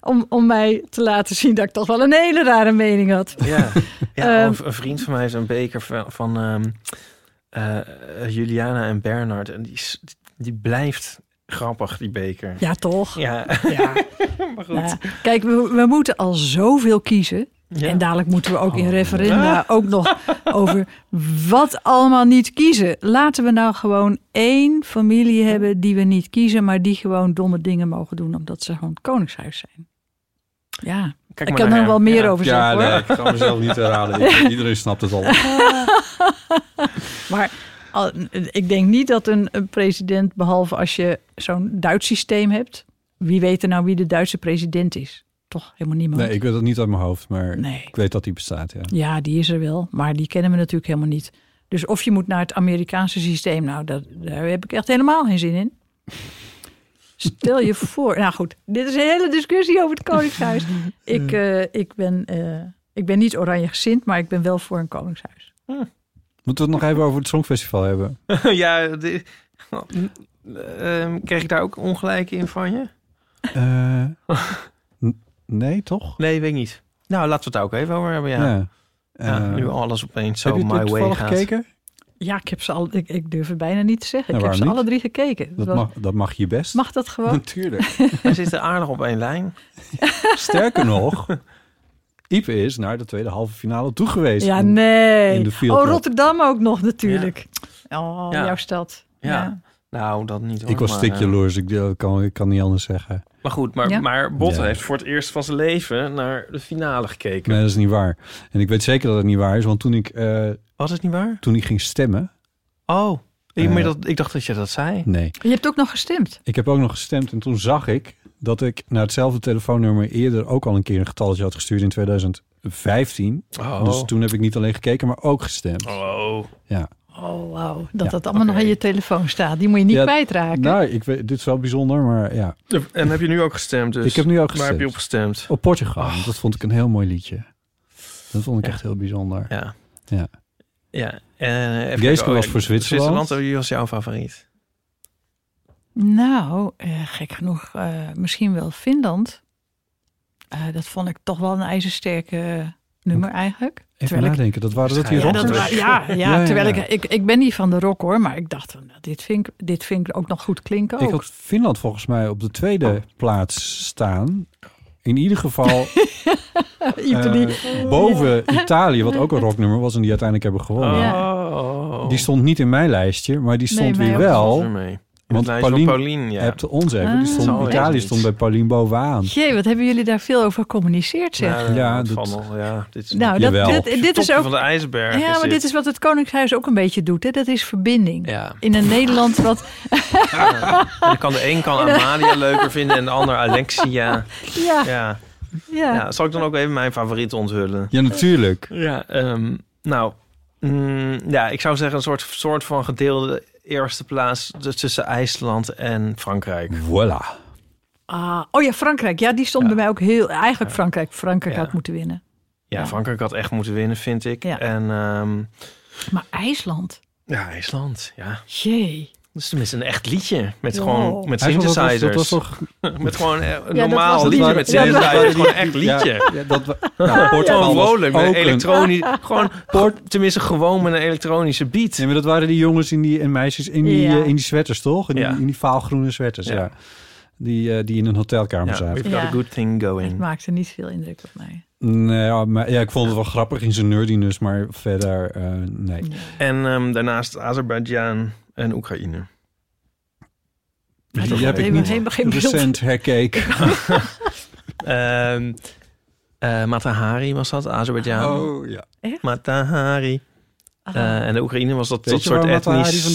om, om mij te laten zien dat ik toch wel een hele rare mening had. Ja, ja um, een vriend van mij is een beker van, van um, uh, Juliana en Bernard. En die, die blijft... Grappig, die beker. Ja, toch? Ja. ja. Maar goed. Nou, kijk, we, we moeten al zoveel kiezen. Ja. En dadelijk moeten we ook oh. in referenda ook nog over wat allemaal niet kiezen. Laten we nou gewoon één familie hebben die we niet kiezen... maar die gewoon domme dingen mogen doen omdat ze gewoon het koningshuis zijn. Ja, Kijk ik kan er wel meer ja. over zeggen, ja, hoor. Nee, ik kan mezelf niet herhalen. Iedereen snapt het al. Maar... Ik denk niet dat een president, behalve als je zo'n Duits systeem hebt... Wie weet er nou wie de Duitse president is? Toch helemaal niemand. Nee, ik weet dat niet uit mijn hoofd, maar nee. ik weet dat die bestaat. Ja. ja, die is er wel, maar die kennen we natuurlijk helemaal niet. Dus of je moet naar het Amerikaanse systeem... Nou, dat, daar heb ik echt helemaal geen zin in. Stel je voor... Nou goed, dit is een hele discussie over het Koningshuis. Ik, uh, ik, ben, uh, ik ben niet oranje gezind, maar ik ben wel voor een Koningshuis. Hm. Moeten we het nog even over het Songfestival hebben? ja, de, uh, kreeg ik daar ook ongelijk in van je? Uh, n- nee, toch? Nee, weet ik niet. Nou, laten we het daar ook even over hebben, ja. ja, uh, ja nu alles opeens zo my way gaat. Heb je het toevallig gekeken? Ja, ik heb ze al. Ik, ik durf het bijna niet te zeggen. Nou, ik heb ze niet? alle drie gekeken. Dat, dat, mag, dat mag je best. Mag dat gewoon? Natuurlijk. Hij zit er aardig op één lijn. Sterker nog, Ipe is naar de tweede halve finale toe geweest. Ja, in, nee. In de oh, Rotterdam ook nog natuurlijk. Ja. Oh, ja. Jouw stad. Ja. ja. Nou, dat niet hoor. Ik was stik jaloers, ik kan, ik kan niet anders zeggen. Maar goed, maar, ja. maar Botten ja. heeft voor het eerst van zijn leven naar de finale gekeken. Nee, dat is niet waar. En ik weet zeker dat het niet waar is, want toen ik... Uh, Was het niet waar? Toen ik ging stemmen. Oh, ik, uh, dat, ik dacht dat je dat zei. Nee. Je hebt ook nog gestemd? Ik heb ook nog gestemd en toen zag ik dat ik naar hetzelfde telefoonnummer eerder ook al een keer een getalletje had gestuurd in twintig vijftien. Oh. Dus toen heb ik niet alleen gekeken, maar ook gestemd. Oh. Ja. Oh, wauw. Dat ja, dat allemaal okay. nog in je telefoon staat. Die moet je niet ja, kwijtraken. Nou, ik weet, dit is wel bijzonder, maar ja. En heb je nu ook gestemd dus? Ik heb nu ook gestemd. Waar heb je op gestemd? Op Portugal. Oh. Dat vond ik een heel mooi liedje. Dat vond ik ja. echt heel bijzonder. Ja. Ja. ja. Uh, Geeske was voor Zwitserland. Zwitserland, wie was jouw favoriet? Nou, uh, gek genoeg. Uh, misschien wel Finland. Uh, dat vond ik toch wel een ijzersterke nummer eigenlijk. Even nadenken, dat waren dat hier ja, dat wa- ja, ja, ja, ja, terwijl ja. Ik, ik, ik ben niet van de rock hoor, maar ik dacht, dit vind ik, dit vind ik ook nog goed klinken ook. Ik had Finland volgens mij op de tweede oh. plaats staan. In ieder geval Italië. Uh, boven Italië, wat ook een rocknummer was en die uiteindelijk hebben gewonnen. Oh. Die stond niet in mijn lijstje, maar die stond nee, weer wel... Want Paulien, Paulien ja. hebt ons even. Ah, die stond, Italië stond bij Paulien bovenaan. Jee, wat hebben jullie daar veel over gecommuniceerd, zeg. Nou, ja, dat, dat, van, ja, dit is nou, dat, dit, dit het is ook van de ijsberg. Ja, maar dit. dit is wat het Koningshuis ook een beetje doet. Hè? Dat is verbinding. Ja. In een Nederland wat... Ja, je kan de een kan Amalia leuker vinden en de ander Alexia. Ja. Ja. Ja. Ja. Zal ik dan ook even mijn favoriet onthullen? Ja, natuurlijk. Ja, um, nou, mm, ja, ik zou zeggen een soort, soort van gedeelde... eerste plaats tussen IJsland en Frankrijk. Voilà. Ah, oh ja, Frankrijk. Ja, die stond ja. bij mij ook heel... Eigenlijk ja. Frankrijk. Frankrijk ja. had moeten winnen. Ja, ja, Frankrijk had echt moeten winnen, vind ik. Ja. En, um... maar IJsland? Ja, IJsland. Ja. Jee. Dat is tenminste een echt liedje. Met oh. gewoon met synthesizers. Dat was, dat was toch... met gewoon een ja, normaal liedje, liedje met synthesizers. Ja, dat gewoon een echt liedje. Ja, ja, dat nou, Port- ja, vrolijk, met elektronisch. Gewoon, Port- tenminste gewoon met een elektronische beat. Ja, maar dat waren die jongens in die, en meisjes in die, ja. uh, in die sweaters, toch? In die, ja. in die vaalgroene sweaters, ja. ja. Die, uh, die in een hotelkamer ja, zaten. We've got ja. a good thing going. Het maakte niet veel indruk op mij. Nee, maar ja, ik vond het wel grappig in zijn nerdiness, maar verder uh, nee. Ja. En um, daarnaast Azerbeidzjan en Oekraïne. Die heb even, ik niet even, even recent beeld. herkeken. uh, uh, Matahari was dat, Azerbeidzjan. Oh ja. Echt? Matahari. Uh, en de Oekraïne was dat, dat soort etnisch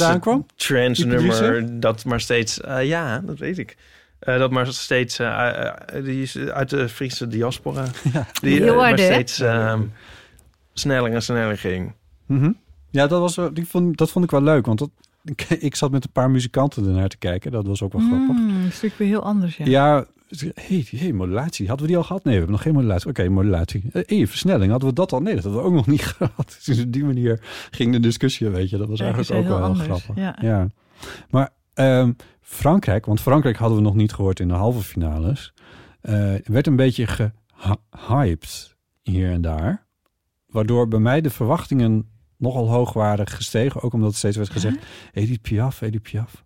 transnummer. Dat maar steeds, uh, ja, dat weet ik. Uh, dat maar steeds, uh, uh, die is uit de Friese diaspora. Ja. Die uh, maar steeds uh, sneller en sneller ging. Mm-hmm. Ja, dat, was, ik vond, dat vond ik wel leuk. Want dat, ik, ik zat met een paar muzikanten ernaar te kijken. Dat was ook wel grappig. Mm, dat is weer heel anders, ja. Ja, hey, hey, modulatie. Hadden we die al gehad? Nee, we hebben nog geen modulatie. Oké, okay, modulatie. Hey, versnelling. Hadden we dat al? Nee, dat hadden we ook nog niet gehad. Dus op die manier ging de discussie, weet je. Dat was ja, eigenlijk ook wel heel anders. grappig. Ja. ja. Maar... Um, Frankrijk, want Frankrijk hadden we nog niet gehoord in de halve finales. Uh, werd een beetje gehyped hier en daar. Waardoor bij mij de verwachtingen nogal hoog waren gestegen. Ook omdat steeds werd gezegd, huh? Edith Piaf, Edith Piaf.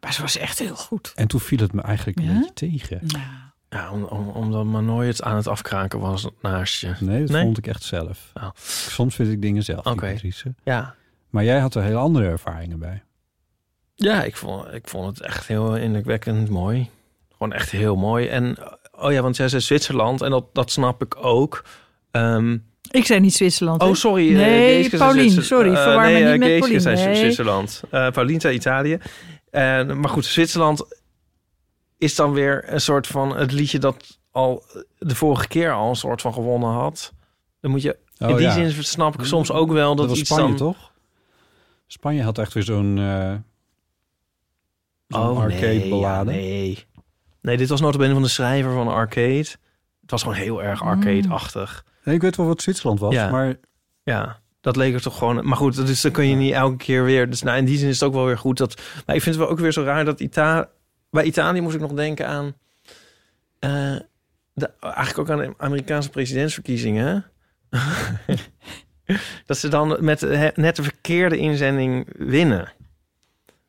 Maar ze was echt heel goed. En toen viel het me eigenlijk ja? een beetje tegen. Ja, ja om, om, omdat maar nooit aan het afkraken was naast je. Nee, dat nee? vond ik echt zelf. Oh. Soms vind ik dingen zelf. Oké. Ja. Maar jij had er heel andere ervaringen bij. Ja, ik vond, ik vond het echt heel indrukwekkend mooi. Gewoon echt heel mooi. En oh ja, want jij zei Zwitserland en dat, dat snap ik ook. Um, ik zei niet Zwitserland. Oh, sorry. Nee, uh, Paulien, Zwitser- sorry. Uh, verwar me nee, niet met Geeske Paulien. Zei nee. Zwitserland. Uh, Paulien zei Italië. Uh, maar goed, Zwitserland is dan weer een soort van het liedje dat al de vorige keer al een soort van gewonnen had. Dan moet je, oh, in die ja. zin snap ik soms ook wel dat, dat was iets Spanje, dan... toch? Spanje had echt weer zo'n... Uh... Oh, arcade beladen. Nee, ja, nee. nee, dit was notabene van de schrijver van Arcade. Het was gewoon heel erg arcade-achtig. Nee, ik weet wel wat Zwitserland was, ja. maar... Ja, dat leek er toch gewoon... Maar goed, dus dan kun je niet elke keer weer... Dus nou, in die zin is het ook wel weer goed dat... Maar ik vind het wel ook weer zo raar dat Italië... Bij Italië moest ik nog denken aan... Uh, de, eigenlijk ook aan de Amerikaanse presidentsverkiezingen. Dat ze dan met he, net de verkeerde inzending winnen.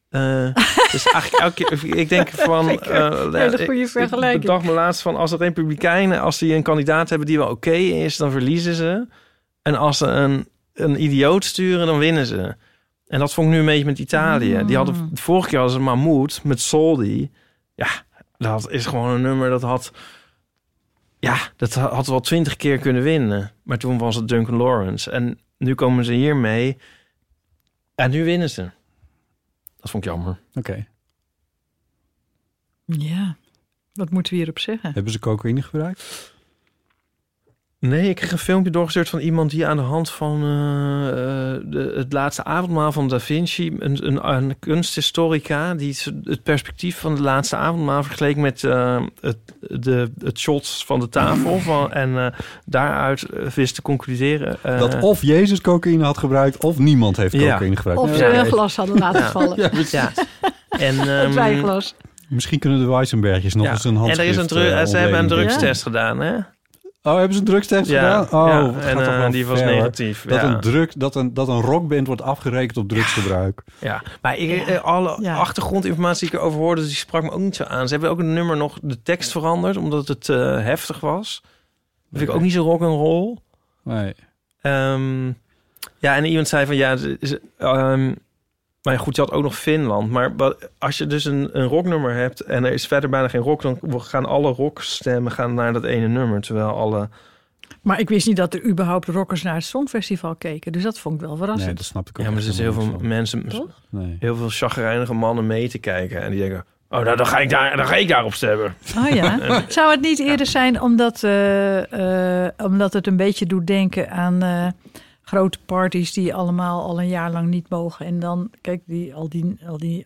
Uh, dus eigenlijk elke keer, ik denk van... Uh, hele goede vergelijking. Ik bedacht me laatst van, als de Republikeinen, als die een kandidaat hebben die wel oké okay is, dan verliezen ze. En als ze een, een idioot sturen, dan winnen ze. En dat vond ik nu een beetje met Italië. Mm. Die hadden, de vorige keer hadden ze Mahmoud met Soldi. Ja, dat is gewoon een nummer dat had... Ja, dat had wel twintig keer kunnen winnen. Maar toen was het Duncan Lawrence. En nu komen ze hiermee. En nu winnen ze. Dat vond ik jammer. Oké. Okay. Ja, wat moeten we hierop zeggen? Hebben ze cocaïne gebruikt? Nee, ik kreeg een filmpje doorgestuurd van iemand die aan de hand van uh, de, het laatste avondmaal van Da Vinci, een, een, een kunsthistorica, die het perspectief van het laatste avondmaal vergeleek met uh, het, de, het shots van de tafel. Van, en uh, daaruit wist te concluderen... Uh, dat of Jezus cocaïne had gebruikt, of niemand heeft cocaïne ja. gebruikt. Of ze ja. een glas hadden laten ja. vallen. Ja, ja. En, um, het wijnglas. Misschien kunnen de Weisenbergjes nog ja. eens een handschrift... En er is een dru- uh, ze hebben een drugstest ja. gedaan, hè? Oh, hebben ze een drugstest ja, gedaan? Oh, ja, en uh, die ver, was negatief. Dat, ja. een drug, dat, een, dat een rockband wordt afgerekend op drugsgebruik. Ja, ja. maar ik, ja. alle ja. achtergrondinformatie die ik erover hoorde, die sprak me ook niet zo aan. Ze hebben ook een nummer nog de tekst veranderd, omdat het uh, heftig was. Dat vind ik ook niet zo rock'n'roll. Nee. Um, ja, en iemand zei van, ja, ze, um, maar goed, je had ook nog Finland. Maar als je dus een, een rocknummer hebt en er is verder bijna geen rock, dan gaan alle rockstemmen gaan naar dat ene nummer. Terwijl alle... Maar ik wist niet dat er überhaupt rockers naar het Songfestival keken. Dus dat vond ik wel verrassend. Nee, dat snap ik ook. Ja, maar er zitten heel veel mensen, nee. heel veel chagrijnige mannen mee te kijken. En die denken, oh, nou, dan ga ik, daar, dan ga ik daarop stemmen. Oh ja. Zou het niet eerder zijn omdat, uh, uh, omdat het een beetje doet denken aan... Uh, grote parties die allemaal al een jaar lang niet mogen. En dan, kijk, die, al, die, al die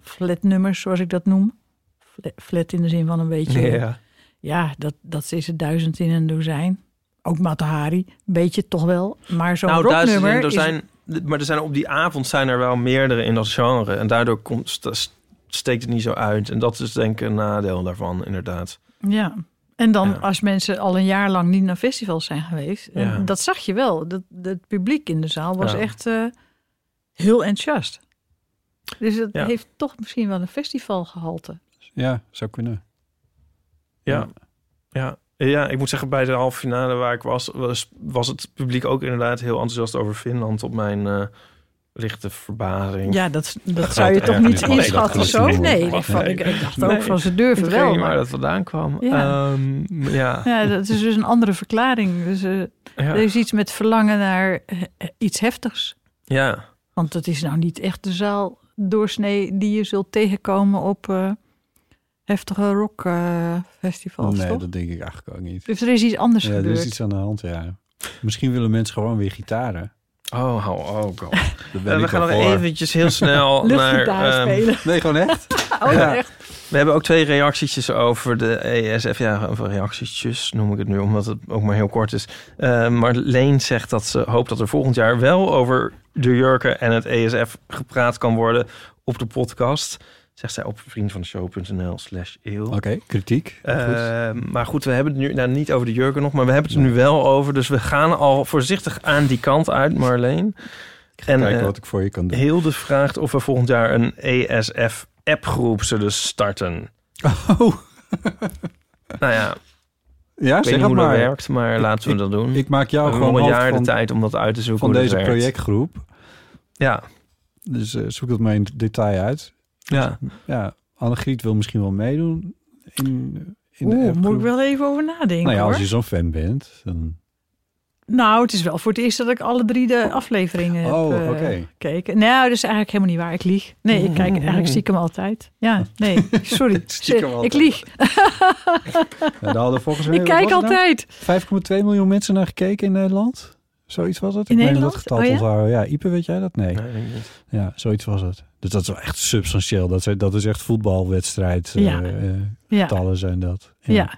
flatnummers, zoals ik dat noem. Flat, flat in de zin van een beetje... Ja, ja dat, dat is het duizend in een dozijn. Ook Mata Hari, een beetje toch wel. Maar zo'n nou, rocknummer in dozijn, is... Maar er zijn, op die avond zijn er wel meerdere in dat genre. En daardoor komt, steekt het niet zo uit. En dat is denk ik een nadeel daarvan, inderdaad. Ja. En dan ja. als mensen al een jaar lang niet naar festivals zijn geweest. Ja. Dat zag je wel. Dat, dat het publiek in de zaal was ja. echt uh, heel enthousiast. Dus dat ja. heeft toch misschien wel een festivalgehalte. Ja, zou kunnen. Ja. Ja. ja, ja. Ik moet zeggen, bij de halve finale waar ik was, was, was het publiek ook inderdaad heel enthousiast over Finland op mijn... Uh, lichte verbazing. Ja, dat, dat, dat zou je toch niet inschatten zo? Nee, nee, ik dacht nee. ook van ze durven ik wel. Maar dat vandaan kwam. Ja. Um, ja. ja, dat is dus een andere verklaring. Dus, uh, ja. Er is iets met verlangen naar uh, iets heftigs. Ja. Want dat is nou niet echt de zaal doorsnee die je zult tegenkomen op uh, heftige rockfestivals, uh, Nee, toch? Dat denk ik eigenlijk ook niet. Dus er is iets anders ja, gebeurd. Er is iets aan de hand, ja. Misschien willen mensen gewoon weer gitaren. Oh, hou oh, oh god. Uh, we gaan nog voor. eventjes heel snel naar... Um, nee, gewoon echt? oh, ja. echt? We hebben ook twee reactietjes over de E S F. Ja, over reactietjes noem ik het nu, omdat het ook maar heel kort is. Uh, Marleen zegt dat ze hoopt dat er volgend jaar wel over de jurken en het E S F gepraat kan worden op de podcast. Zegt zij op vriendvandeshow.nl slash eeuw. Oké, okay, kritiek. Uh, goed. Maar goed, we hebben het nu nou, niet over de jurken nog, maar we hebben het er nu wel over. Dus we gaan al voorzichtig aan die kant uit, Marleen. Ik ga en, kijken uh, wat ik voor je kan doen. Hilde vraagt of we volgend jaar een E S F-appgroep zullen starten. Oh. nou ja, ja ik weet niet hoe maar. dat werkt, maar ik, laten we ik, dat doen. Ik maak jou we gewoon een jaar van, de tijd om dat uit te zoeken. Van deze werkt. projectgroep. Ja. Dus uh, zoek dat maar in detail uit. Ja, ja. Annegriet wil misschien wel meedoen. In, in Oeh, de moet ik wel even over nadenken. Nou ja, hoor. Als je zo'n fan bent. Dan... Nou, het is wel voor het eerst dat ik alle drie de afleveringen oh, heb uh, okay. gekeken. Nou, dat is eigenlijk helemaal niet waar. Ik lieg. Nee, ik kijk eigenlijk stiekem altijd. Ja, nee, sorry. Stiekem ik lieg. ja, hadden volgens mij, ik kijk altijd. Nou? vijf komma twee miljoen mensen naar gekeken in Nederland. Zoiets was het. In ik meen dat getal oh, ja? onthouden. Ja, Ipe, weet jij dat? Nee. nee ik niet. Ja, zoiets was het. Dus dat is wel echt substantieel. Dat, dat is echt voetbalwedstrijd. Ja. Uh, uh, ja. Getallen zijn dat. Ja. ja.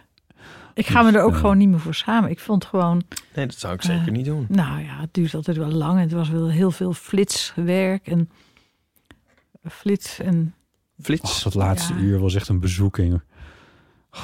Ik ga me er ook uh, gewoon niet meer voor schamen. Ik vond gewoon... Nee, dat zou ik uh, zeker niet doen. Nou ja, het duurt altijd wel lang. Het was wel heel veel flitswerk. En flits en... Flits? Och, dat laatste ja. uur was echt een bezoeking. Oh,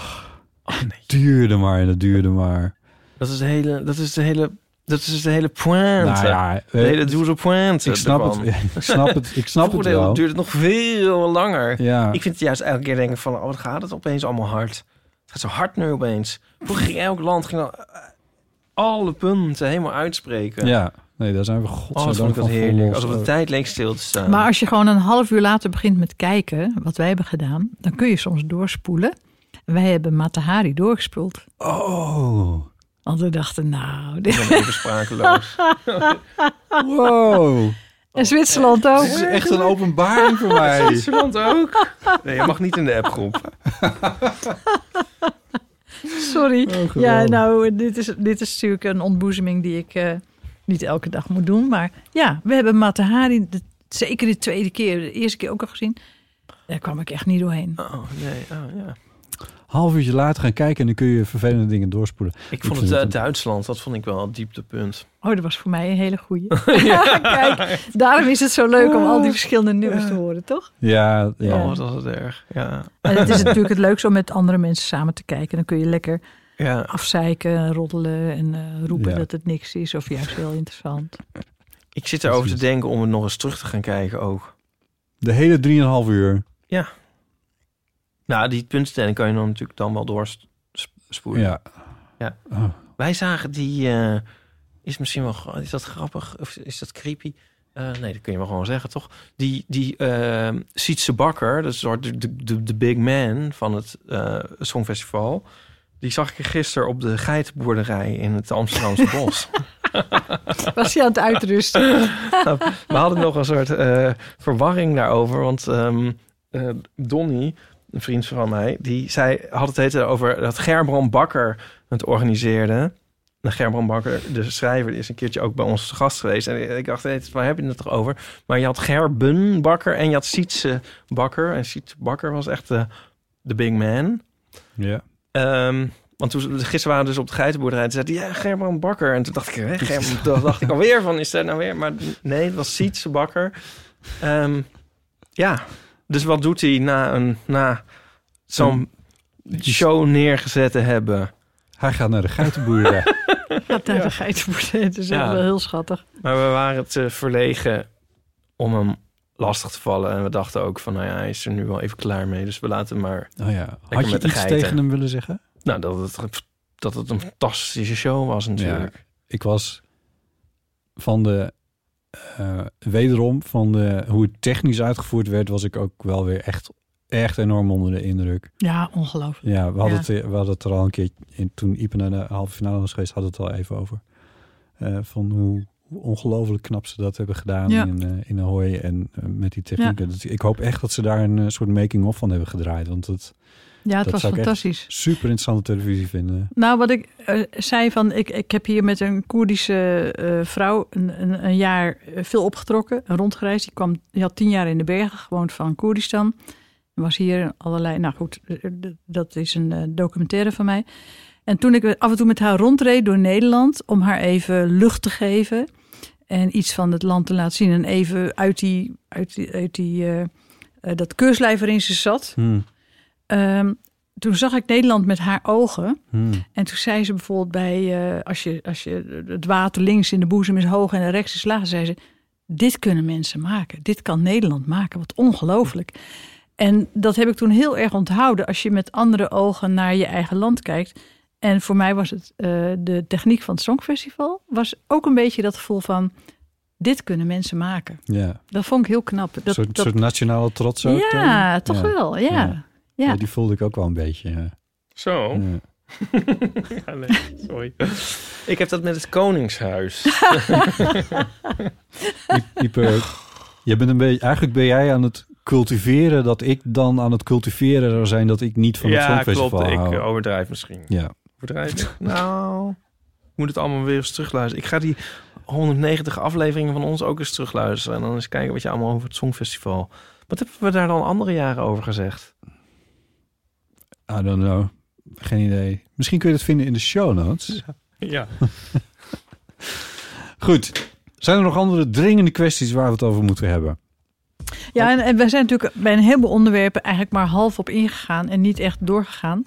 nee. Duurde maar en dat duurde maar. Dat is de hele... Dat is de hele... Dat is dus de hele pointe. Nou ja, de hele douze pointe. Ik snap ervan. het. Ik snap het. Ik snap het wel. Duurt het nog veel langer. Ja. Ik vind het juist elke keer denken van, oh, wat gaat het opeens allemaal hard? Het gaat zo hard nu opeens. Vroeger ging elk land ging al, alle punten helemaal uitspreken. Ja. Nee, daar zijn we godzijdank oh, van heerlijk. Alsof de tijd leek stil te staan. Maar als je gewoon een half uur later begint met kijken, wat wij hebben gedaan, dan kun je soms doorspoelen. Wij hebben Matahari doorgespoeld. Oh. Want we dachten, nou... Dit... Ik ben even sprakeloos. Wow. En Zwitserland ook. Het is echt een openbaring voor mij. Zwitserland ook. Nee, je mag niet in de appgroep. Sorry. Oh, ja, nou, dit is, dit is natuurlijk een ontboezeming die ik uh, niet elke dag moet doen. Maar ja, we hebben Matahari, de, zeker de tweede keer, de eerste keer ook al gezien. Daar kwam ik echt niet doorheen. Oh, nee, oh, ja. Half uurtje later gaan kijken en dan kun je vervelende dingen doorspoelen. Ik vond het uh, Duitsland, dat vond ik wel het dieptepunt. Oh, dat was voor mij een hele goeie. Ja, kijk, daarom is het zo leuk om al die verschillende nummers te horen, toch? Ja, ja. Oh, wat was het erg. Ja. En het is natuurlijk het leukste om met andere mensen samen te kijken. Dan kun je lekker ja. afzeiken, roddelen en uh, roepen ja. dat het niks is. Of juist heel interessant. Ik zit erover te denken om het nog eens terug te gaan kijken ook. De hele drieënhalf uur? Ja. Nou, die puntstelling kan je dan natuurlijk dan wel doorspoelen. Ja. ja. Oh. Wij zagen die... Uh, is misschien wel... Is dat grappig? Of is dat creepy? Uh, nee, dat kun je maar gewoon zeggen, toch? Die, die uh, Sietse Bakker, dat is de, de, de big man van het uh, Songfestival... die zag ik gisteren op de geitenboerderij in het Amsterdamse bos. Was hij aan het uitrusten? Nou, we hadden nog een soort uh, verwarring daarover, want um, uh, Donnie... een vriend van mij, die zei, had het heten over dat Gerbrand Bakker het organiseerde. En Gerbrand Bakker, de schrijver, die is een keertje ook bij ons te gast geweest. En ik dacht, hey, waar heb je het toch over? Maar je had Gerben Bakker en je had Sietse Bakker. En Sietse Bakker was echt de, de big man. Ja. Um, want toen, gisteren waren we dus op de geitenboerderij en zeiden, ja, Gerbrand Bakker. En toen dacht ik, hè, Gerbrand, toen dacht ik alweer van, is dat nou weer? Maar nee, het was Sietse Bakker. Um, ja. Dus wat doet hij na, een, na zo'n show neergezet te hebben? Hij gaat naar de geitenboerderij. Hij gaat naar ja. de geitenboerderij. Het is ja. wel heel schattig. Maar we waren te verlegen om hem lastig te vallen. En we dachten ook van, nou ja, hij is er nu wel even klaar mee. Dus we laten hem maar oh ja. Had je met de iets geiten. tegen hem willen zeggen? Nou, dat het, dat het een fantastische show was natuurlijk. Ja, ik was van de... Uh, wederom van de, hoe het technisch uitgevoerd werd, was ik ook wel weer echt, echt enorm onder de indruk. Ja, ongelooflijk. Ja, we hadden, ja. Het, we hadden het er al een keer, in, toen Ipe naar de halve finale was geweest, hadden we het al even over. Uh, van hoe, hoe ongelooflijk knap ze dat hebben gedaan ja. in, uh, in Ahoy en uh, met die technieken. Ja. Dat, ik hoop echt dat ze daar een uh, soort making-of van hebben gedraaid, want het... Ja, het dat was zou fantastisch. Ik echt super interessante televisie vinden. Nou, wat ik uh, zei van... Ik, ik heb hier met een Koerdische uh, vrouw een, een, een jaar veel opgetrokken. Een rondgereisd. Die, kwam, die had tien jaar in de bergen gewoond van Koerdistan. En was hier allerlei... Nou goed, dat is een uh, documentaire van mij. En toen ik af en toe met haar rondreed door Nederland... om haar even lucht te geven... en iets van het land te laten zien. En even uit die... Uit die, uit die uh, uh, dat keurslijf waarin ze zat... Hmm. Um, toen zag ik Nederland met haar ogen. Hmm. En toen zei ze bijvoorbeeld bij... Uh, als, je, als je het water links in de boezem is hoog en rechts is laag... zei ze, dit kunnen mensen maken. Dit kan Nederland maken. Wat ongelooflijk. En dat heb ik toen heel erg onthouden... als je met andere ogen naar je eigen land kijkt. En voor mij was het uh, de techniek van het Songfestival... was ook een beetje dat gevoel van... dit kunnen mensen maken. Ja. Dat vond ik heel knap. Dat, een soort, dat... soort nationale trots ook. Ja, dan? toch ja. wel. Ja. ja. Ja. Ja, die voelde ik ook wel een beetje. Ja. Zo? Ja. Ja, nee, sorry. Ik heb dat met het Koningshuis. Ipe, je bent een beetje, eigenlijk ben jij aan het cultiveren... dat ik dan aan het cultiveren zou zijn... dat ik niet van het Songfestival hou. Ja, klopt. Ik overdrijf misschien. Ja. Overdrijf Nou, ik moet het allemaal weer eens terugluisteren. Ik ga die honderdnegentig afleveringen van ons ook eens terugluisteren... en dan eens kijken wat je allemaal over het Songfestival... Wat hebben we daar dan andere jaren over gezegd? I don't know. Geen idee. Misschien kun je dat vinden in de show notes. Ja. ja. Goed. Zijn er nog andere dringende kwesties waar we het over moeten hebben? Ja, en, en we zijn natuurlijk bij een heleboel onderwerpen eigenlijk maar half op ingegaan en niet echt doorgegaan.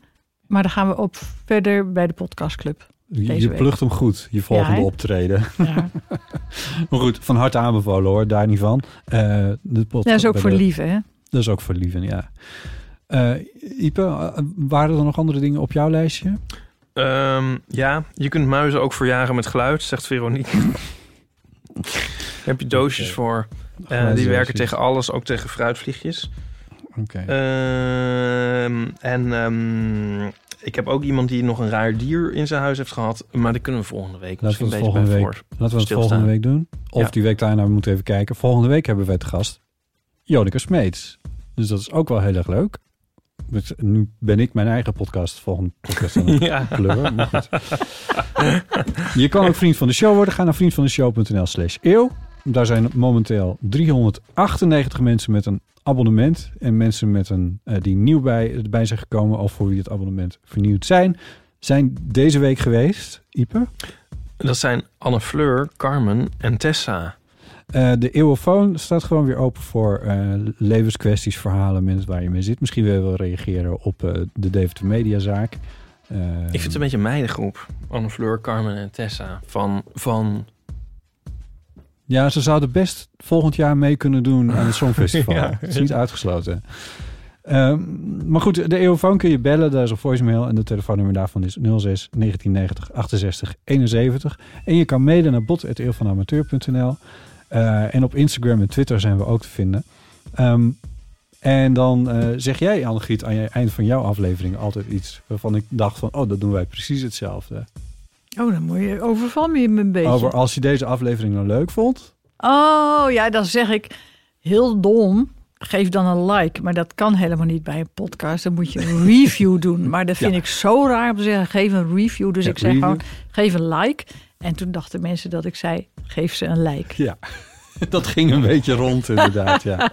Maar daar gaan we op verder bij de podcastclub. Deze je plucht hem goed, je volgende ja, optreden. Ja. Maar goed, van harte aanbevolen hoor, daar niet van. Uh, de pot, dat is ook voor de, lieven, hè? Dat is ook voor lieven, ja. Uh, Ipe, uh, waren er nog andere dingen op jouw lijstje? Um, ja, je kunt muizen ook verjagen met geluid, zegt Veronique. Daar heb je doosjes okay. voor. Uh, die werken tegen alles, ook tegen fruitvliegjes. Okay. Uh, en um, ik heb ook iemand die nog een raar dier in zijn huis heeft gehad. Maar dat kunnen we volgende week Laten misschien we een beetje bij week, voor Laten we het volgende week doen. Of ja. die week daarna, we moeten even kijken. Volgende week hebben wij te gast Jonica Smeet. Dus dat is ook wel heel erg leuk. Dus nu ben ik mijn eigen podcast volgende podcast aan het ja. kleuren. Maar goed. Je kan ook vriend van de show worden. Ga naar vriendvandeshow.nl slash eeuw. Daar zijn momenteel driehonderdachtennegentig mensen met een abonnement. En mensen met een, uh, die nieuw bij, bij zijn gekomen of voor wie het abonnement vernieuwd zijn. Zijn deze week geweest, Ipe? Dat zijn Anne Fleur, Carmen en Tessa. Uh, de eeuwofoon staat gewoon weer open voor uh, levenskwesties, verhalen, mensen waar je mee zit. Misschien wil je wel reageren op uh, de Deventer Mediazaak. Uh, Ik vind het een beetje een meidengroep. Anne Fleur, Carmen en Tessa. Van... van... Ja, ze zouden best volgend jaar mee kunnen doen aan het Songfestival. Ja. Dat is niet uitgesloten. Um, maar goed, de eeuwofoon kun je bellen. Daar is een voicemail en de telefoonnummer daarvan is nul zes negentien negentig achtenzestig eenenzeventig. En je kan mailen naar bot apenstaartje eeuwvanamateur punt nl. Uh, en op Instagram en Twitter zijn we ook te vinden. Um, en dan uh, zeg jij, Annegriet, aan het eind van jouw aflevering altijd iets waarvan ik dacht van, oh, dat doen wij precies hetzelfde. Oh, dan moet je overvallen me een beetje. Over als je deze aflevering nou leuk vond. Oh, ja, dan zeg ik heel dom. Geef dan een like. Maar dat kan helemaal niet bij een podcast. Dan moet je een review doen. Maar dat vind ja. ik zo raar om te zeggen, geef een review. Dus ja, ik zeg review. Gewoon, geef een like. En toen dachten mensen dat ik zei, geef ze een like. Ja, dat ging een beetje rond inderdaad, ja.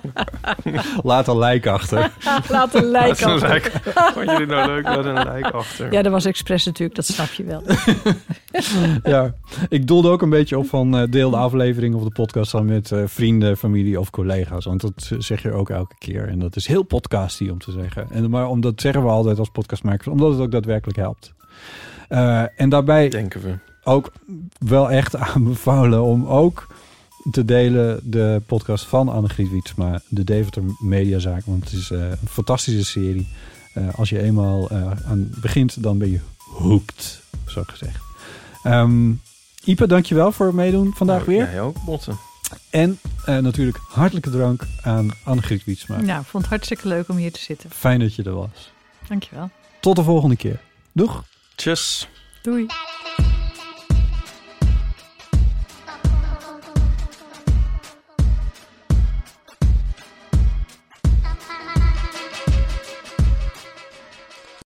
Laat een like achter. Laat een like achter. Like. Vond jullie nou leuk? Laat een like achter. Ja, dat was expres natuurlijk, dat snap je wel. Ja, ik doelde ook een beetje op van deel de aflevering of de podcast dan met vrienden, familie of collega's. Want dat zeg je ook elke keer. En dat is heel podcasty om te zeggen. En, maar om dat zeggen we altijd als podcastmakers, omdat het ook daadwerkelijk helpt. Uh, en daarbij... Denken we. Ook wel echt aanbevolen om ook te delen de podcast van Annegriet Wietsma, de Deventer Mediazaak. Want het is een fantastische serie. Als je eenmaal aan begint, dan ben je hooked, zo gezegd. Um, Ipe, dankjewel voor het meedoen vandaag nou, weer. Jij ook, Botten. En uh, natuurlijk hartelijke dank aan Annegriet Wietsma. Nou, vond het hartstikke leuk om hier te zitten. Fijn dat je er was. Dankjewel. Tot de volgende keer. Doeg. Tjus. Doei.